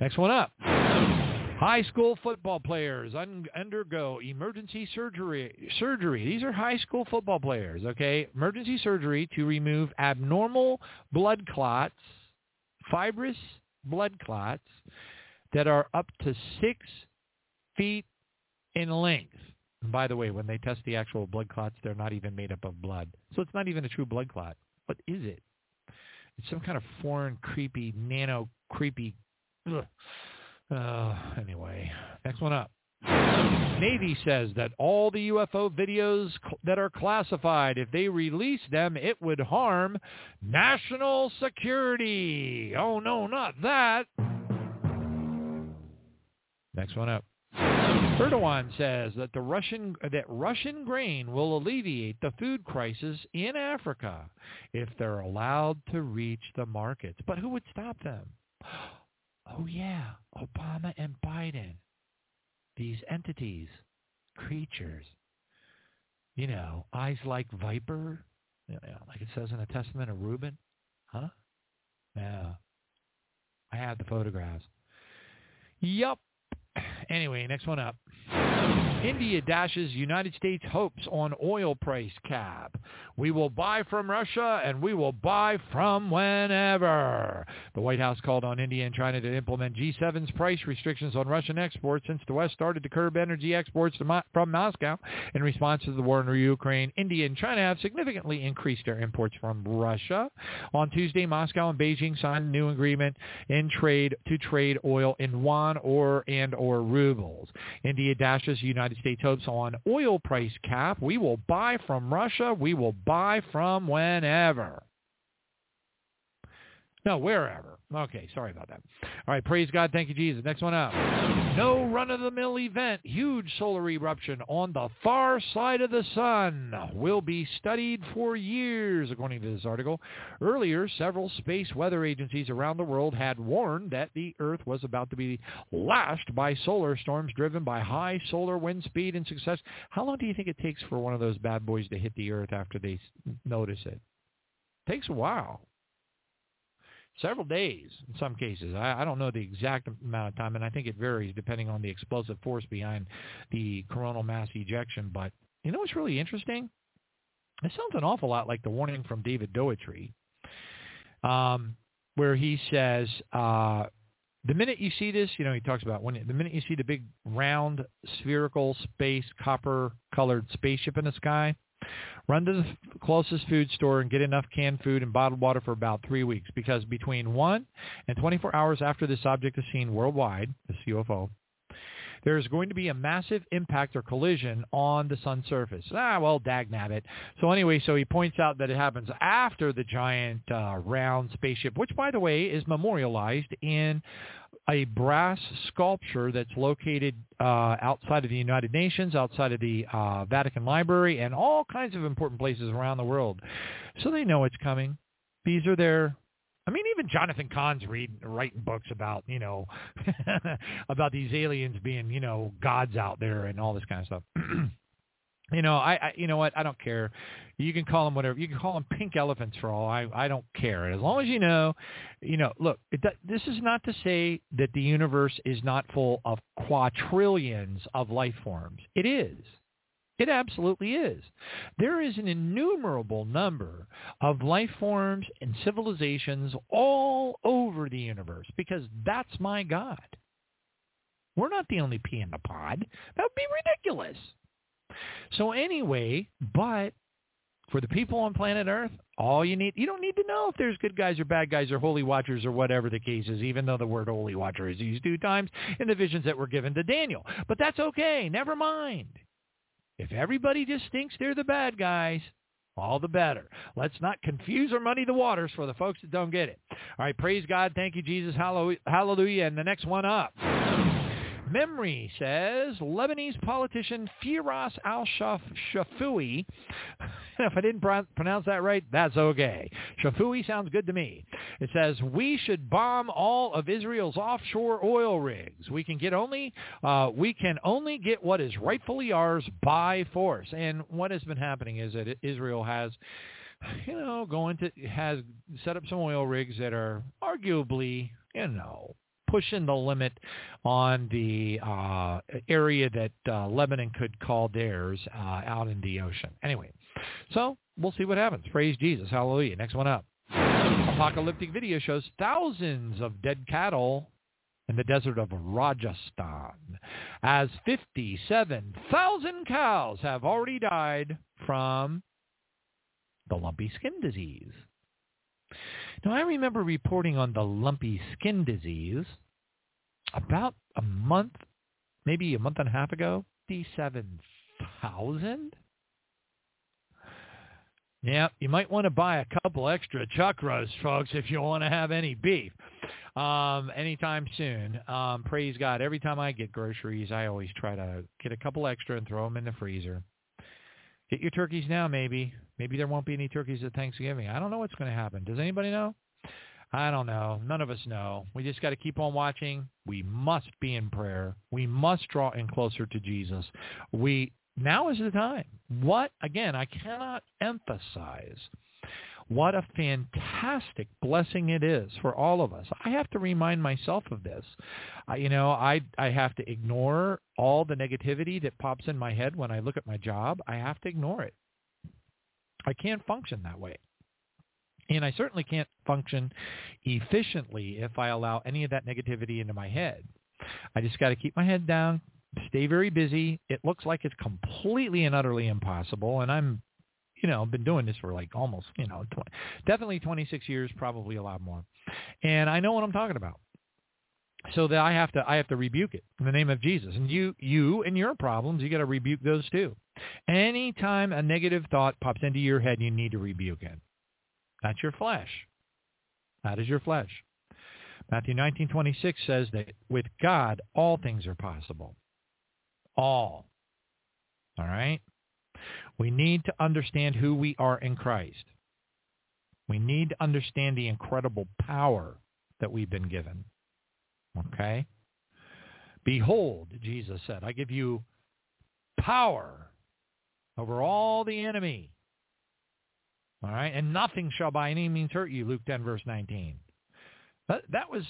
next one up. High school football players un- undergo emergency surgery. Surgery. These are high school football players, okay? Emergency surgery to remove abnormal blood clots, fibrous blood clots that are up to six feet in length. And by the way, when they test the actual blood clots, they're not even made up of blood. So it's not even a true blood clot. What is it? It's some kind of foreign, creepy, nano, creepy... Ugh. Uh, anyway, next one up. Navy says that all the U F O videos cl- that are classified, if they release them, it would harm national security. Oh, no, not that. Next one up. Erdogan says that the Russian that Russian grain will alleviate the food crisis in Africa if they're allowed to reach the markets. But who would stop them? Oh, yeah, Obama and Biden, these entities, creatures, you know, eyes like viper, you know, like it says in the Testament of Reuben, huh? Yeah, I have the photographs. Yup. Anyway, next one up. India dashes United States hopes on oil price cap. We will buy from Russia and we will buy from whenever. The White House called on India and China to implement G seven's price restrictions on Russian exports since the West started to curb energy exports to Mo- from Moscow. In response to the war in Ukraine, India and China have significantly increased their imports from Russia. On Tuesday, Moscow and Beijing signed a new agreement in trade to trade oil in yuan or and or rubles. India dashes United States hopes on oil price cap. We will buy from Russia. We will buy from whenever. No, wherever. Okay, sorry about that. All right, praise God. Thank you, Jesus. Next one up. No run-of-the-mill event. Huge solar eruption on the far side of the sun will be studied for years, according to this article. Earlier, several space weather agencies around the world had warned that the Earth was about to be lashed by solar storms driven by high solar wind speed and success. How long do you think it takes for one of those bad boys to hit the Earth after they notice it? It takes a while. Several days in some cases. I, I don't know the exact amount of time, and I think it varies depending on the explosive force behind the coronal mass ejection. But you know what's really interesting? It sounds an awful lot like the warning from David Doetry, um, where he says, uh, the minute you see this, you know, he talks about when the minute you see the big round spherical space copper-colored spaceship in the sky, run to the closest food store and get enough canned food and bottled water for about three weeks because between one and twenty-four hours after this object is seen worldwide, this U F O, there is going to be a massive impact or collision on the sun's surface. Ah, well, dag nabbit. So anyway, so he points out that it happens after the giant uh, round spaceship, which, by the way, is memorialized in a brass sculpture that's located uh, outside of the United Nations, outside of the uh, Vatican Library, and all kinds of important places around the world. So they know it's coming. These are their... I mean, even Jonathan Cahn's reading, writing books about, you know, about these aliens being, you know, gods out there and all this kind of stuff. You know, I, I, you know what? I don't care. You can call them whatever. You can call them pink elephants for all. I, I don't care. As long as you know, you know, look, it, this is not to say that the universe is not full of quadrillions of life forms. It is. It absolutely is. There is an innumerable number of life forms and civilizations all over the universe because that's my God. We're not the only pea in the pod. That would be ridiculous. So anyway, but for the people on planet Earth, all you need, you don't need to know if there's good guys or bad guys or holy watchers or whatever the case is, even though the word holy watcher is used two times in the visions that were given to Daniel. But that's okay. Never mind. If everybody just thinks they're the bad guys, all the better. Let's not confuse or muddy the waters for the folks that don't get it. All right, praise God. Thank you, Jesus. Hallelujah. And the next one up. Memory says, Lebanese politician Firas al-Shafiui, if I didn't pro- pronounce that right, that's okay. Shafiui sounds good to me. It says, we should bomb all of Israel's offshore oil rigs. We can get only, uh, we can only get what is rightfully ours by force. And what has been happening is that Israel has... you know, going to, has set up some oil rigs that are arguably, you know, pushing the limit on the uh, area that uh, Lebanon could call theirs uh, out in the ocean. Anyway, so we'll see what happens. Praise Jesus. Hallelujah. Next one up. Apocalyptic video shows thousands of dead cattle in the desert of Rajasthan, as fifty-seven thousand cows have already died from the lumpy skin disease. Now, I remember reporting on the lumpy skin disease about a month, maybe a month and a half ago. fifty-seven thousand? Yeah, you might want to buy a couple extra chuck roasts, folks, if you want to have any beef um, anytime soon. Um, praise God. Every time I get groceries, I always try to get a couple extra and throw them in the freezer. Get your turkeys now, maybe. Maybe there won't be any turkeys at Thanksgiving. I don't know what's going to happen. Does anybody know? I don't know. None of us know. We just got to keep on watching. We must be in prayer. We must draw in closer to Jesus. We now is the time. What, again, I cannot emphasize what a fantastic blessing it is for all of us. I have to remind myself of this. I, you know, I I have to ignore all the negativity that pops in my head when I look at my job. I have to ignore it. I can't function that way. And I certainly can't function efficiently if I allow any of that negativity into my head. I just got to keep my head down, stay very busy. It looks like it's completely and utterly impossible, and I'm You know, I've been doing this for like almost, you know, twenty, definitely twenty-six years, probably a lot more. And I know what I'm talking about. So that I have to, I have to rebuke it in the name of Jesus. And you, you and your problems, you got to rebuke those too. Anytime a negative thought pops into your head, you need to rebuke it. That's your flesh. That is your flesh. Matthew nineteen twenty-six says that with God, all things are possible. All. All right. We need to understand who we are in Christ. We need to understand the incredible power that we've been given. Okay? Behold, Jesus said, I give you power over all the enemy. All right? And nothing shall by any means hurt you, Luke ten, verse nineteen. That, that was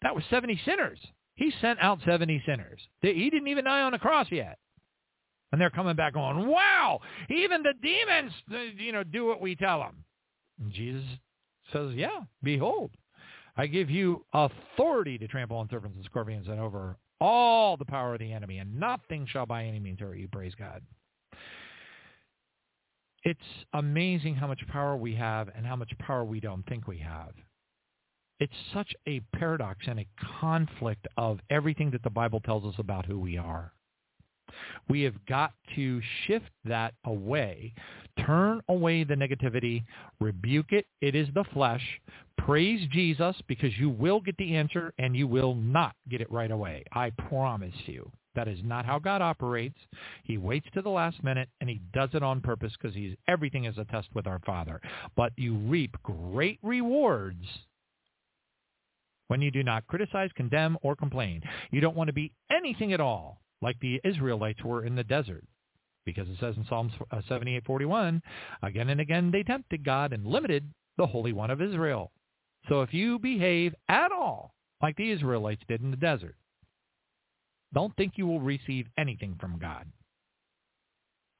that was seventy sinners. He sent out seventy sinners. He didn't even die on the cross yet. And they're coming back on, wow, even the demons, you know, do what we tell them. And Jesus says, yeah, behold, I give you authority to trample on serpents and scorpions and over all the power of the enemy, and nothing shall by any means hurt you, praise God. It's amazing how much power we have and how much power we don't think we have. It's such a paradox and a conflict of everything that the Bible tells us about who we are. We have got to shift that away, turn away the negativity, rebuke it. It is the flesh. Praise Jesus, because you will get the answer and you will not get it right away. I promise you. That is not how God operates. He waits to the last minute, and he does it on purpose because he's, everything is a test with our Father. But you reap great rewards when you do not criticize, condemn, or complain. You don't want to be anything at all like the Israelites were in the desert, because it says in Psalm seventy-eight forty-one, again and again they tempted God and limited the Holy One of Israel. So if you behave at all like the Israelites did in the desert, don't think you will receive anything from God.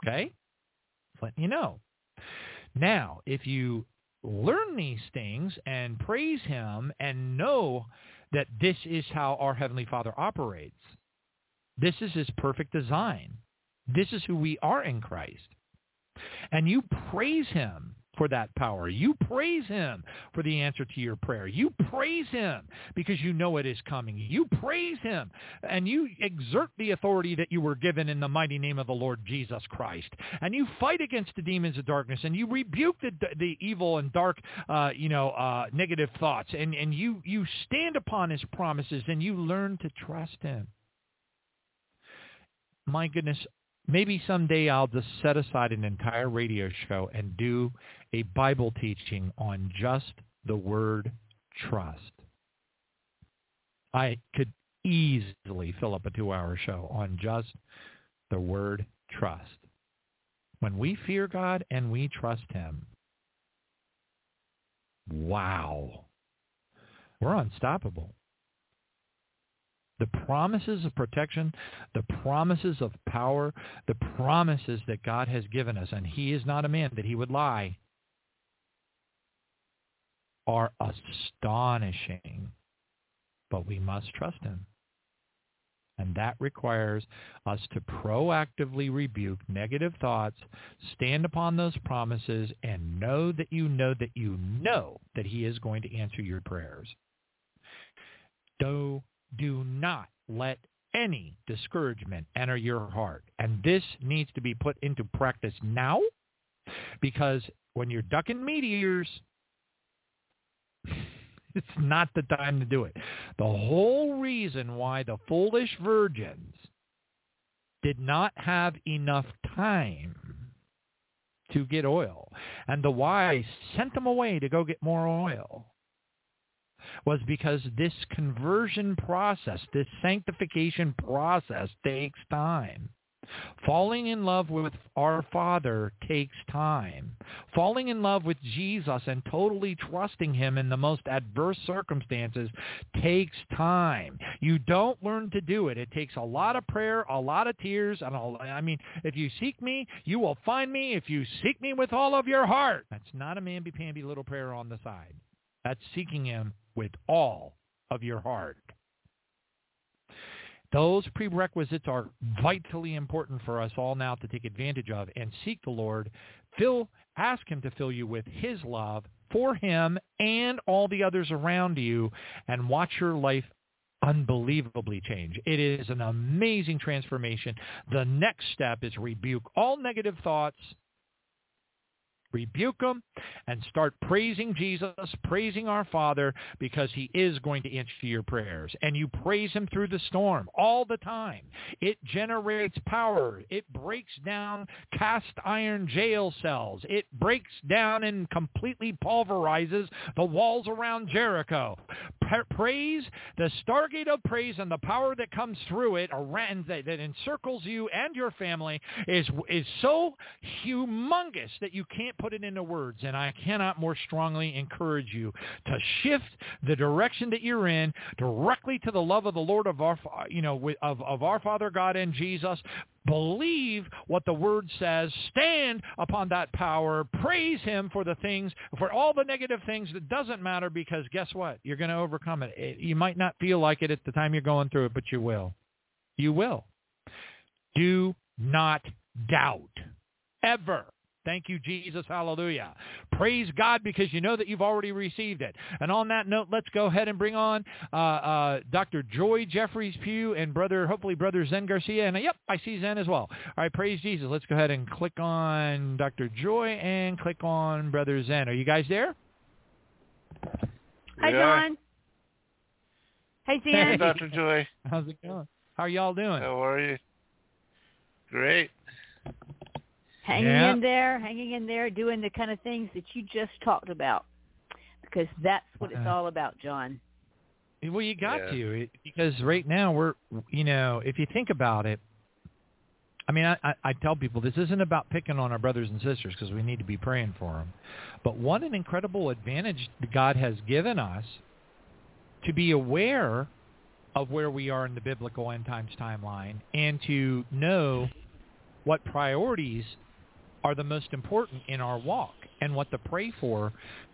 Okay? Let me know. Now, if you learn these things and praise him and know that this is how our Heavenly Father operates, this is his perfect design. This is who we are in Christ. And you praise him for that power. You praise him for the answer to your prayer. You praise him because you know it is coming. You praise him and you exert the authority that you were given in the mighty name of the Lord Jesus Christ. And you fight against the demons of darkness, and you rebuke the, the evil and dark, uh, you know, uh, negative thoughts. And, and you, you stand upon his promises, and you learn to trust him. my goodness, maybe someday I'll just set aside an entire radio show and do a Bible teaching on just the word trust. I could easily fill up a two-hour show on just the word trust. When we fear God and we trust him, wow, we're unstoppable. The promises of protection, the promises of power, the promises that God has given us, and he is not a man that he would lie, are astonishing. But we must trust him. And that requires us to proactively rebuke negative thoughts, stand upon those promises, and know that you know that you know that he is going to answer your prayers. Do, do not let any discouragement enter your heart. And this needs to be put into practice now, because when you're ducking meteors, it's not the time to do it. The whole reason why the foolish virgins did not have enough time to get oil, and the wise sent them away to go get more oil, was because this conversion process, this sanctification process takes time. Falling in love with our Father takes time. Falling in love with Jesus and totally trusting him in the most adverse circumstances takes time. You don't learn to do it. It takes a lot of prayer, a lot of tears, and all, I mean, if you seek me, you will find me if you seek me with all of your heart. That's not a mamby-pamby little prayer on the side. That's seeking him with all of your heart. Those prerequisites are vitally important for us all now to take advantage of and seek the Lord. Fill, ask him to fill you with his love for him and all the others around you, and watch your life unbelievably change. It is an amazing transformation. The next step is rebuke all negative thoughts. Rebuke them and start praising Jesus, praising our Father, because he is going to answer your prayers. And you praise him through the storm all the time. It generates power. It breaks down cast iron jail cells. It breaks down and completely pulverizes the walls around Jericho. Praise, the stargate of praise, and the power that comes through it around, that, that encircles you and your family is is so humongous that you can't put it into words, and I cannot more strongly encourage you to shift the direction that you're in directly to the love of the Lord of our, you know, of, of our Father God and Jesus. Believe what the word says. Stand upon that power. Praise him for the things, for all the negative things that doesn't matter, because guess what? You're going to overcome it. it. You might not feel like it at the time you're going through it, but you will. You will. Do not doubt. Ever. Thank you, Jesus. Hallelujah. Praise God, because you know that you've already received it. And on that note, let's go ahead and bring on uh, uh, Doctor Joy Jeffries Pugh and brother, hopefully brother Zen Garcia. And uh, yep, I see Zen as well. All right, praise Jesus. Let's go ahead and click on Doctor Joy and click on brother Zen. Are you guys there? Hi, John. Hey, Zen. Hey, Doctor Joy. How's it going? How are y'all doing? How are you? Great. Hanging yeah. in there, hanging in there, doing the kind of things that you just talked about, because that's what it's all about, John. Well, you got yeah. to, it, because right now we're, you know, if you think about it, I mean, I, I, I tell people this isn't about picking on our brothers and sisters, because we need to be praying for them. But what an incredible advantage God has given us to be aware of where we are in the biblical end times timeline, and to know what priorities are the most important in our walk, and what to pray for,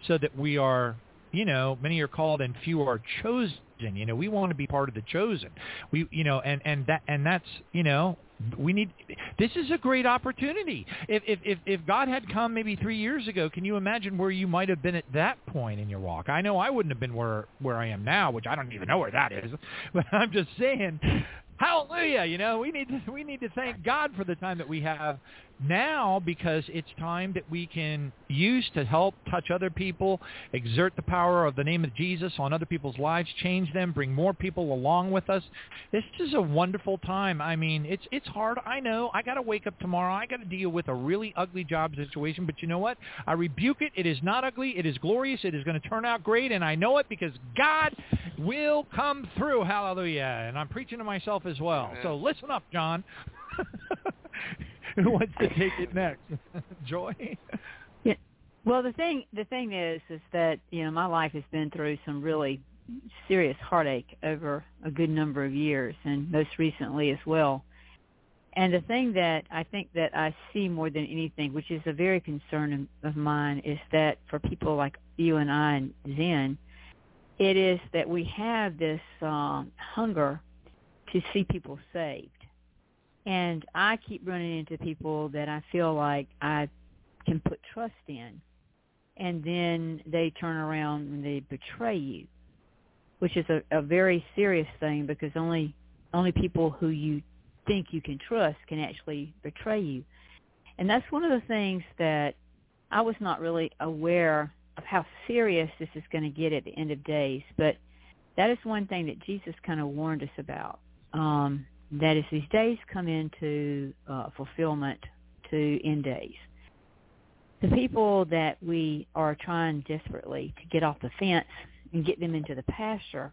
so that we are, you know, many are called and few are chosen. You know, we want to be part of the chosen. We, you know, and, and that, and that's, you know, we need, this is a great opportunity. If, if, if, if God had come maybe three years ago, can you imagine where you might have been at that point in your walk? I know I wouldn't have been where, where I am now, which I don't even know where that is, but I'm just saying, Hallelujah! You know, we need to, we need to thank God for the time that we have now, because it's time that we can use to help touch other people, exert the power of the name of Jesus on other people's lives, change them, bring more people along with us. This is a wonderful time. I mean, it's it's hard. I know. I got to wake up tomorrow. I got to deal with a really ugly job situation, but you know what? I rebuke it. It is not ugly. It is glorious. It is going to turn out great, and I know it because God will come through. Hallelujah. And I'm preaching to myself as well. So listen up, John. Who wants to take it next? Joy? Yeah. Well, the thing the thing is, is that, you know, my life has been through some really serious heartache over a good number of years, and most recently as well. And the thing that I think that I see more than anything, which is a very concern of mine, is that for people like you and I and Zen, it is that we have this um, hunger to see people saved. And I keep running into people that I feel like I can put trust in, and then they turn around and they betray you, which is a, a very serious thing, because only only people who you think you can trust can actually betray you. And that's one of the things that I was not really aware of, how serious this is going to get at the end of days. But that is one thing that Jesus kind of warned us about. Um That is, these days come into uh, fulfillment to end days. The people that we are trying desperately to get off the fence and get them into the pasture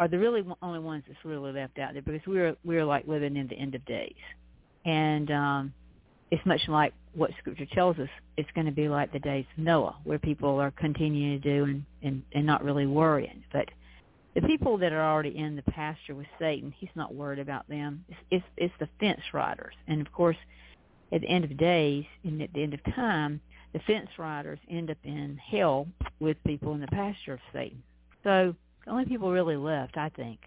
are the really only ones that's really left out there, because we're we're like living in the end of days. And um, it's much like what Scripture tells us. It's going to be like the days of Noah, where people are continuing to do and, and, and not really worrying. But the people that are already in the pasture with Satan, he's not worried about them. It's, it's, it's the fence riders. And, of course, at the end of days and at the end of time, the fence riders end up in hell with people in the pasture of Satan. So the only people really left, I think,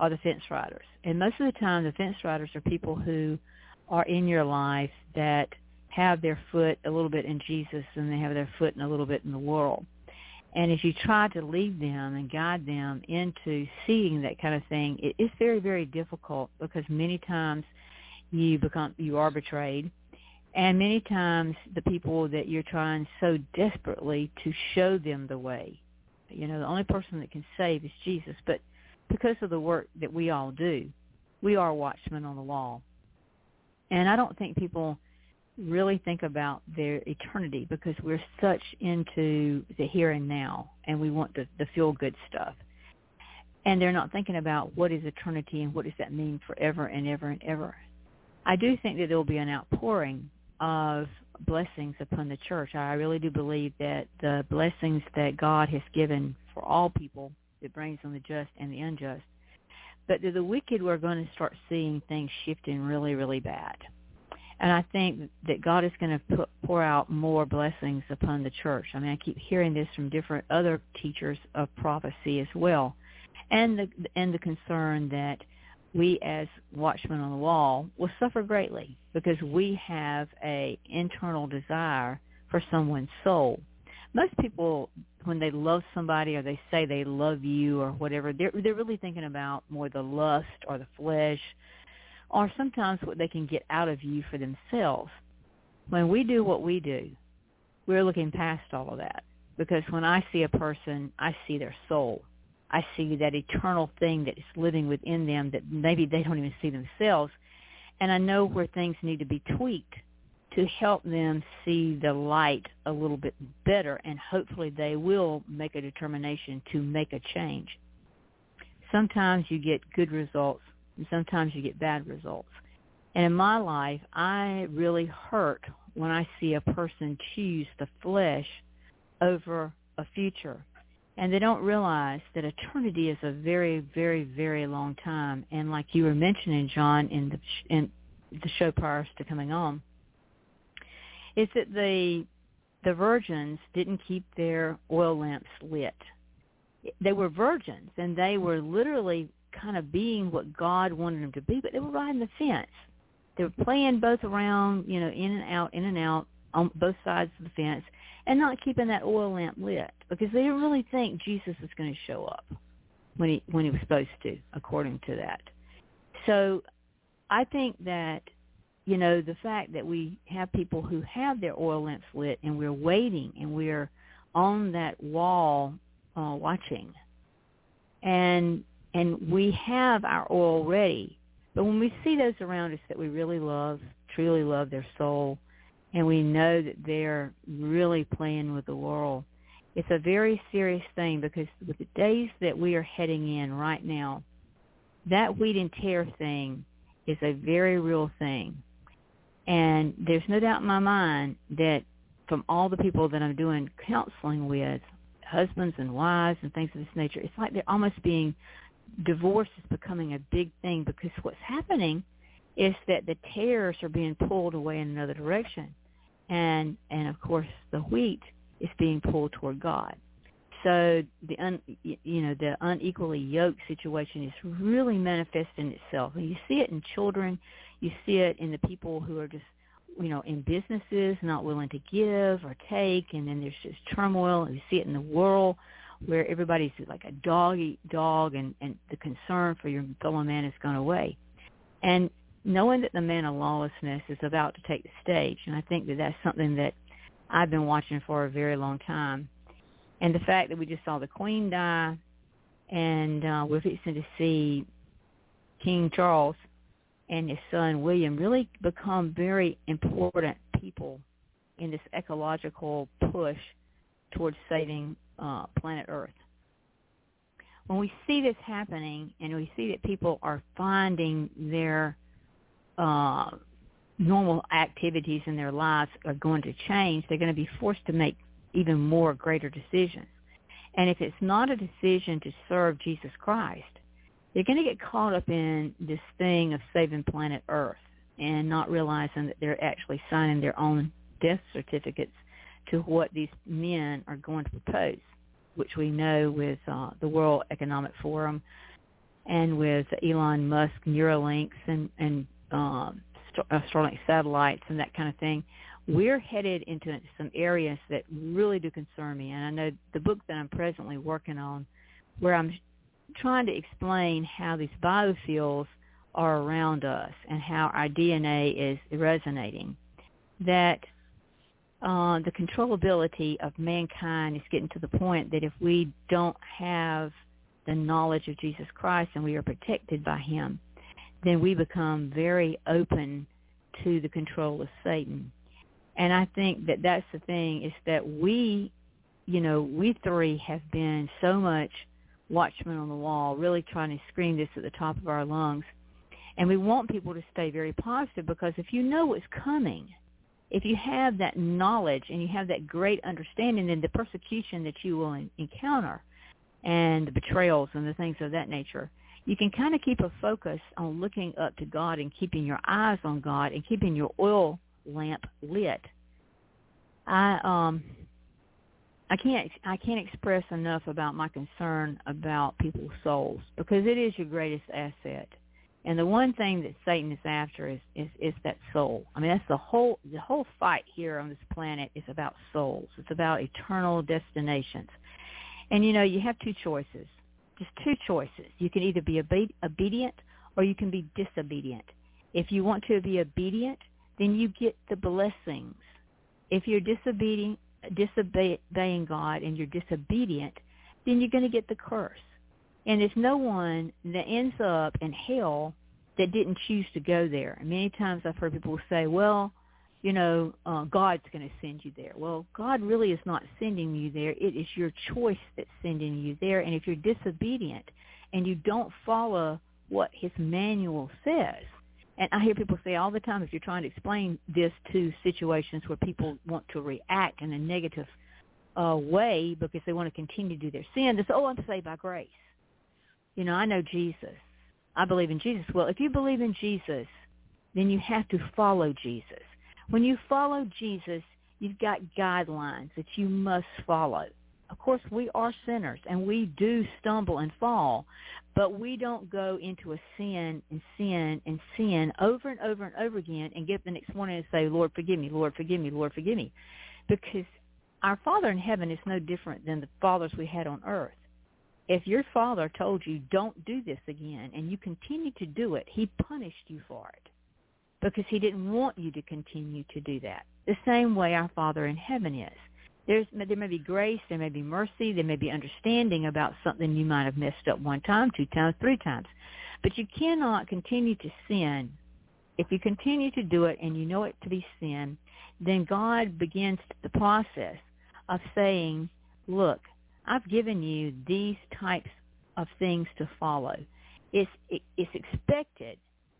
are the fence riders. And most of the time, the fence riders are people who are in your life that have their foot a little bit in Jesus, and they have their foot in a little bit in the world. And if you try to lead them and guide them into seeing that kind of thing, it is very, very difficult, because many times you become you are betrayed, and many times the people that you're trying so desperately to show them the way, you know, the only person that can save is Jesus. But because of the work that we all do, we are watchmen on the wall. And I don't think people really think about their eternity, because we're such into the here and now, and we want the, the feel-good stuff. And they're not thinking about what is eternity and what does that mean forever and ever and ever. I do think that there will be an outpouring of blessings upon the church. I really do believe that the blessings that God has given for all people, that brings on the just and the unjust, but the wicked, we're going to start seeing things shifting really, really bad. And I think that God is going to put, pour out more blessings upon the church. I mean, I keep hearing this from different other teachers of prophecy as well. And the and the concern that we as watchmen on the wall will suffer greatly, because we have a internal desire for someone's soul. Most people, when they love somebody or they say they love you or whatever, they're, they're really thinking about more the lust or the flesh, or sometimes what they can get out of you for themselves. When we do what we do, we're looking past all of that, because when I see a person, I see their soul. I see that eternal thing that is living within them that maybe they don't even see themselves, and I know where things need to be tweaked to help them see the light a little bit better, and hopefully they will make a determination to make a change. Sometimes you get good results, and sometimes you get bad results. And in my life, I really hurt when I see a person choose the flesh over a future. And they don't realize that eternity is a very, very, very long time. And like you were mentioning, John, in the, in the show prior to coming on, is that the, the virgins didn't keep their oil lamps lit. They were virgins, and they were literally kind of being what God wanted them to be, but they were riding the fence. They were playing both around, you know, in and out, in and out, on both sides of the fence, and not keeping that oil lamp lit, because they didn't really think Jesus was going to show up when he when he was supposed to, according to that. So I think that, you know, the fact that we have people who have their oil lamps lit and we're waiting and we're on that wall uh, watching, and and we have our oil ready. But when we see those around us that we really love, truly love their soul, and we know that they're really playing with the world, it's a very serious thing, because with the days that we are heading in right now, that wheat and tear thing is a very real thing. And there's no doubt in my mind that from all the people that I'm doing counseling with, husbands and wives and things of this nature, it's like they're almost being, divorce is becoming a big thing, because what's happening is that the tares are being pulled away in another direction. And, and of course, the wheat is being pulled toward God. So the un, you know the unequally yoked situation is really manifesting itself, and you see it in children, you see it in the people who are just, you know, in businesses not willing to give or take, and then there's just turmoil, and you see it in the world where everybody's like a dog eat dog, and, and the concern for your fellow man has gone away. And knowing that the man of lawlessness is about to take the stage, and I think that that's something that I've been watching for a very long time. And the fact that we just saw the Queen die, and uh, we're fixing to see King Charles and his son William really become very important people in this ecological push towards saving uh, planet Earth. When we see this happening, and we see that people are finding their uh, normal activities in their lives are going to change, they're going to be forced to make even more greater decisions. And if it's not a decision to serve Jesus Christ, you're going to get caught up in this thing of saving planet Earth and not realizing that they're actually signing their own death certificates to what these men are going to propose, which we know with uh, the World Economic Forum and with Elon Musk, Neuralinks, and, and uh, Starlink satellites and that kind of thing. We're headed into some areas that really do concern me. And I know the book that I'm presently working on, where I'm trying to explain how these biofuels are around us and how our D N A is resonating, that uh, the controllability of mankind is getting to the point that if we don't have the knowledge of Jesus Christ and we are protected by him, then we become very open to the control of Satan. And I think that that's the thing, is that we, you know, we three have been so much watchmen on the wall, really trying to scream this at the top of our lungs. And we want people to stay very positive, because if you know what's coming, if you have that knowledge and you have that great understanding, then the persecution that you will encounter and the betrayals and the things of that nature, you can kind of keep a focus on looking up to God and keeping your eyes on God and keeping your oil lamp lit. I um I can't I can't express enough about my concern about people's souls, because it is your greatest asset. And the one thing that Satan is after is, is, is that soul. I mean, that's the whole the whole fight here on this planet is about souls. It's about eternal destinations. And you know, you have two choices. Just two choices. You can either be obe- obedient or you can be disobedient. If you want to be obedient, then you get the blessings. If you're disobedient, disobeying God and you're disobedient, then you're going to get the curse. And there's no one that ends up in hell that didn't choose to go there. And many times I've heard people say, well, you know, uh, God's going to send you there. Well, God really is not sending you there. It is your choice that's sending you there. And if you're disobedient and you don't follow what his manual says, and I hear people say all the time, if you're trying to explain this to situations where people want to react in a negative uh, way because they want to continue to do their sin, they say, oh, I'm saved by grace. You know, I know Jesus. I believe in Jesus. Well, if you believe in Jesus, then you have to follow Jesus. When you follow Jesus, you've got guidelines that you must follow. Of course, we are sinners, and we do stumble and fall, but we don't go into a sin and sin and sin over and over and over again and get up the next morning and say, Lord, forgive me, Lord, forgive me, Lord, forgive me, because our Father in heaven is no different than the fathers we had on earth. If your father told you, don't do this again, and you continue to do it, he punished you for it because he didn't want you to continue to do that. The same way our Father in heaven is. There's, there may be grace, there may be mercy, there may be understanding about something you might have messed up one time, two times, three times. But you cannot continue to sin. If you continue to do it and you know it to be sin, then God begins the process of saying, look, I've given you these types of things to follow. It's, it, it's expected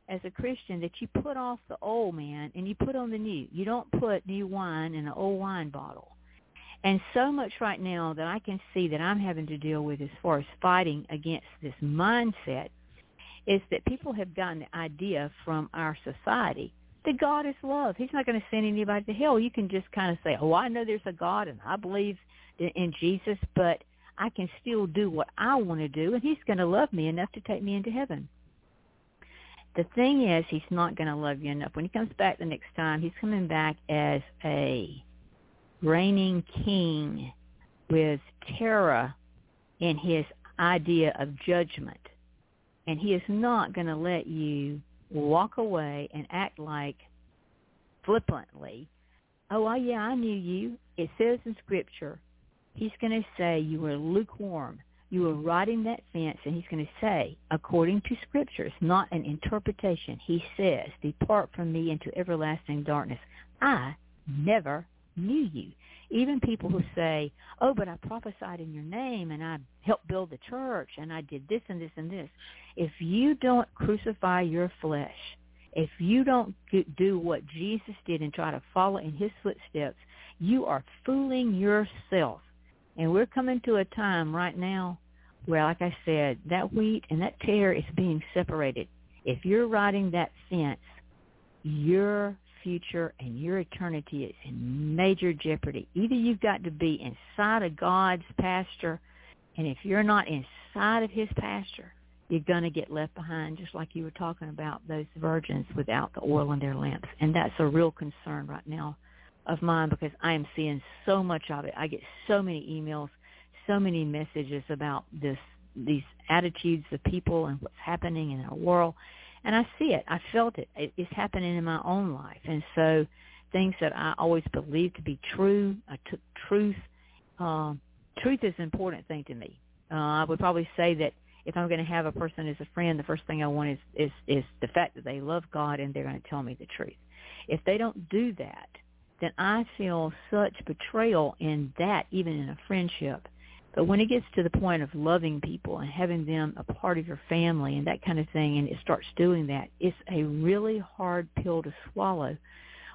as a Christian that you put off the old man and you put on the new. You don't put new wine in an old wine bottle. And so much right now that I can see that I'm having to deal with as far as fighting against this mindset is that people have gotten the idea from our society that God is love. He's not going to send anybody to hell. You can just kind of say, oh, I know there's a God and I believe in Jesus, but I can still do what I want to do, and he's going to love me enough to take me into heaven. The thing is, he's not going to love you enough. When he comes back the next time, he's coming back as a reigning king with terror in his idea of judgment. And he is not going to let you walk away and act like flippantly, oh, well, yeah, I knew you. It says in Scripture, he's going to say you were lukewarm. You were riding that fence, and he's going to say, according to Scripture, it's not an interpretation. He says, depart from me into everlasting darkness. I never knew you. Even people who say, oh, but I prophesied in your name, and I helped build the church, and I did this and this and this. If you don't crucify your flesh, if you don't do what Jesus did and try to follow in his footsteps, you are fooling yourself. And we're coming to a time right now where, like I said, that wheat and that tare is being separated. If you're riding that fence, your future and your eternity is in major jeopardy. Either you've got to be inside of God's pasture, and if you're not inside of his pasture, you're going to get left behind, just like you were talking about those virgins without the oil in their lamps. And that's a real concern right now of mine, because I am seeing so much of it. I get so many emails, so many messages about this, these attitudes of people and what's happening in our world. And I see it. I felt it. It's happening in my own life. And so things that I always believed to be true, I took truth. Uh, truth is an important thing to me. Uh, I would probably say that if I'm going to have a person as a friend, the first thing I want is, is, is the fact that they love God and they're going to tell me the truth. If they don't do that, then I feel such betrayal in that, even in a friendship. But when it gets to the point of loving people and having them a part of your family and that kind of thing, and it starts doing that, it's a really hard pill to swallow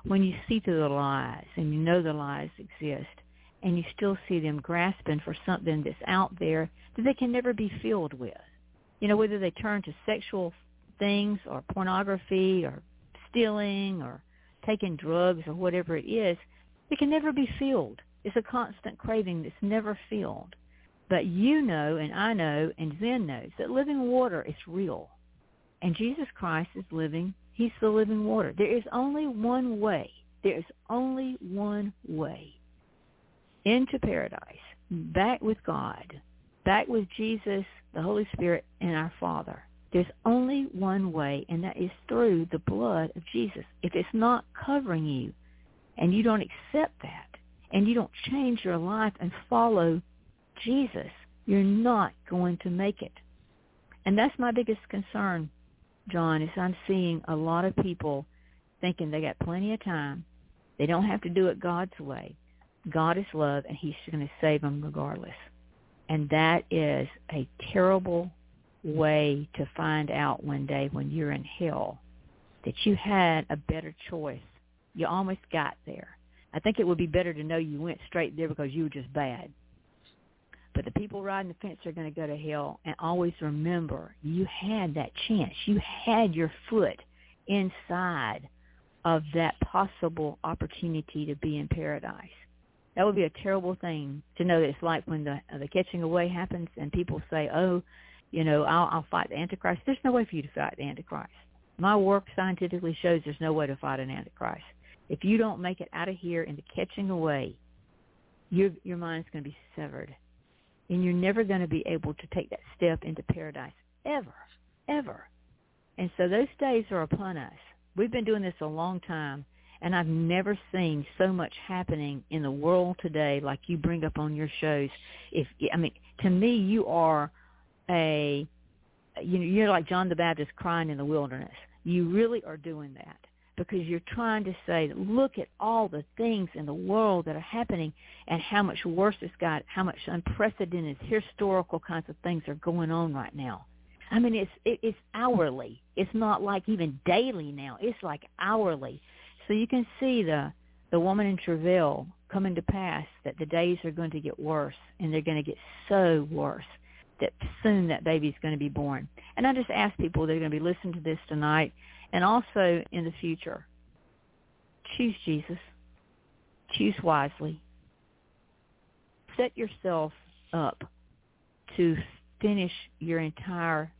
when you see through the lies and you know the lies exist, and you still see them grasping for something that's out there that they can never be filled with. You know, whether they turn to sexual things or pornography or stealing or taking drugs or whatever it is, it can never be filled. It's a constant craving that's never filled. But you know, and I know, and Zen knows that living water is real. And Jesus Christ is living. He's the living water. There is only one way. There is only one way into paradise, back with God, back with Jesus, the Holy Spirit, and our Father. There's only one way, and that is through the blood of Jesus. If it's not covering you, and you don't accept that, and you don't change your life and follow Jesus, you're not going to make it. And that's my biggest concern, John, is I'm seeing a lot of people thinking they got plenty of time. They don't have to do it God's way. God is love, and he's going to save them regardless. And that is a terrible way to find out one day when you're in hell that you had a better choice. You almost got there. I think it would be better to know you went straight there because you were just bad. But the people riding the fence are going to go to hell, and always remember you had that chance. You had your foot inside of that possible opportunity to be in paradise. That would be a terrible thing to know that it's like when the the catching away happens and people say, oh, you know, I'll, I'll fight the Antichrist. There's no way for you to fight the Antichrist. My work scientifically shows there's no way to fight an Antichrist. If you don't make it out of here in the catching away, your your mind's going to be severed. and you're never going to be able to take that step into paradise, ever, ever. And so those days are upon us. We've been doing this a long time, and I've never seen so much happening in the world today like you bring up on your shows. If I mean, to me, you are a, you know, you're like John the Baptist crying in the wilderness. You really are doing that, because you're trying to say, look at all the things in the world that are happening and how much worse it's got, how much unprecedented historical kinds of things are going on right now. I mean, it's it, it's hourly. It's not like even daily now. It's like hourly. So you can see the, the woman in travail coming to pass, that the days are going to get worse, and they're going to get so worse that soon that baby's going to be born. And I just ask people that are going to be listening to this tonight, and also in the future, choose Jesus. Choose wisely. Set yourself up to finish your entire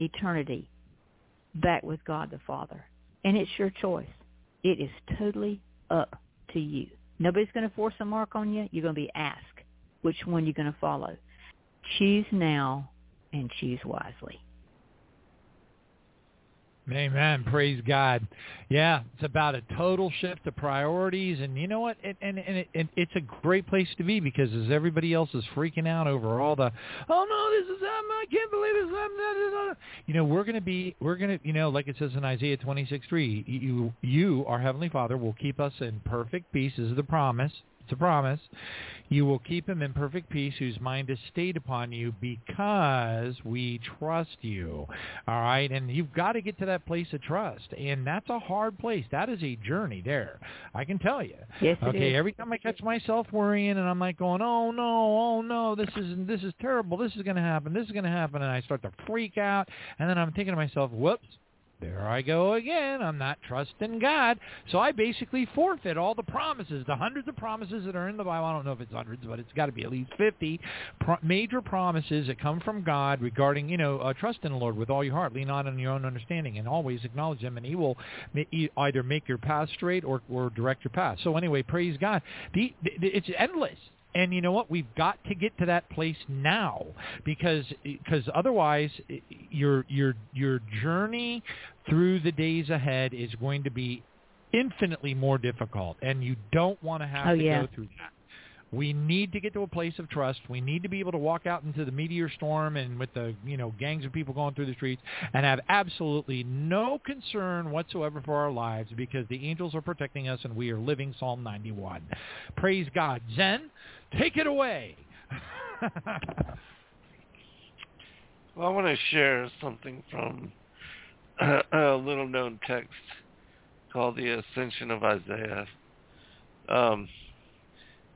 eternity back with God the Father. And it's your choice. It is totally up to you. Nobody's going to force a mark on you. You're going to be asked which one you're going to follow. Choose now and choose wisely. Amen. Praise God. Yeah, it's about a total shift of priorities. And you know what? It, and and it, it, it's a great place to be, because as everybody else is freaking out over all the, oh, no, this is happening, I can't believe this is happening. You know, we're going to be, we're going to, you know, like it says in Isaiah twenty-six three, you, you, our Heavenly Father, will keep us in perfect peace. This is the promise. It's a promise. You will keep him in perfect peace, whose mind is stayed upon you, because we trust you. All right? And you've got to get to that place of trust. And that's a hard place. That is a journey there, I can tell you. Yes, it okay, is. Every time I catch myself worrying, and I'm like going, oh, no, oh, no, this is, this is terrible. This is going to happen. This is going to happen. And I start to freak out. And then I'm thinking to myself, whoops. There I go again. I'm not trusting God. So I basically forfeit all the promises, the hundreds of promises that are in the Bible. I don't know if it's hundreds, but it's got to be at least fifty pro- major promises that come from God regarding, you know, uh, trust in the Lord with all your heart. Lean not on your own understanding, and always acknowledge him, and he will ma- either make your path straight or, or direct your path. So anyway, praise God. The, the, it's endless. And you know what? We've got to get to that place now, because because otherwise your your your journey through the days ahead is going to be infinitely more difficult, and you don't want to have oh, to yeah. go through that. We need to get to a place of trust. We need to be able to walk out into the meteor storm and with the, you know, gangs of people going through the streets and have absolutely no concern whatsoever for our lives, because the angels are protecting us and we are living Psalm ninety-one. Praise God. Zen, take it away. Well, I want to share something from a, a little-known text called The Ascension of Isaiah. Um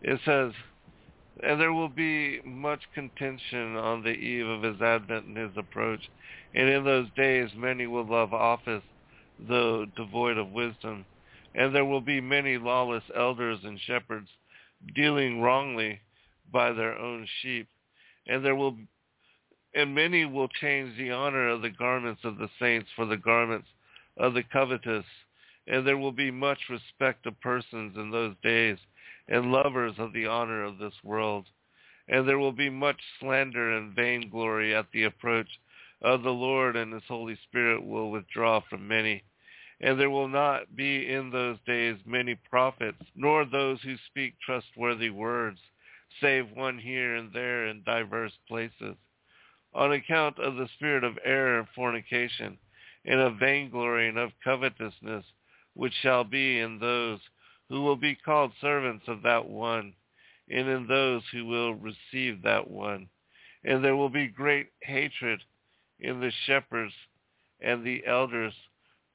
It says, and there will be much contention on the eve of his advent and his approach. And in those days, many will love office, though devoid of wisdom. And there will be many lawless elders and shepherds dealing wrongly by their own sheep. And there will, and many will change the honor of the garments of the saints for the garments of the covetous. And there will be much respect of persons in those days, and lovers of the honor of this world. And there will be much slander and vainglory at the approach of the Lord, and his Holy Spirit will withdraw from many. And there will not be in those days many prophets, nor those who speak trustworthy words, save one here and there in diverse places, on account of the spirit of error and fornication, and of vainglory and of covetousness, which shall be in those who will be called servants of that one, and in those who will receive that one. And there will be great hatred in the shepherds and the elders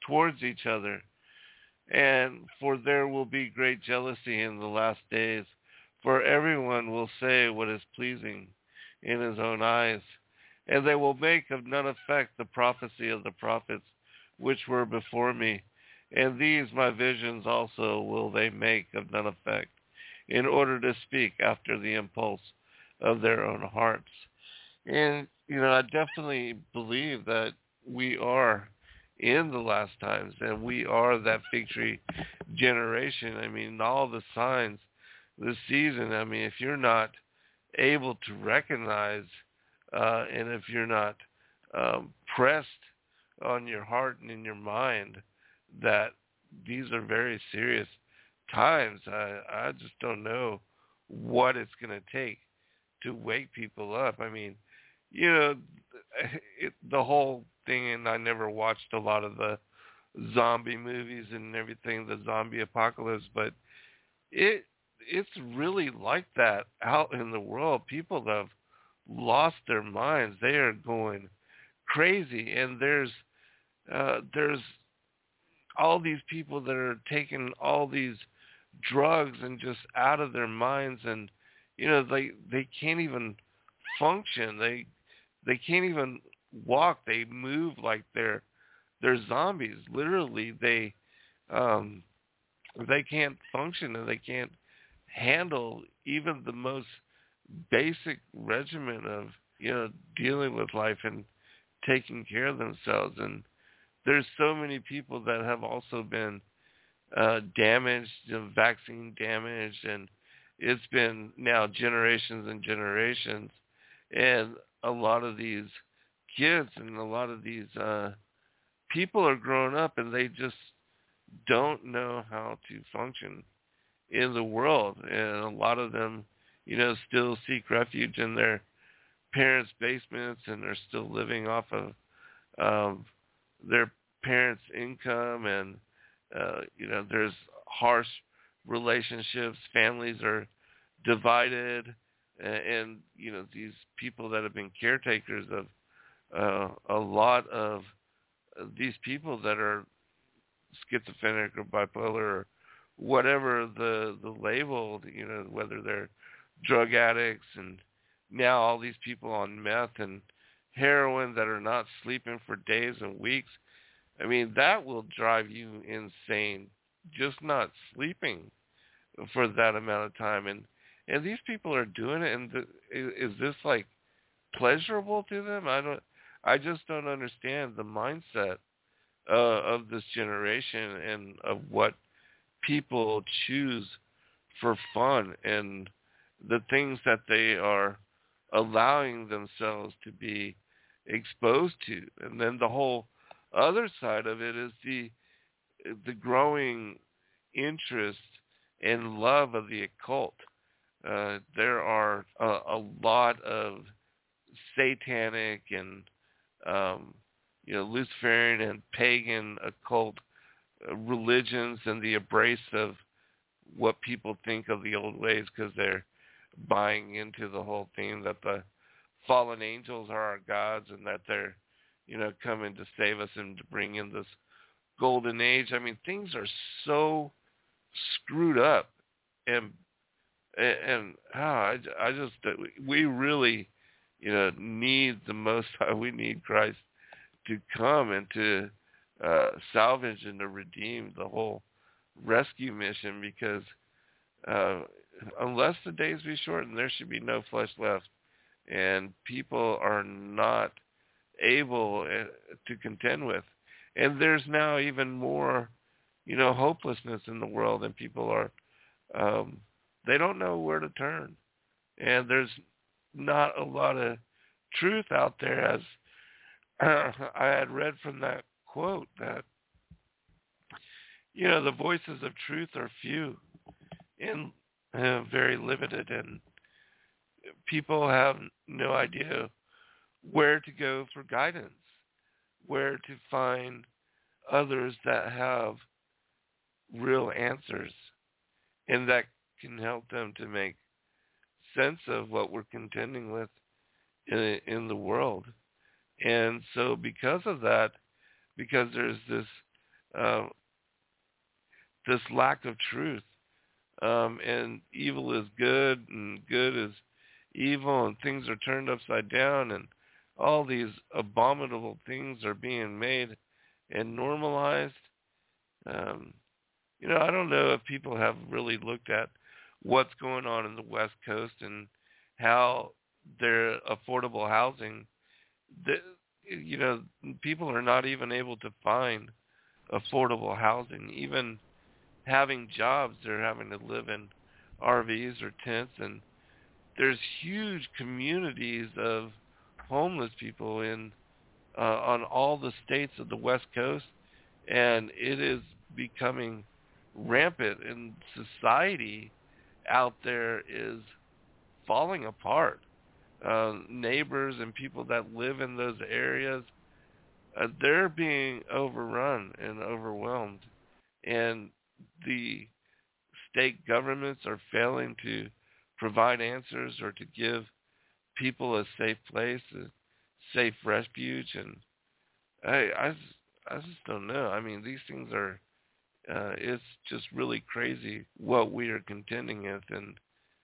towards each other. And for there will be great jealousy in the last days, for everyone will say what is pleasing in his own eyes. And they will make of none effect the prophecy of the prophets which were before me. And these my visions also will they make of none effect, in order to speak after the impulse of their own hearts. And, you know, I definitely believe that we are in the last times, and we are that fig tree generation. I mean, all the signs this season, I mean, if you're not able to recognize, uh, and if you're not um, pressed on your heart and in your mind that these are very serious times, I, I just don't know what it's going to take to wake people up. I mean, you know, it, the whole thing, and I never watched a lot of the zombie movies and everything, the zombie apocalypse, but it it's really like that out in the world. People have lost their minds. They are going crazy, and there's uh, there's all these people that are taking all these drugs and just out of their minds, and you know they they can't even function. They they can't even walk. They move like they're they're zombies. Literally, they um, they can't function, and they can't handle even the most basic regimen of, you know, dealing with life and taking care of themselves. And there's so many people that have also been uh, damaged, you know, vaccine damaged, and it's been now generations and generations. And a lot of these kids and a lot of these uh, people are growing up, and they just don't know how to function in the world. And a lot of them, you know, still seek refuge in their parents' basements, and they're still living off of um, their parents' income. And, uh, you know, there's harsh relationships. Families are divided. And, and you know, these people that have been caretakers of uh, a lot of these people that are schizophrenic or bipolar or whatever the, the label, you know, whether they're drug addicts, and now all these people on meth and heroin that are not sleeping for days and weeks. I mean, that will drive you insane, just not sleeping for that amount of time. And, and these people are doing it. And the, is, is this like pleasurable to them? I don't, I just don't understand the mindset uh, of this generation and of what people choose for fun and the things that they are allowing themselves to be exposed to. And then the whole other side of it is the the growing interest and love of the occult. Uh, there are a, a lot of satanic and um, you know, Luciferian and pagan occult religions, and the embrace of what people think of the old ways because they're buying into the whole theme that the fallen angels are our gods and that they're, you know, coming to save us and to bring in this golden age. I mean, things are so screwed up, and and oh, I, I just we really, you know, need the Most High. We need Christ to come and to uh, salvage and to redeem the whole rescue mission, because uh, unless the days be shortened, there should be no flesh left, and people are not able to contend with. And there's now even more, you know, hopelessness in the world, and people are, um, they don't know where to turn. And there's not a lot of truth out there, as uh, I had read from that quote that, you know, the voices of truth are few and uh, very limited, and people have no idea where to go for guidance, where to find others that have real answers and that can help them to make sense of what we're contending with in, in the world. And so because of that, because there's this uh, this lack of truth, um, and evil is good and good is evil, and things are turned upside down, and all these abominable things are being made and normalized. Um, you know, I don't know if people have really looked at what's going on in the West Coast and how their affordable housing, the, you know, people are not even able to find affordable housing. Even having jobs, they're having to live in R Vs or tents, and there's huge communities of homeless people in uh, on all the states of the West Coast, and it is becoming rampant, and society out there is falling apart. Uh, neighbors and people that live in those areas, uh, they're being overrun and overwhelmed, and the state governments are failing to provide answers or to give people a safe place, a safe refuge. And I, I, I just don't know. I mean, these things are, uh, it's just really crazy what we are contending with. And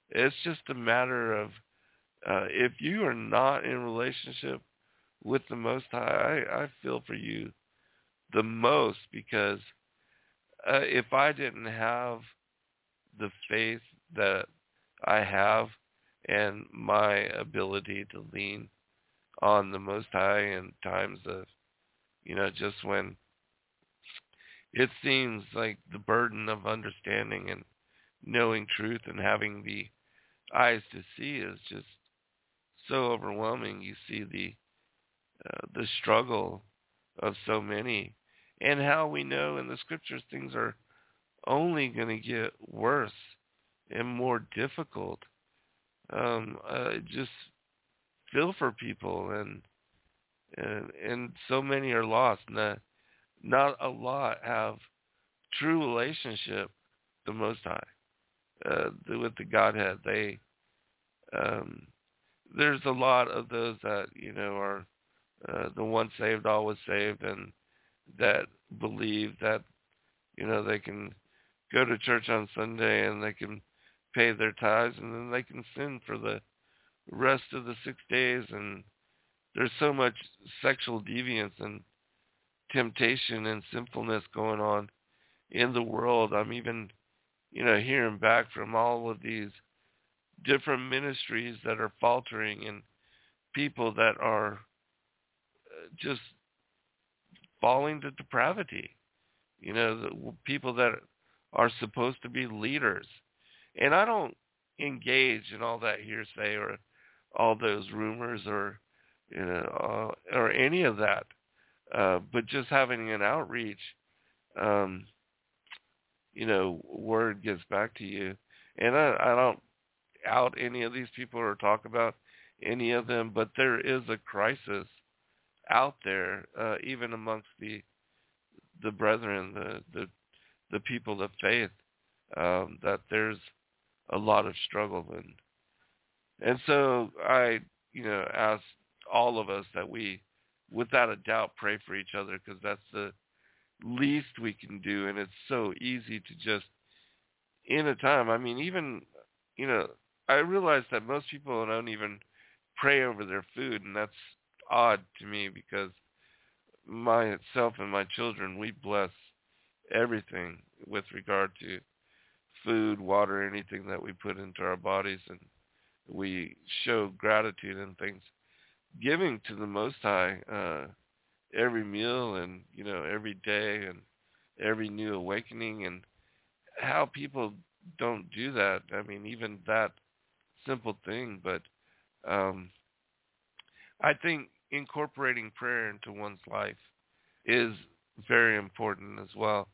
it's just a matter of, uh, if you are not in relationship with the Most High, I, I feel for you the most, because uh, if I didn't have the faith that I have and my ability to lean on the Most High in times of, you know, just when it seems like the burden of understanding and knowing truth and having the eyes to see is just so overwhelming. You see the uh, the struggle of so many, and how we know in the scriptures things are only going to get worse and more difficult. Um, uh, just feel for people, and, and and so many are lost. Not not a lot have true relationship with the Most High, uh, with the Godhead. They um, there's a lot of those that, you know, are uh, the once saved, always saved, and that believe that, you know, they can go to church on Sunday and they can pay their tithes, and then they can sin for the rest of the six days. And there's so much sexual deviance and temptation and sinfulness going on in the world. I'm even, you know, hearing back from all of these different ministries that are faltering, and people that are just falling to depravity. You know, the people that are supposed to be leaders. And I don't engage in all that hearsay or all those rumors, or, you know, uh, or any of that. Uh, but just having an outreach, um, you know, word gets back to you. And I, I don't out any of these people or talk about any of them, but there is a crisis out there, uh, even amongst the the brethren, the the, the people of faith, um, that there's a lot of struggle. And and so I, you know, ask all of us that we, without a doubt, pray for each other, because that's the least we can do. And it's so easy to just, in a time, I mean, even, you know, I realize that most people don't even pray over their food, and that's odd to me, because myself and my children, we bless everything with regard to food, water, anything that we put into our bodies, and we show gratitude and things, giving to the Most High uh, every meal, and, you know, every day, and every new awakening. And how people don't do that, I mean, even that simple thing. But um, I think incorporating prayer into one's life is very important as well.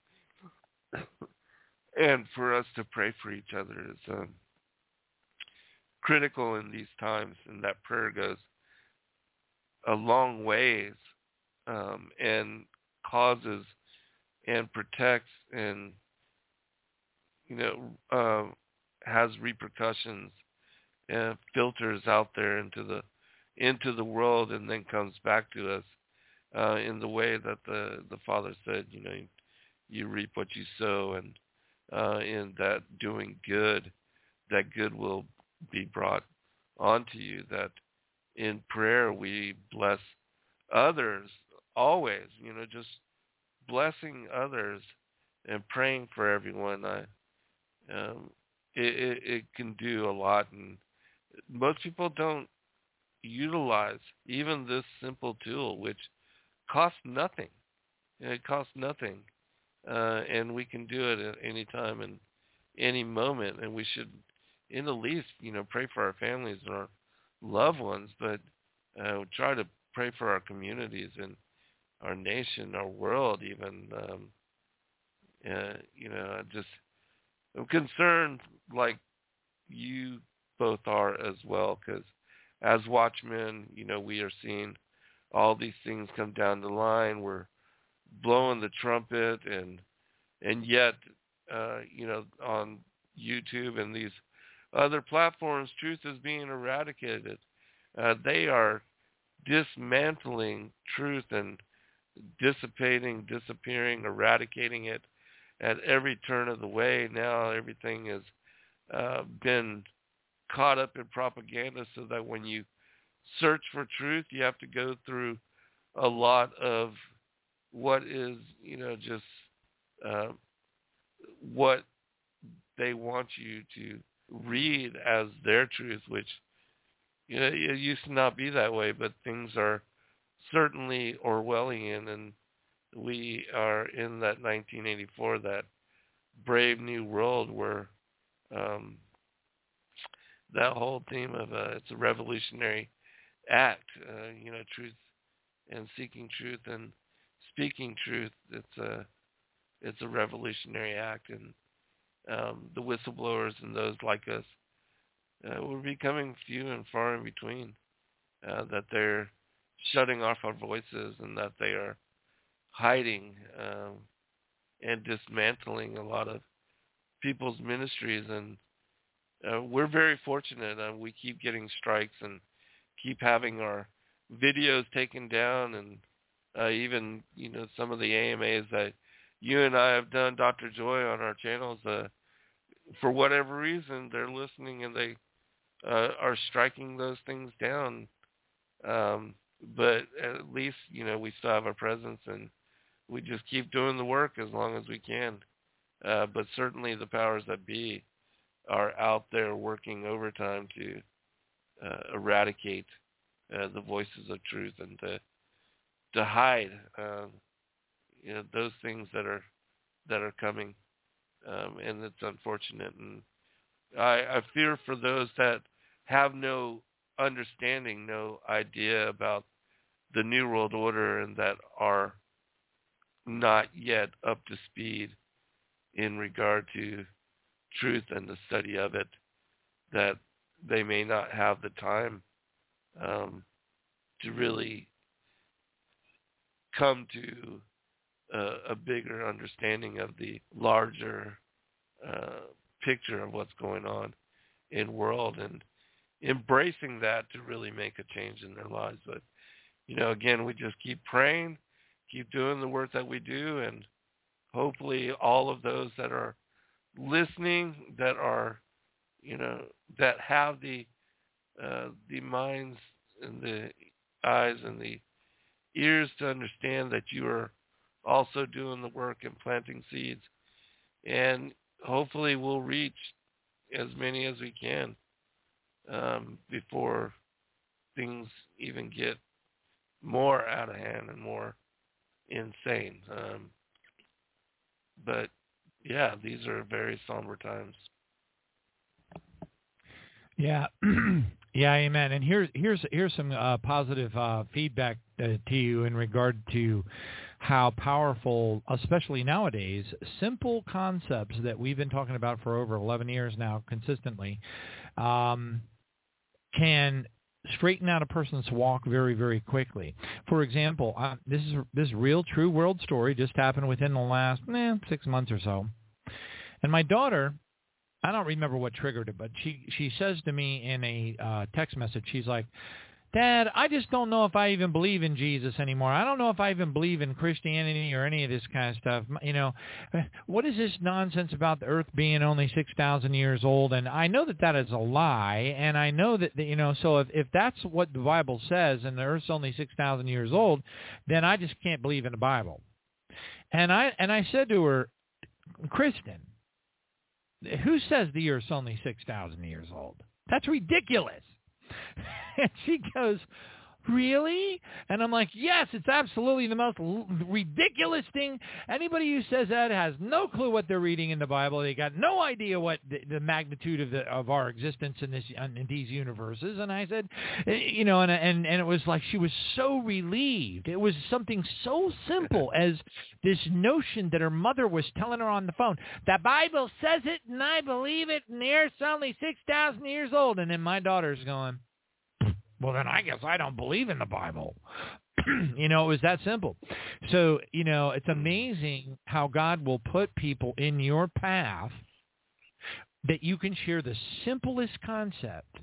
And for us to pray for each other is um, critical in these times, and that prayer goes a long ways, um, and causes and protects, and, you know, uh, has repercussions and filters out there into the into the world, and then comes back to us uh, in the way that the, the Father said, you know, you reap what you sow, and uh, in that doing good, that good will be brought onto you, that in prayer we bless others always, you know, just blessing others and praying for everyone. I, um, it, it, it can do a lot, and most people don't utilize even this simple tool, which costs nothing. It costs nothing, uh, and we can do it at any time and any moment, and we should in the least, you know, pray for our families and our loved ones, but uh, try to pray for our communities and our nation, our world, even. Um, uh, you know, just I'm concerned, like you both are as well, because as watchmen, you know, we are seeing all these things come down the line. We're blowing the trumpet, and and yet, uh, you know, on YouTube and these other platforms, truth is being eradicated. Uh, they are dismantling truth and dissipating, disappearing, eradicating it at every turn of the way. Now everything has uh, been caught up in propaganda, so that when you search for truth, you have to go through a lot of what is, you know, just uh, what they want you to read as their truth, which, you know, it used to not be that way, but things are certainly Orwellian, and we are in that nineteen eighty-four, that brave new world where um, that whole theme of a, it's a revolutionary act, uh, you know, truth and seeking truth and speaking truth. It's a it's a revolutionary act, and um, the whistleblowers and those like us, uh, we're becoming few and far in between. Uh, that they're shutting off our voices, and that they are hiding um, and dismantling a lot of people's ministries. And uh, we're very fortunate. Uh, we keep getting strikes and keep having our videos taken down, and uh, even, you know, some of the A M As that you and I have done, Doctor Joy, on our channels, uh, for whatever reason, they're listening and they uh, are striking those things down. Um, but at least, you know, we still have our presence, and we just keep doing the work as long as we can. Uh, but certainly the powers that be are out there working overtime to uh, eradicate uh, the voices of truth, and to to hide uh, you know, those things that are that are coming, um, and it's unfortunate. And I, I fear for those that have no understanding, no idea about the New World Order, and that are not yet up to speed in regard to truth and the study of it, that they may not have the time um, to really come to a, a bigger understanding of the larger uh, picture of what's going on in world, and embracing that to really make a change in their lives. But, you know, again, we just keep praying, keep doing the work that we do, and hopefully all of those that are listening, that are, you know, that have the uh, the minds and the eyes and the ears to understand that you are also doing the work and planting seeds, and hopefully we'll reach as many as we can um, before things even get more out of hand and more insane. Um, but yeah, these are very somber times. Yeah. Yeah. Amen. And here's, here's, here's some uh, positive uh, feedback uh, to you in regard to how powerful, especially nowadays, simple concepts that we've been talking about for over eleven years now consistently um, can straighten out a person's walk very, very quickly. For example, uh, this is this real true world story just happened within the last eh, six months or so. And my daughter, I don't remember what triggered it, but she, she says to me in a uh, text message, she's like, "Dad, I just don't know if I even believe in Jesus anymore. I don't know if I even believe in Christianity or any of this kind of stuff. You know, what is this nonsense about the earth being only six thousand years old? And I know that that is a lie. And I know that, you know, so if, if that's what the Bible says and the earth's only six thousand years old, then I just can't believe in the Bible." And I, and I said to her, "Kristen, who says the earth's only six thousand years old? That's ridiculous." And she goes, really? And I'm like, yes, it's absolutely the most l- ridiculous thing. Anybody who says that has no clue what they're reading in the Bible. They got no idea what the, the magnitude of the, of our existence in this in these universes. And I said, you know, and and and it was like she was so relieved. It was something so simple as this notion that her mother was telling her on the phone. The Bible says it, and I believe it, and the earth's only six thousand years old. And then my daughter's going, well, then I guess I don't believe in the Bible. You know, it was that simple. So, you know, it's amazing how God will put people in your path that you can share the simplest concept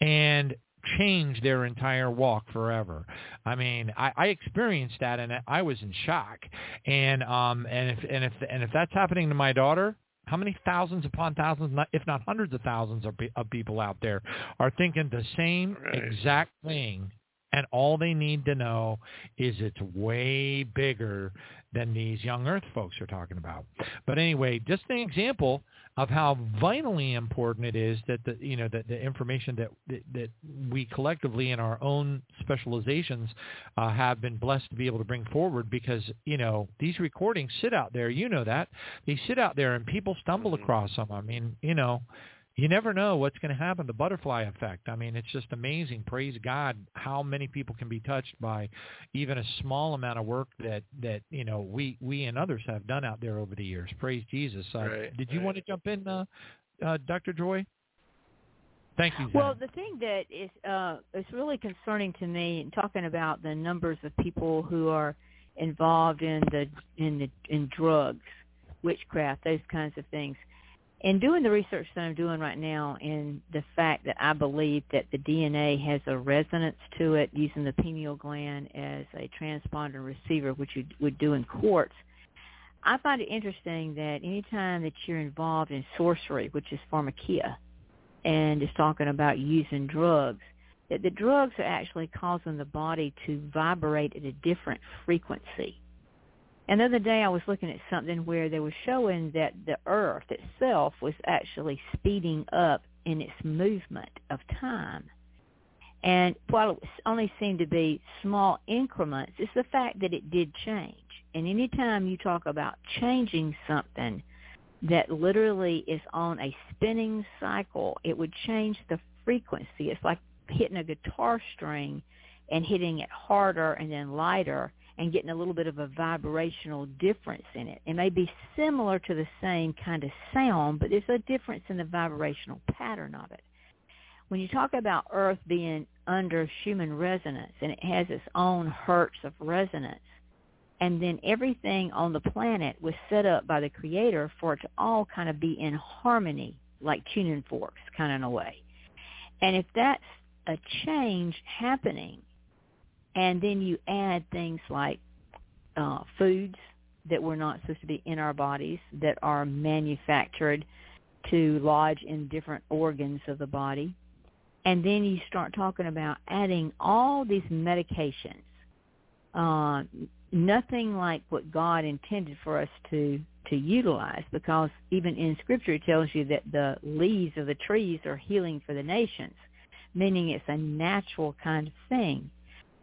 and change their entire walk forever. I mean, I, I experienced that, and I was in shock. And um, and if and if and if that's happening to my daughter, how many thousands upon thousands, if not hundreds of thousands of, of people out there are thinking the same right. exact thing, and all they need to know is it's way bigger than these young earth folks are talking about. But anyway, just an example of how vitally important it is that the, you know, that the information that, that that we collectively in our own specializations uh, have been blessed to be able to bring forward, because, you know, these recordings sit out there, you know that. They sit out there and people stumble across them. I mean, you know, you never know what's going to happen, the butterfly effect. I mean, it's just amazing. Praise God how many people can be touched by even a small amount of work that, that you know, we, we and others have done out there over the years. Praise Jesus. Uh, right, did you right. want to jump in, uh, uh, Doctor Joy? Thank you, Zach. Well, the thing that is uh, is really concerning to me, and talking about the numbers of people who are involved in the in the in drugs, witchcraft, those kinds of things. In doing the research that I'm doing right now, and the fact that I believe that the D N A has a resonance to it, using the pineal gland as a transponder receiver, which you would do in quartz, I find it interesting that any time that you're involved in sorcery, which is pharmakia, and is talking about using drugs, that the drugs are actually causing the body to vibrate at a different frequency. And the other day I was looking at something where they were showing that the earth itself was actually speeding up in its movement of time. And while it only seemed to be small increments, it's the fact that it did change. And any time you talk about changing something that literally is on a spinning cycle, it would change the frequency. It's like hitting a guitar string and hitting it harder and then lighter, and getting a little bit of a vibrational difference in it. It may be similar to the same kind of sound, but there's a difference in the vibrational pattern of it. When you talk about Earth being under human resonance, and it has its own hertz of resonance, and then everything on the planet was set up by the Creator for it to all kind of be in harmony, like tuning forks, kind of in a way. And if that's a change happening, and then you add things like uh, foods that were not supposed to be in our bodies, that are manufactured to lodge in different organs of the body. And then you start talking about adding all these medications. Uh, nothing like what God intended for us to, to utilize, because even in Scripture it tells you that the leaves of the trees are healing for the nations, meaning it's a natural kind of thing.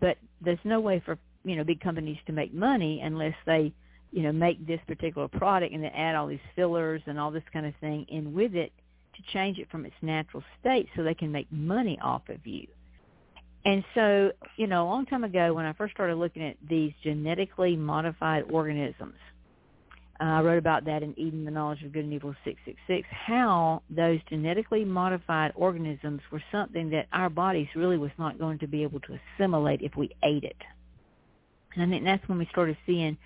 But there's no way for, you know, big companies to make money unless they, you know, make this particular product and then add all these fillers and all this kind of thing in with it to change it from its natural state so they can make money off of you. And so, you know, a long time ago when I first started looking at these genetically modified organisms, uh, I wrote about that in Eden, the Knowledge of Good and Evil six six six, how those genetically modified organisms were something that our bodies really was not going to be able to assimilate if we ate it. And I think that's when we started seeing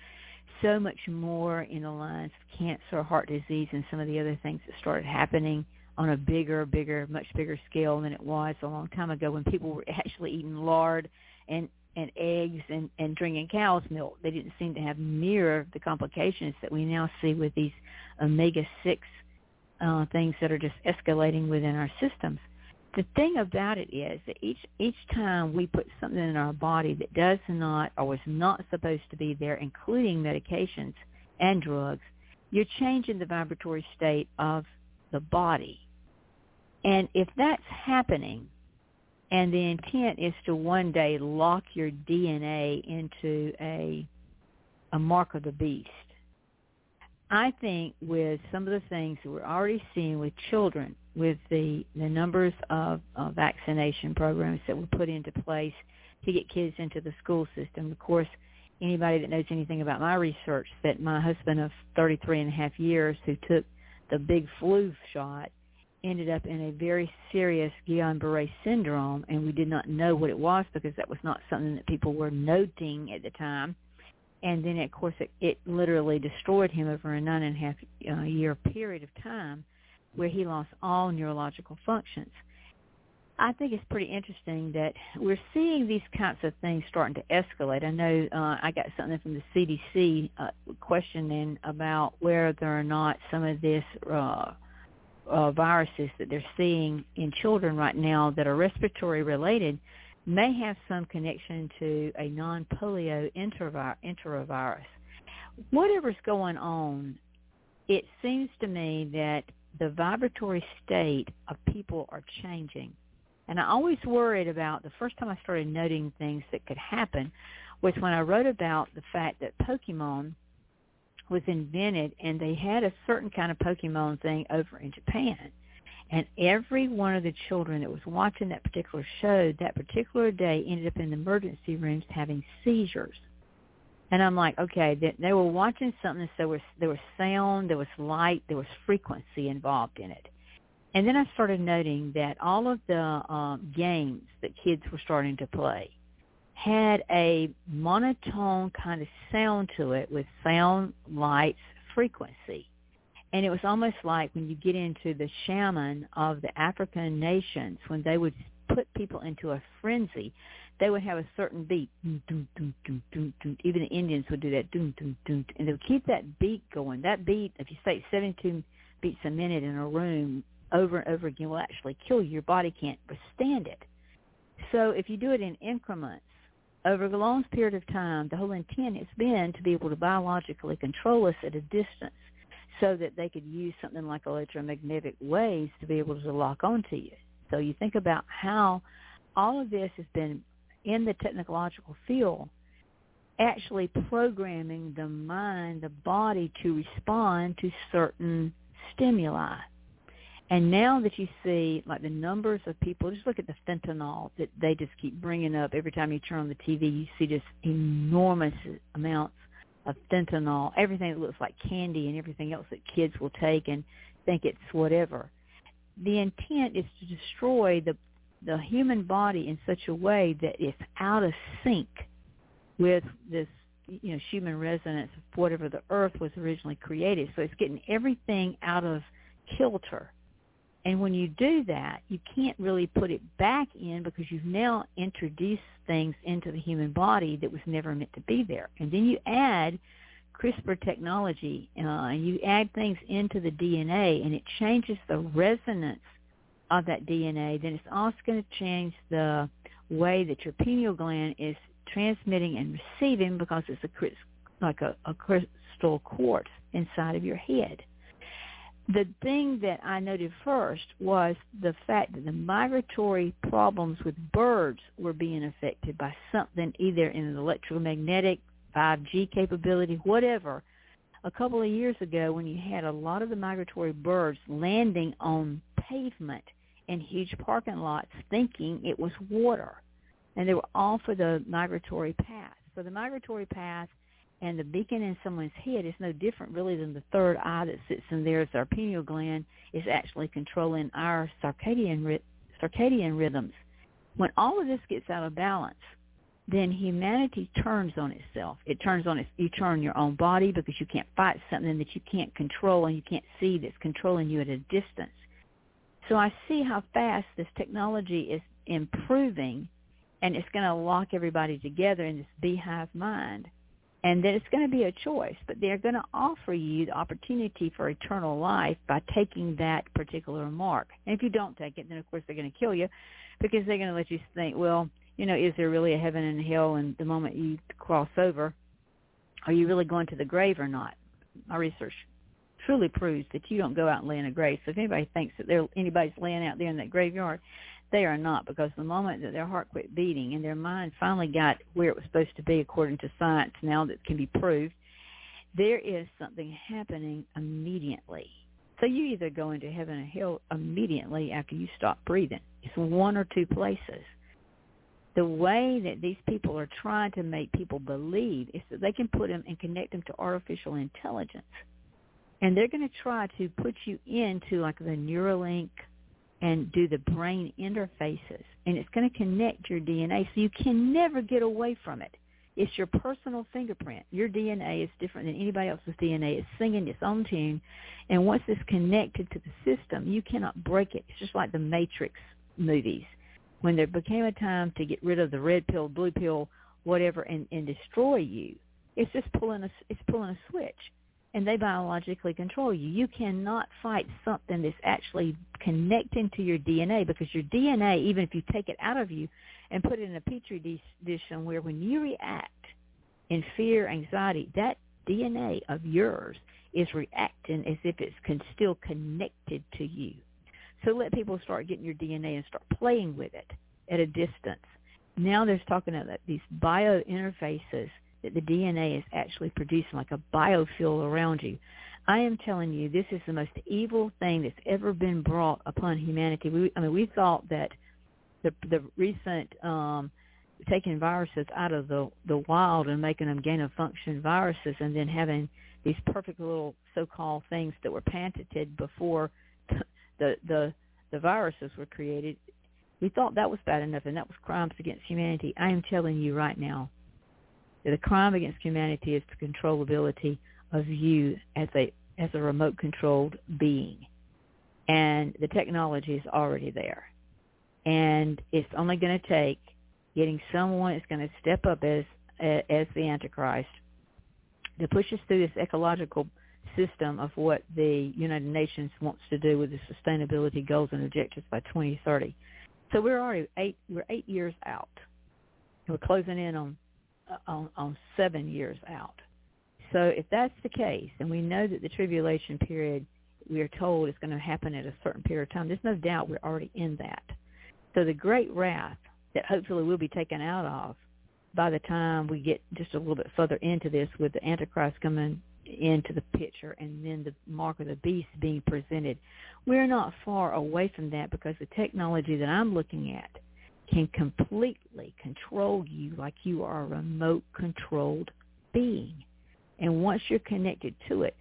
so much more in the lines of cancer, heart disease, and some of the other things that started happening on a bigger, bigger, much bigger scale than it was a long time ago, when people were actually eating lard and and eggs and, and drinking cow's milk. They didn't seem to have near the complications that we now see with these omega six uh, things that are just escalating within our systems. The thing about it is that each each time we put something in our body that does not or was not supposed to be there, including medications and drugs, you're changing the vibratory state of the body. And if that's happening, And the intent is to one day lock your D N A into a a mark of the beast. I think with some of the things that we're already seeing with children, with the, the numbers of, of vaccination programs that were put into place to get kids into the school system. Of course, anybody that knows anything about my research, that my husband of thirty-three and a half years who took the big flu shot ended up in a very serious Guillain-Barré syndrome, and we did not know what it was because that was not something that people were noting at the time. And then, of course, it, it literally destroyed him over a nine-and-a-half-year uh, period of time where he lost all neurological functions. I think it's pretty interesting that we're seeing these kinds of things starting to escalate. I know uh, I got something from the C D C uh, questioning about whether or not some of this uh, uh, viruses that they're seeing in children right now that are respiratory-related may have some connection to a non-polio enterovirus. enterovirus. Whatever's going on, it seems to me that the vibratory state of people are changing. And I always worried about, the first time I started noting things that could happen was when I wrote about the fact that Pokemon was invented and they had a certain kind of Pokemon thing over in Japan. And every one of the children that was watching that particular show that particular day ended up in the emergency rooms having seizures. And I'm like, okay, they, they were watching something, so there was, there was sound, there was light, there was frequency involved in it. And then I started noting that all of the uh, games that kids were starting to play had a monotone kind of sound to it with sound, lights, frequency. And it was almost like when you get into the shaman of the African nations, when they would put people into a frenzy, they would have a certain beat. Even the Indians would do that. And they would keep that beat going. That beat, if you stay seventy-two beats a minute in a room over and over again, will actually kill you. Your body can't withstand it. So if you do it in increments, over a long period of time, the whole intent has been to be able to biologically control us at a distance, so that they could use something like electromagnetic waves to be able to lock onto you. So you think about how all of this has been in the technological field, actually programming the mind, the body to respond to certain stimuli. And now that you see, like, the numbers of people, just look at the fentanyl that they just keep bringing up. Every time you turn on the T V, you see just enormous amounts of fentanyl, everything that looks like candy and everything else that kids will take and think it's whatever. The intent is to destroy the the human body in such a way that it's out of sync with this, you know, human resonance of whatever the earth was originally created. So it's getting everything out of kilter. And when you do that, you can't really put it back in because you've now introduced things into the human body that was never meant to be there. And then you add CRISPR technology, uh, and you add things into the D N A, and it changes the resonance of that D N A. Then it's also going to change the way that your pineal gland is transmitting and receiving, because it's a, like a, a crystal quartz inside of your head. The thing that I noted first was the fact that the migratory problems with birds were being affected by something, either in an electromagnetic, five G capability, whatever. A couple of years ago, when you had a lot of the migratory birds landing on pavement in huge parking lots thinking it was water, and they were all for the migratory path. So the migratory path and the beacon in someone's head is no different really than the third eye that sits in there. It's our pineal gland is actually controlling our circadian ry- circadian rhythms. When all of this gets out of balance, then humanity turns on itself. It turns on its, you turn your own body because you can't fight something that you can't control and you can't see that's controlling you at a distance. So I see how fast this technology is improving, and it's going to lock everybody together in this beehive mind. And that it's going to be a choice, but they're going to offer you the opportunity for eternal life by taking that particular mark. And if you don't take it, then, of course, they're going to kill you, because they're going to let you think, well, you know, is there really a heaven and hell, and the moment you cross over, are you really going to the grave or not? My research truly proves that you don't go out and lay in a grave. So if anybody thinks that there anybody's laying out there in that graveyard, They are not, because the moment that their heart quit beating and their mind finally got where it was supposed to be according to science now that can be proved, there is something happening immediately. So you either go into heaven or hell immediately after you stop breathing. It's one or two places. The way that these people are trying to make people believe is that they can put them and connect them to artificial intelligence. And they're going to try to put you into like the Neuralink and do the brain interfaces. And it's going to connect your D N A, so you can never get away from it. It's your personal fingerprint. Your D N A is different than anybody else's D N A. It's singing its own tune. And once it's connected to the system, you cannot break it. It's just like the Matrix movies, when there became a time to get rid of the red pill, blue pill, whatever, and, and destroy you. It's just pulling a, it's pulling a switch, and they biologically control you. You cannot fight something that's actually connecting to your D N A, because your D N A, even if you take it out of you and put it in a petri dish somewhere, when you react in fear, anxiety, that D N A of yours is reacting as if it's con- still connected to you. So let people start getting your D N A and start playing with it at a distance. Now there's talking about these bio interfaces that the D N A is actually producing, like a biofuel around you. I am telling you, this is the most evil thing that's ever been brought upon humanity. We, I mean, we thought that the, the recent um, taking viruses out of the, the wild and making them gain-of-function viruses, and then having these perfect little so-called things that were patented before The, the the viruses were created, we thought that was bad enough, and that was crimes against humanity. I am telling you right now that a crime against humanity is the controllability of you as a as a remote-controlled being. And the technology is already there. And it's only going to take getting someone that's going to step up as as the Antichrist to push us through this ecological system of what the United Nations wants to do with the sustainability goals and objectives by twenty thirty. So we're already eight we're eight years out. We're closing in on on, on seven years out. So if that's the case, and we know that the tribulation period, we are told, is going to happen at a certain period of time, there's no doubt we're already in that. So the great wrath that hopefully we'll be taken out of by the time we get just a little bit further into this, with the Antichrist coming into the picture, and then the mark of the beast being presented. We're not far away from that, because the technology that I'm looking at can completely control you like you are a remote-controlled being. And once you're connected to it,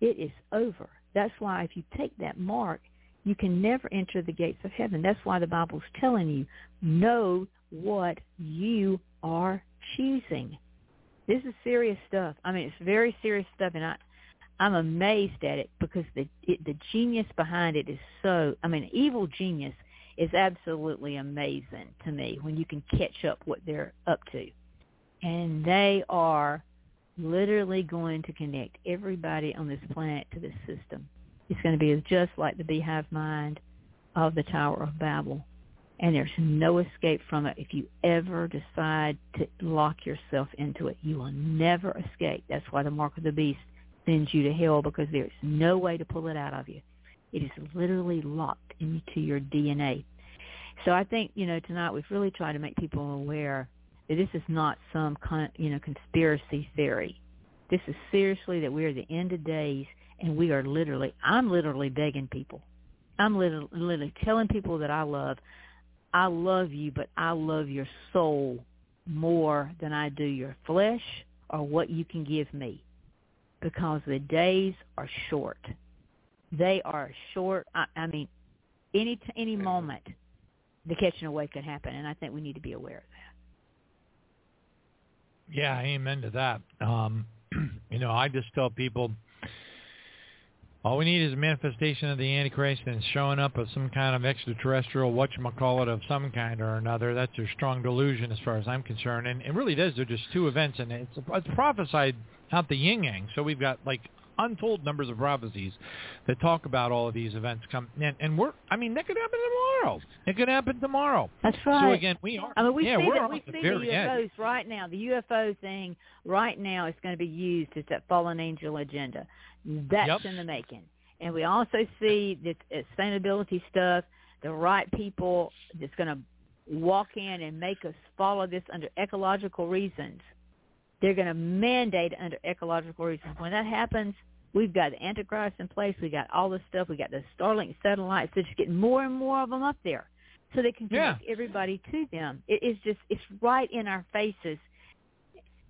it is over. That's why if you take that mark, you can never enter the gates of heaven. That's why the Bible's telling you, know what you are choosing. This is serious stuff. I mean, it's very serious stuff, and I, I'm amazed at it, because the it, the genius behind it is so, I mean, evil genius is absolutely amazing to me when you can catch up what they're up to. And they are literally going to connect everybody on this planet to this system. It's going to be just like the beehive mind of the Tower of Babel. And there's no escape from it if you ever decide to lock yourself into it. You will never escape. That's why the mark of the beast sends you to hell, because there's no way to pull it out of you. It is literally locked into your D N A. So I think, you know, tonight we've really tried to make people aware that this is not some con- you know, conspiracy theory. This is seriously that we are at the end of days, and we are literally, I'm literally begging people. I'm literally, literally telling people that I love, I love you, but I love your soul more than I do your flesh or what you can give me, because the days are short. They are short. I, I mean, any any moment the catching away could happen, and I think we need to be aware of that. Yeah, amen to that. Um, you know, I just tell people, all we need is a manifestation of the Antichrist and showing up of some kind of extraterrestrial whatchamacallit of some kind or another. That's their strong delusion as far as I'm concerned. And it really is. They're just two events, and it's, it's prophesied out the yin-yang. So we've got, like, untold numbers of prophecies that talk about all of these events come, and, and we're, I mean, that could happen tomorrow. It could happen tomorrow. That's right. So again, we are. I mean, we yeah, see, that, we see the, the U F Os end. Right now. The U F O thing right now is going to be used as that fallen angel agenda. That's yep. in the making. And we also see the sustainability stuff. the right people that's going to walk in and make us follow this under ecological reasons. They're going to mandate under ecological reasons. When that happens, we've got the Antichrist in place. We got all this stuff. We got the Starlink satellites. They're just getting more and more of them up there so they can connect yeah. everybody to them. It is just, it's right in our faces,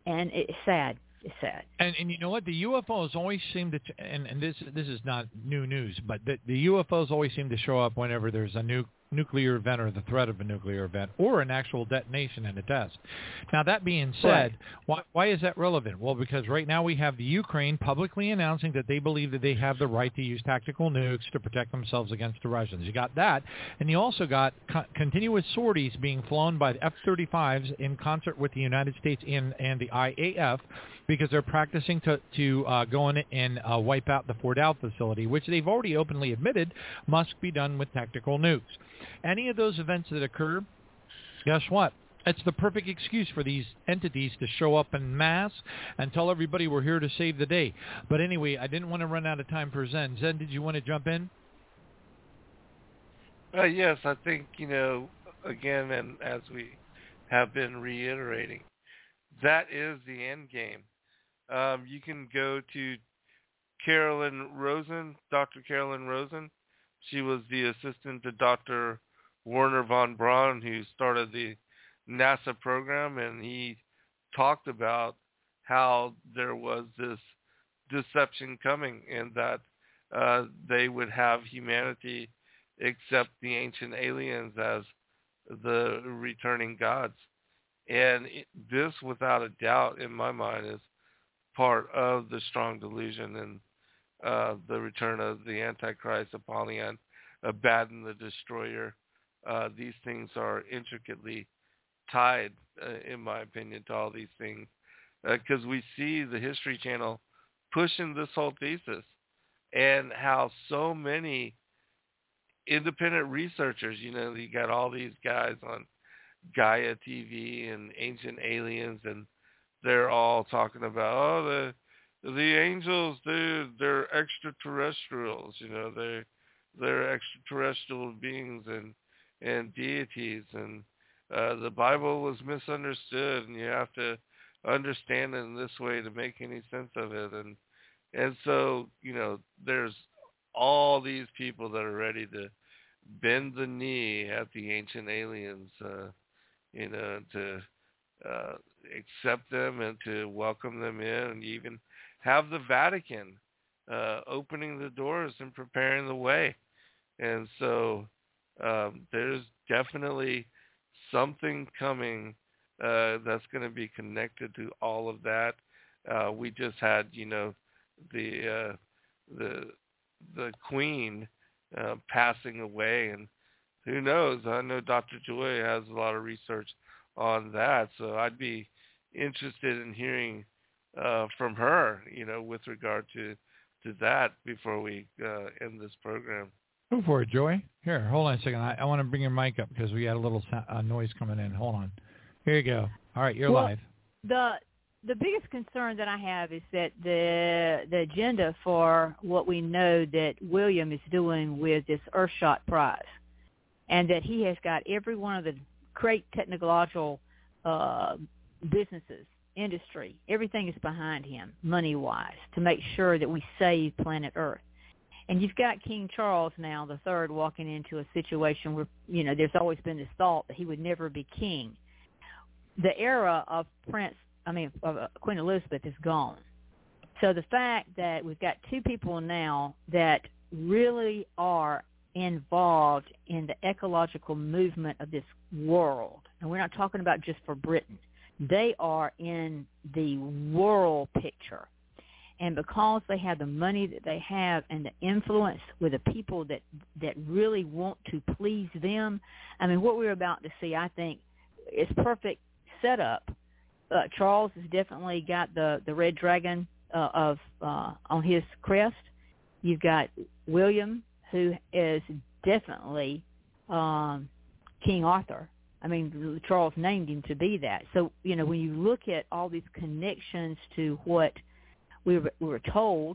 and it's sad. It's sad. And, and you know what? The U F Os always seem to, and, and this this is not new news, but the, the U F Os always seem to show up whenever there's a new nuclear event or the threat of a nuclear event or an actual detonation and a test. Now, that being said, right. why, why is that relevant? Well, because right now we have the Ukraine publicly announcing that they believe that they have the right to use tactical nukes to protect themselves against the Russians. You got that, and you also got co- continuous sorties being flown by the F thirty-fives in concert with the United States and, and the I A F because they're practicing to, to uh, go in and uh, wipe out the Fort Al facility, which they've already openly admitted must be done with tactical nukes. Any of those events that occur, guess what? It's the perfect excuse for these entities to show up en masse and tell everybody we're here to save the day. But anyway, I didn't want to run out of time for Zen. Zen, did you want to jump in? Uh, yes, I think, you know, again, and as we have been reiterating, that is the end game. Um, you can go to Carolyn Rosen, Doctor Carolyn Rosen. She was the assistant to Doctor Werner von Braun, who started the NASA program, and he talked about how there was this deception coming and that uh, they would have humanity accept the ancient aliens as the returning gods. And it, this, without a doubt, in my mind, is part of the strong delusion and Uh, the return of the Antichrist, Apollyon, Abaddon the Destroyer. Uh, these things are intricately tied, uh, in my opinion, to all these things. Because uh, we see the History Channel pushing this whole thesis and how so many independent researchers, you know, you got all these guys on Gaia T V and Ancient Aliens, and they're all talking about, oh, the The angels, they're, they're extraterrestrials, you know, they're, they're extraterrestrial beings and, and deities, and uh, the Bible was misunderstood, and you have to understand it in this way to make any sense of it. And, and so, you know, there's all these people that are ready to bend the knee at the ancient aliens, uh, you know, to uh, accept them and to welcome them in, and even have the Vatican uh, opening the doors and preparing the way. And so um, there's definitely something coming uh, that's going to be connected to all of that. Uh, we just had, you know, the uh, the the Queen uh, passing away, and who knows? I know Doctor Joy has a lot of research on that, so I'd be interested in hearing Uh, from her, you know, with regard to, to that before we uh, end this program. Go for it, Joy. Here, hold on a second. I, I want to bring your mic up because we had a little uh, noise coming in. Hold on. Here you go. All right, you're well, live. The the biggest concern that I have is that the the agenda for what we know that William is doing with this Earthshot prize, and that he has got every one of the great technological uh, businesses, industry, everything is behind him, money-wise, to make sure that we save planet Earth. And you've got King Charles now, the third, walking into a situation where, you know, there's always been this thought that he would never be king. The era of Prince, I mean, of Queen Elizabeth is gone. So the fact that we've got two people now that really are involved in the ecological movement of this world, and we're not talking about just for Britain. They are in the world picture. And because they have the money that they have and the influence with the people that, that really want to please them, I mean, what we're about to see, I think, is perfect setup. Uh, Charles has definitely got the, the red dragon uh, of uh, on his crest. You've got William, who is definitely um, King Arthur. I mean, Charles named him to be that. So, you know, when you look at all these connections to what we were, we were told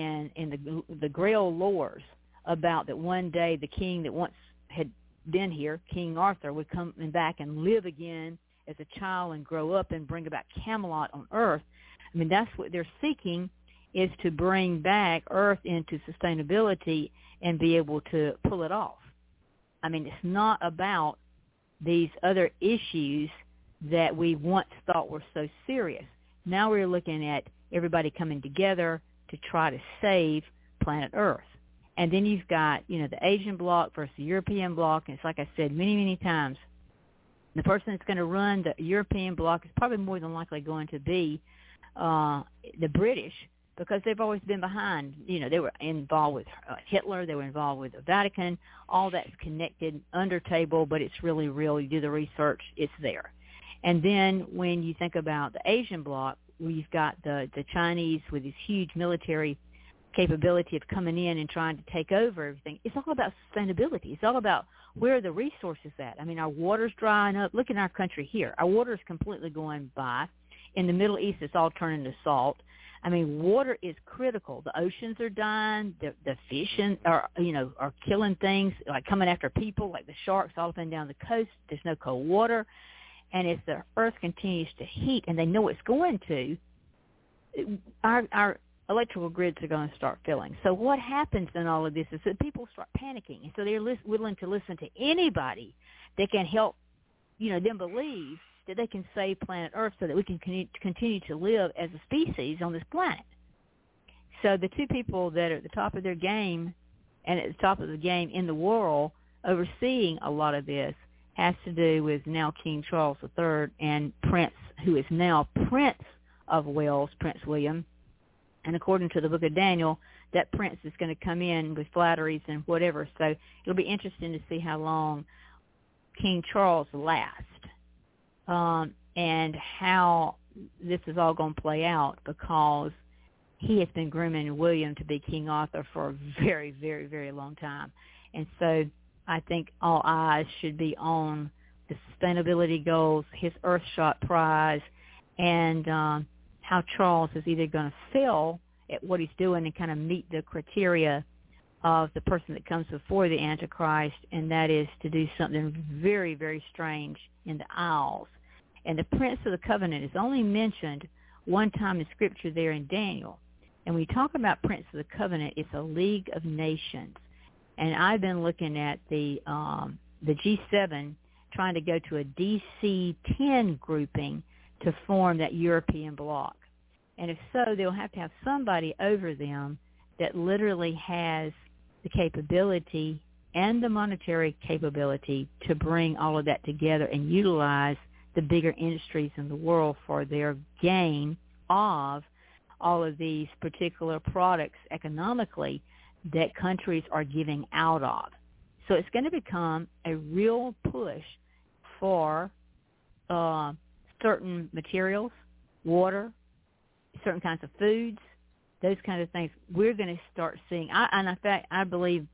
in, in the, the Grail lores about that one day the king that once had been here, King Arthur, would come back and live again as a child and grow up and bring about Camelot on Earth. I mean, that's what they're seeking, is to bring back Earth into sustainability and be able to pull it off. I mean, it's not about these other issues that we once thought were so serious. Now we're looking at everybody coming together to try to save planet Earth. And then you've got, you know, the Asian bloc versus the European bloc. And it's like I said many, many times, the person that's going to run the European bloc is probably more than likely going to be uh, the British, because they've always been behind. You know, they were involved with uh, Hitler. They were involved with the Vatican. All that's connected under table, but it's really real. You do the research, it's there. And then when you think about the Asian bloc, we've got the, the Chinese with this huge military capability of coming in and trying to take over everything. It's all about sustainability. It's all about where are the resources at. I mean, our water's drying up. Look at our country here. Our water is completely going by. In the Middle East, it's all turning to salt. I mean, water is critical. The oceans are dying. The, the fish in, are, you know, are killing things, like coming after people, like the sharks all up and down the coast. There's no cold water. And as the Earth continues to heat, and they know it's going to, our, our electrical grids are going to start filling. So what happens in all of this is that people start panicking. And so they're li- willing to listen to anybody that can help, you know, them believe that they can save planet Earth so that we can con- continue to live as a species on this planet. So the two people that are at the top of their game and at the top of the game in the world overseeing a lot of this has to do with now King Charles the Third and Prince, who is now Prince of Wales, Prince William. And according to the book of Daniel, that prince is going to come in with flatteries and whatever. So it'll be interesting to see how long King Charles lasts um, and how this is all going to play out, because he has been grooming William to be King Arthur for a very, very, very long time. And so I think all eyes should be on the sustainability goals, his Earthshot prize, and um, how Charles is either going to fail at what he's doing and kind of meet the criteria of the person that comes before the Antichrist, and that is to do something very, very strange in the Isles. And the Prince of the Covenant is only mentioned one time in Scripture there in Daniel. And when you talk about Prince of the Covenant, it's a League of Nations. And I've been looking at the um, the G seven trying to go to a D C ten grouping to form that European bloc. And if so, they'll have to have somebody over them that literally has the capability and the monetary capability to bring all of that together and utilize the bigger industries in the world for their gain of all of these particular products economically that countries are giving out of. So it's going to become a real push for uh, certain materials, water, certain kinds of foods, those kinds of things. We're going to start seeing, I, and in fact, I believe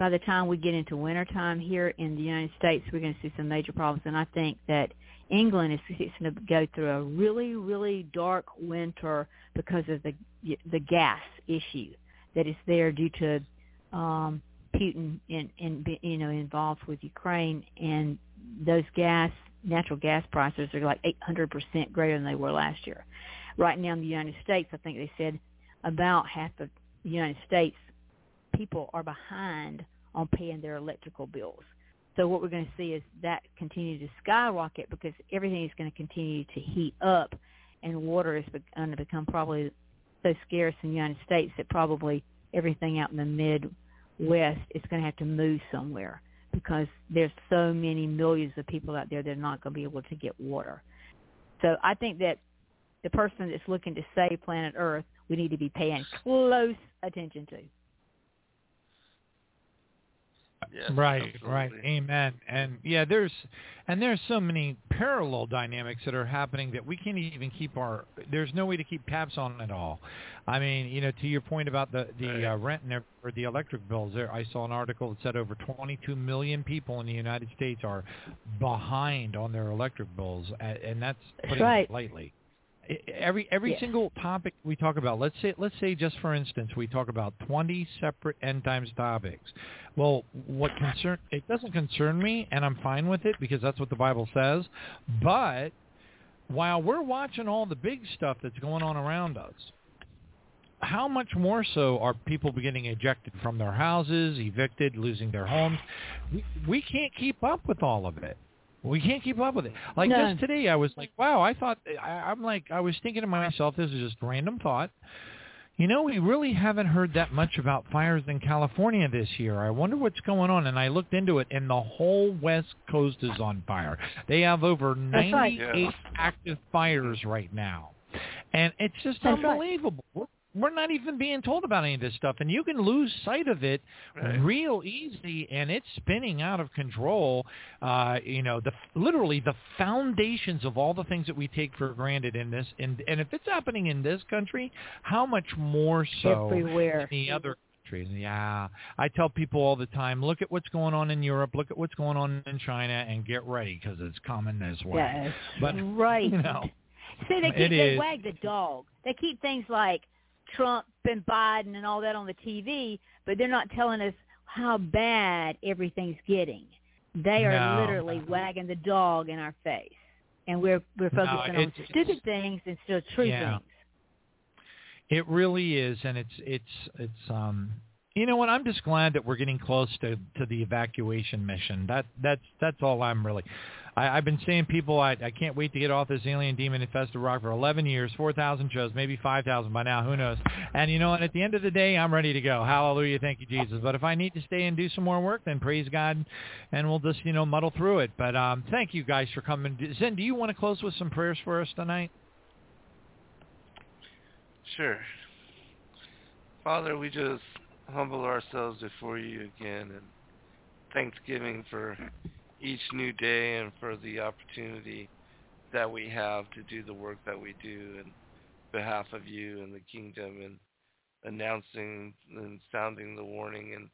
by the time we get into wintertime here in the United States, we're going to see some major problems. And I think that England is going to go through a really, really dark winter because of the the gas issue that is there due to um, Putin in, in, you know, involved with Ukraine, and those gas, natural gas prices are like eight hundred percent greater than they were last year. Right now in the United States, I think they said about half of the United States people are behind on paying their electrical bills. So what we're going to see is that continue to skyrocket, because everything is going to continue to heat up, and water is going to become probably so scarce in the United States that probably everything out in the Midwest is going to have to move somewhere, because there's so many millions of people out there that are not going to be able to get water. So I think that the person that's looking to save planet Earth, we need to be paying close attention to. Yes, right, absolutely. Right. Amen. And yeah, there's and there's so many parallel dynamics that are happening that we can't even keep our, there's no way to keep tabs on it all. I mean, you know, to your point about the, the uh, rent and or the electric bills, there, I saw an article that said over twenty-two million people in the United States are behind on their electric bills, and, and that's putting it lightly. Every every yeah. single topic we talk about, let's say let's say just for instance, we talk about twenty separate end times topics. Well, what concern it doesn't concern me, and I'm fine with it because that's what the Bible says. But while we're watching all the big stuff that's going on around us, how much more so are people getting ejected from their houses, evicted, losing their homes? We, we can't keep up with all of it. We can't keep up with it. Like no. just today, I was like, wow, I thought, I, I'm like, I was thinking to myself, this is just a random thought. You know, we really haven't heard that much about fires in California this year. I wonder what's going on. And I looked into it, and the whole West Coast is on fire. They have over ninety-eight yeah. active fires right now. And it's just That's unbelievable. Right. We're not even being told about any of this stuff, and you can lose sight of it right. real easy, and it's spinning out of control. Uh, you know, the literally the foundations of all the things that we take for granted in this, and, and if it's happening in this country, how much more so everywhere in the other countries? Yeah, I tell people all the time, look at what's going on in Europe, look at what's going on in China, and get ready because it's coming this way. Yes, but, right. You know, see, they keep, they is. wag the dog. They keep things like Trump and Biden and all that on the T V, but they're not telling us how bad everything's getting. They are no. literally wagging the dog in our face, and we're we're focusing no, on stupid things instead of true yeah. things. It really is, and it's it's it's um. You know what? I'm just glad that we're getting close to, to the evacuation mission. That that's that's all I'm really. I, I've been saying people, I, I can't wait to get off this alien demon infested rock for eleven years, four thousand shows, maybe five thousand by now. Who knows? And you know, and at the end of the day, I'm ready to go. Hallelujah, thank you, Jesus. But if I need to stay and do some more work, then praise God, and we'll just you know muddle through it. But um, thank you guys for coming. Zen, do you want to close with some prayers for us tonight? Sure. Father, we just humble ourselves before you again, and thanksgiving for each new day and for the opportunity that we have to do the work that we do in behalf of you and the kingdom, and announcing and sounding the warning and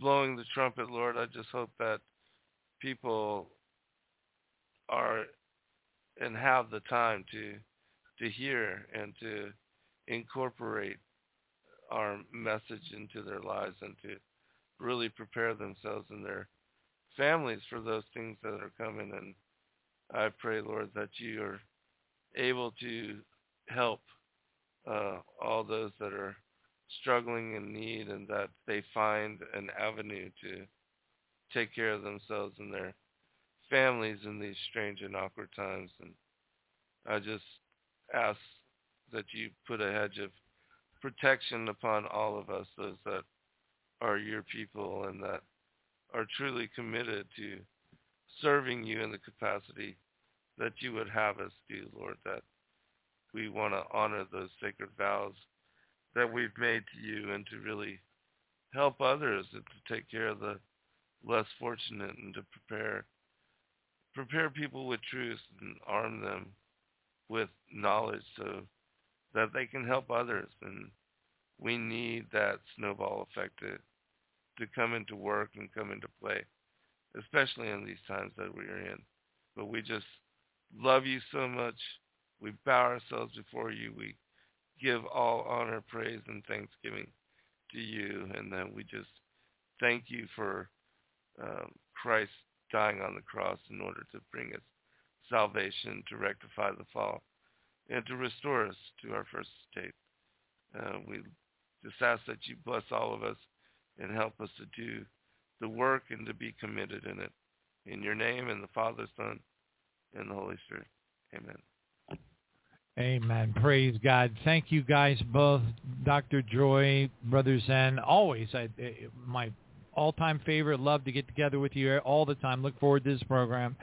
blowing the trumpet, Lord. I just hope that people are and have the time to to hear and to incorporate our message into their lives and to really prepare themselves and their families for those things that are coming. And I pray, Lord, that you are able to help uh, all those that are struggling in need, and that they find an avenue to take care of themselves and their families in these strange and awkward times. And I just ask that you put a hedge of protection upon all of us, those that are your people and that are truly committed to serving you in the capacity that you would have us do, Lord, that we want to honor those sacred vows that we've made to you, and to really help others and to take care of the less fortunate, and to prepare prepare people with truth and arm them with knowledge so that they can help others. And we need that snowball effect to, to come into work and come into play, especially in these times that we're in. But we just love you so much. We bow ourselves before you. We give all honor, praise, and thanksgiving to you. And then we just thank you for um, Christ dying on the cross in order to bring us salvation, to rectify the fall, and to restore us to our first state. Uh, we just ask that you bless all of us and help us to do the work and to be committed in it. In your name, and the Father, Son, and the Holy Spirit. Amen. Amen. Praise God. Thank you guys both, Doctor Joy, Brother Zen. Always, I, my all-time favorite. Love to get together with you all the time. Look forward to this program,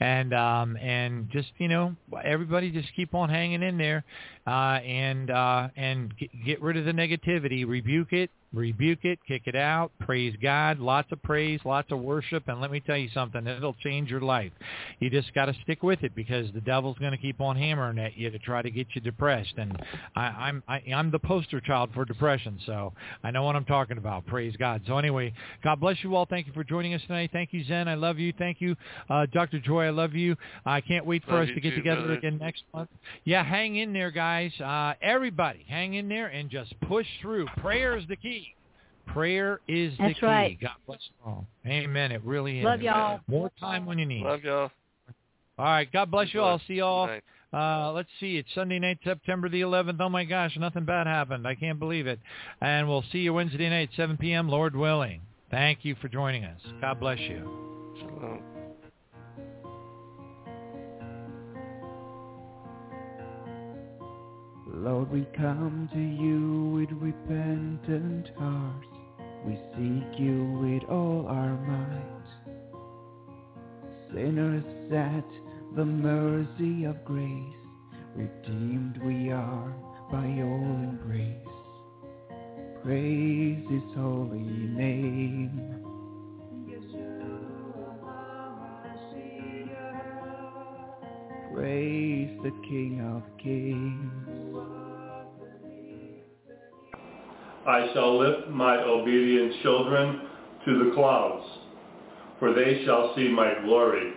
and um, and just you know, everybody just keep on hanging in there, uh, and uh, and get, get rid of the negativity, rebuke it, rebuke it, kick it out. Praise God, lots of praise, lots of worship, and let me tell you something, it'll change your life. You just got to stick with it, because the devil's going to keep on hammering at you to try to get you depressed, and I, I'm I, I'm the poster child for depression, so I know what I'm talking about. Praise God. So anyway, God bless you all. Thank you for joining us tonight. Thank you, Zen. I love you. Thank you, uh, Doctor Joy. I love you. I can't wait for love us to get too, together brother. again next month. Yeah, hang in there, guys. Uh, everybody, hang in there and just push through. Prayer is the key. Prayer is the That's key. Right. God bless you all. Amen. It really is. Love y'all. More time when you need. Love y'all. All right. God bless you all. See y'all. Uh, let's see. It's Sunday night, September the eleventh. Oh, my gosh. Nothing bad happened. I can't believe it. And we'll see you Wednesday night, seven p.m., Lord willing. Thank you for joining us. God bless you. Shalom. Lord, we come to you with repentant hearts. We seek you with all our might. Sinners at the mercy of grace, redeemed we are by your embrace. Praise his holy name. Praise the King of Kings. I shall lift my obedient children to the clouds, for they shall see my glory.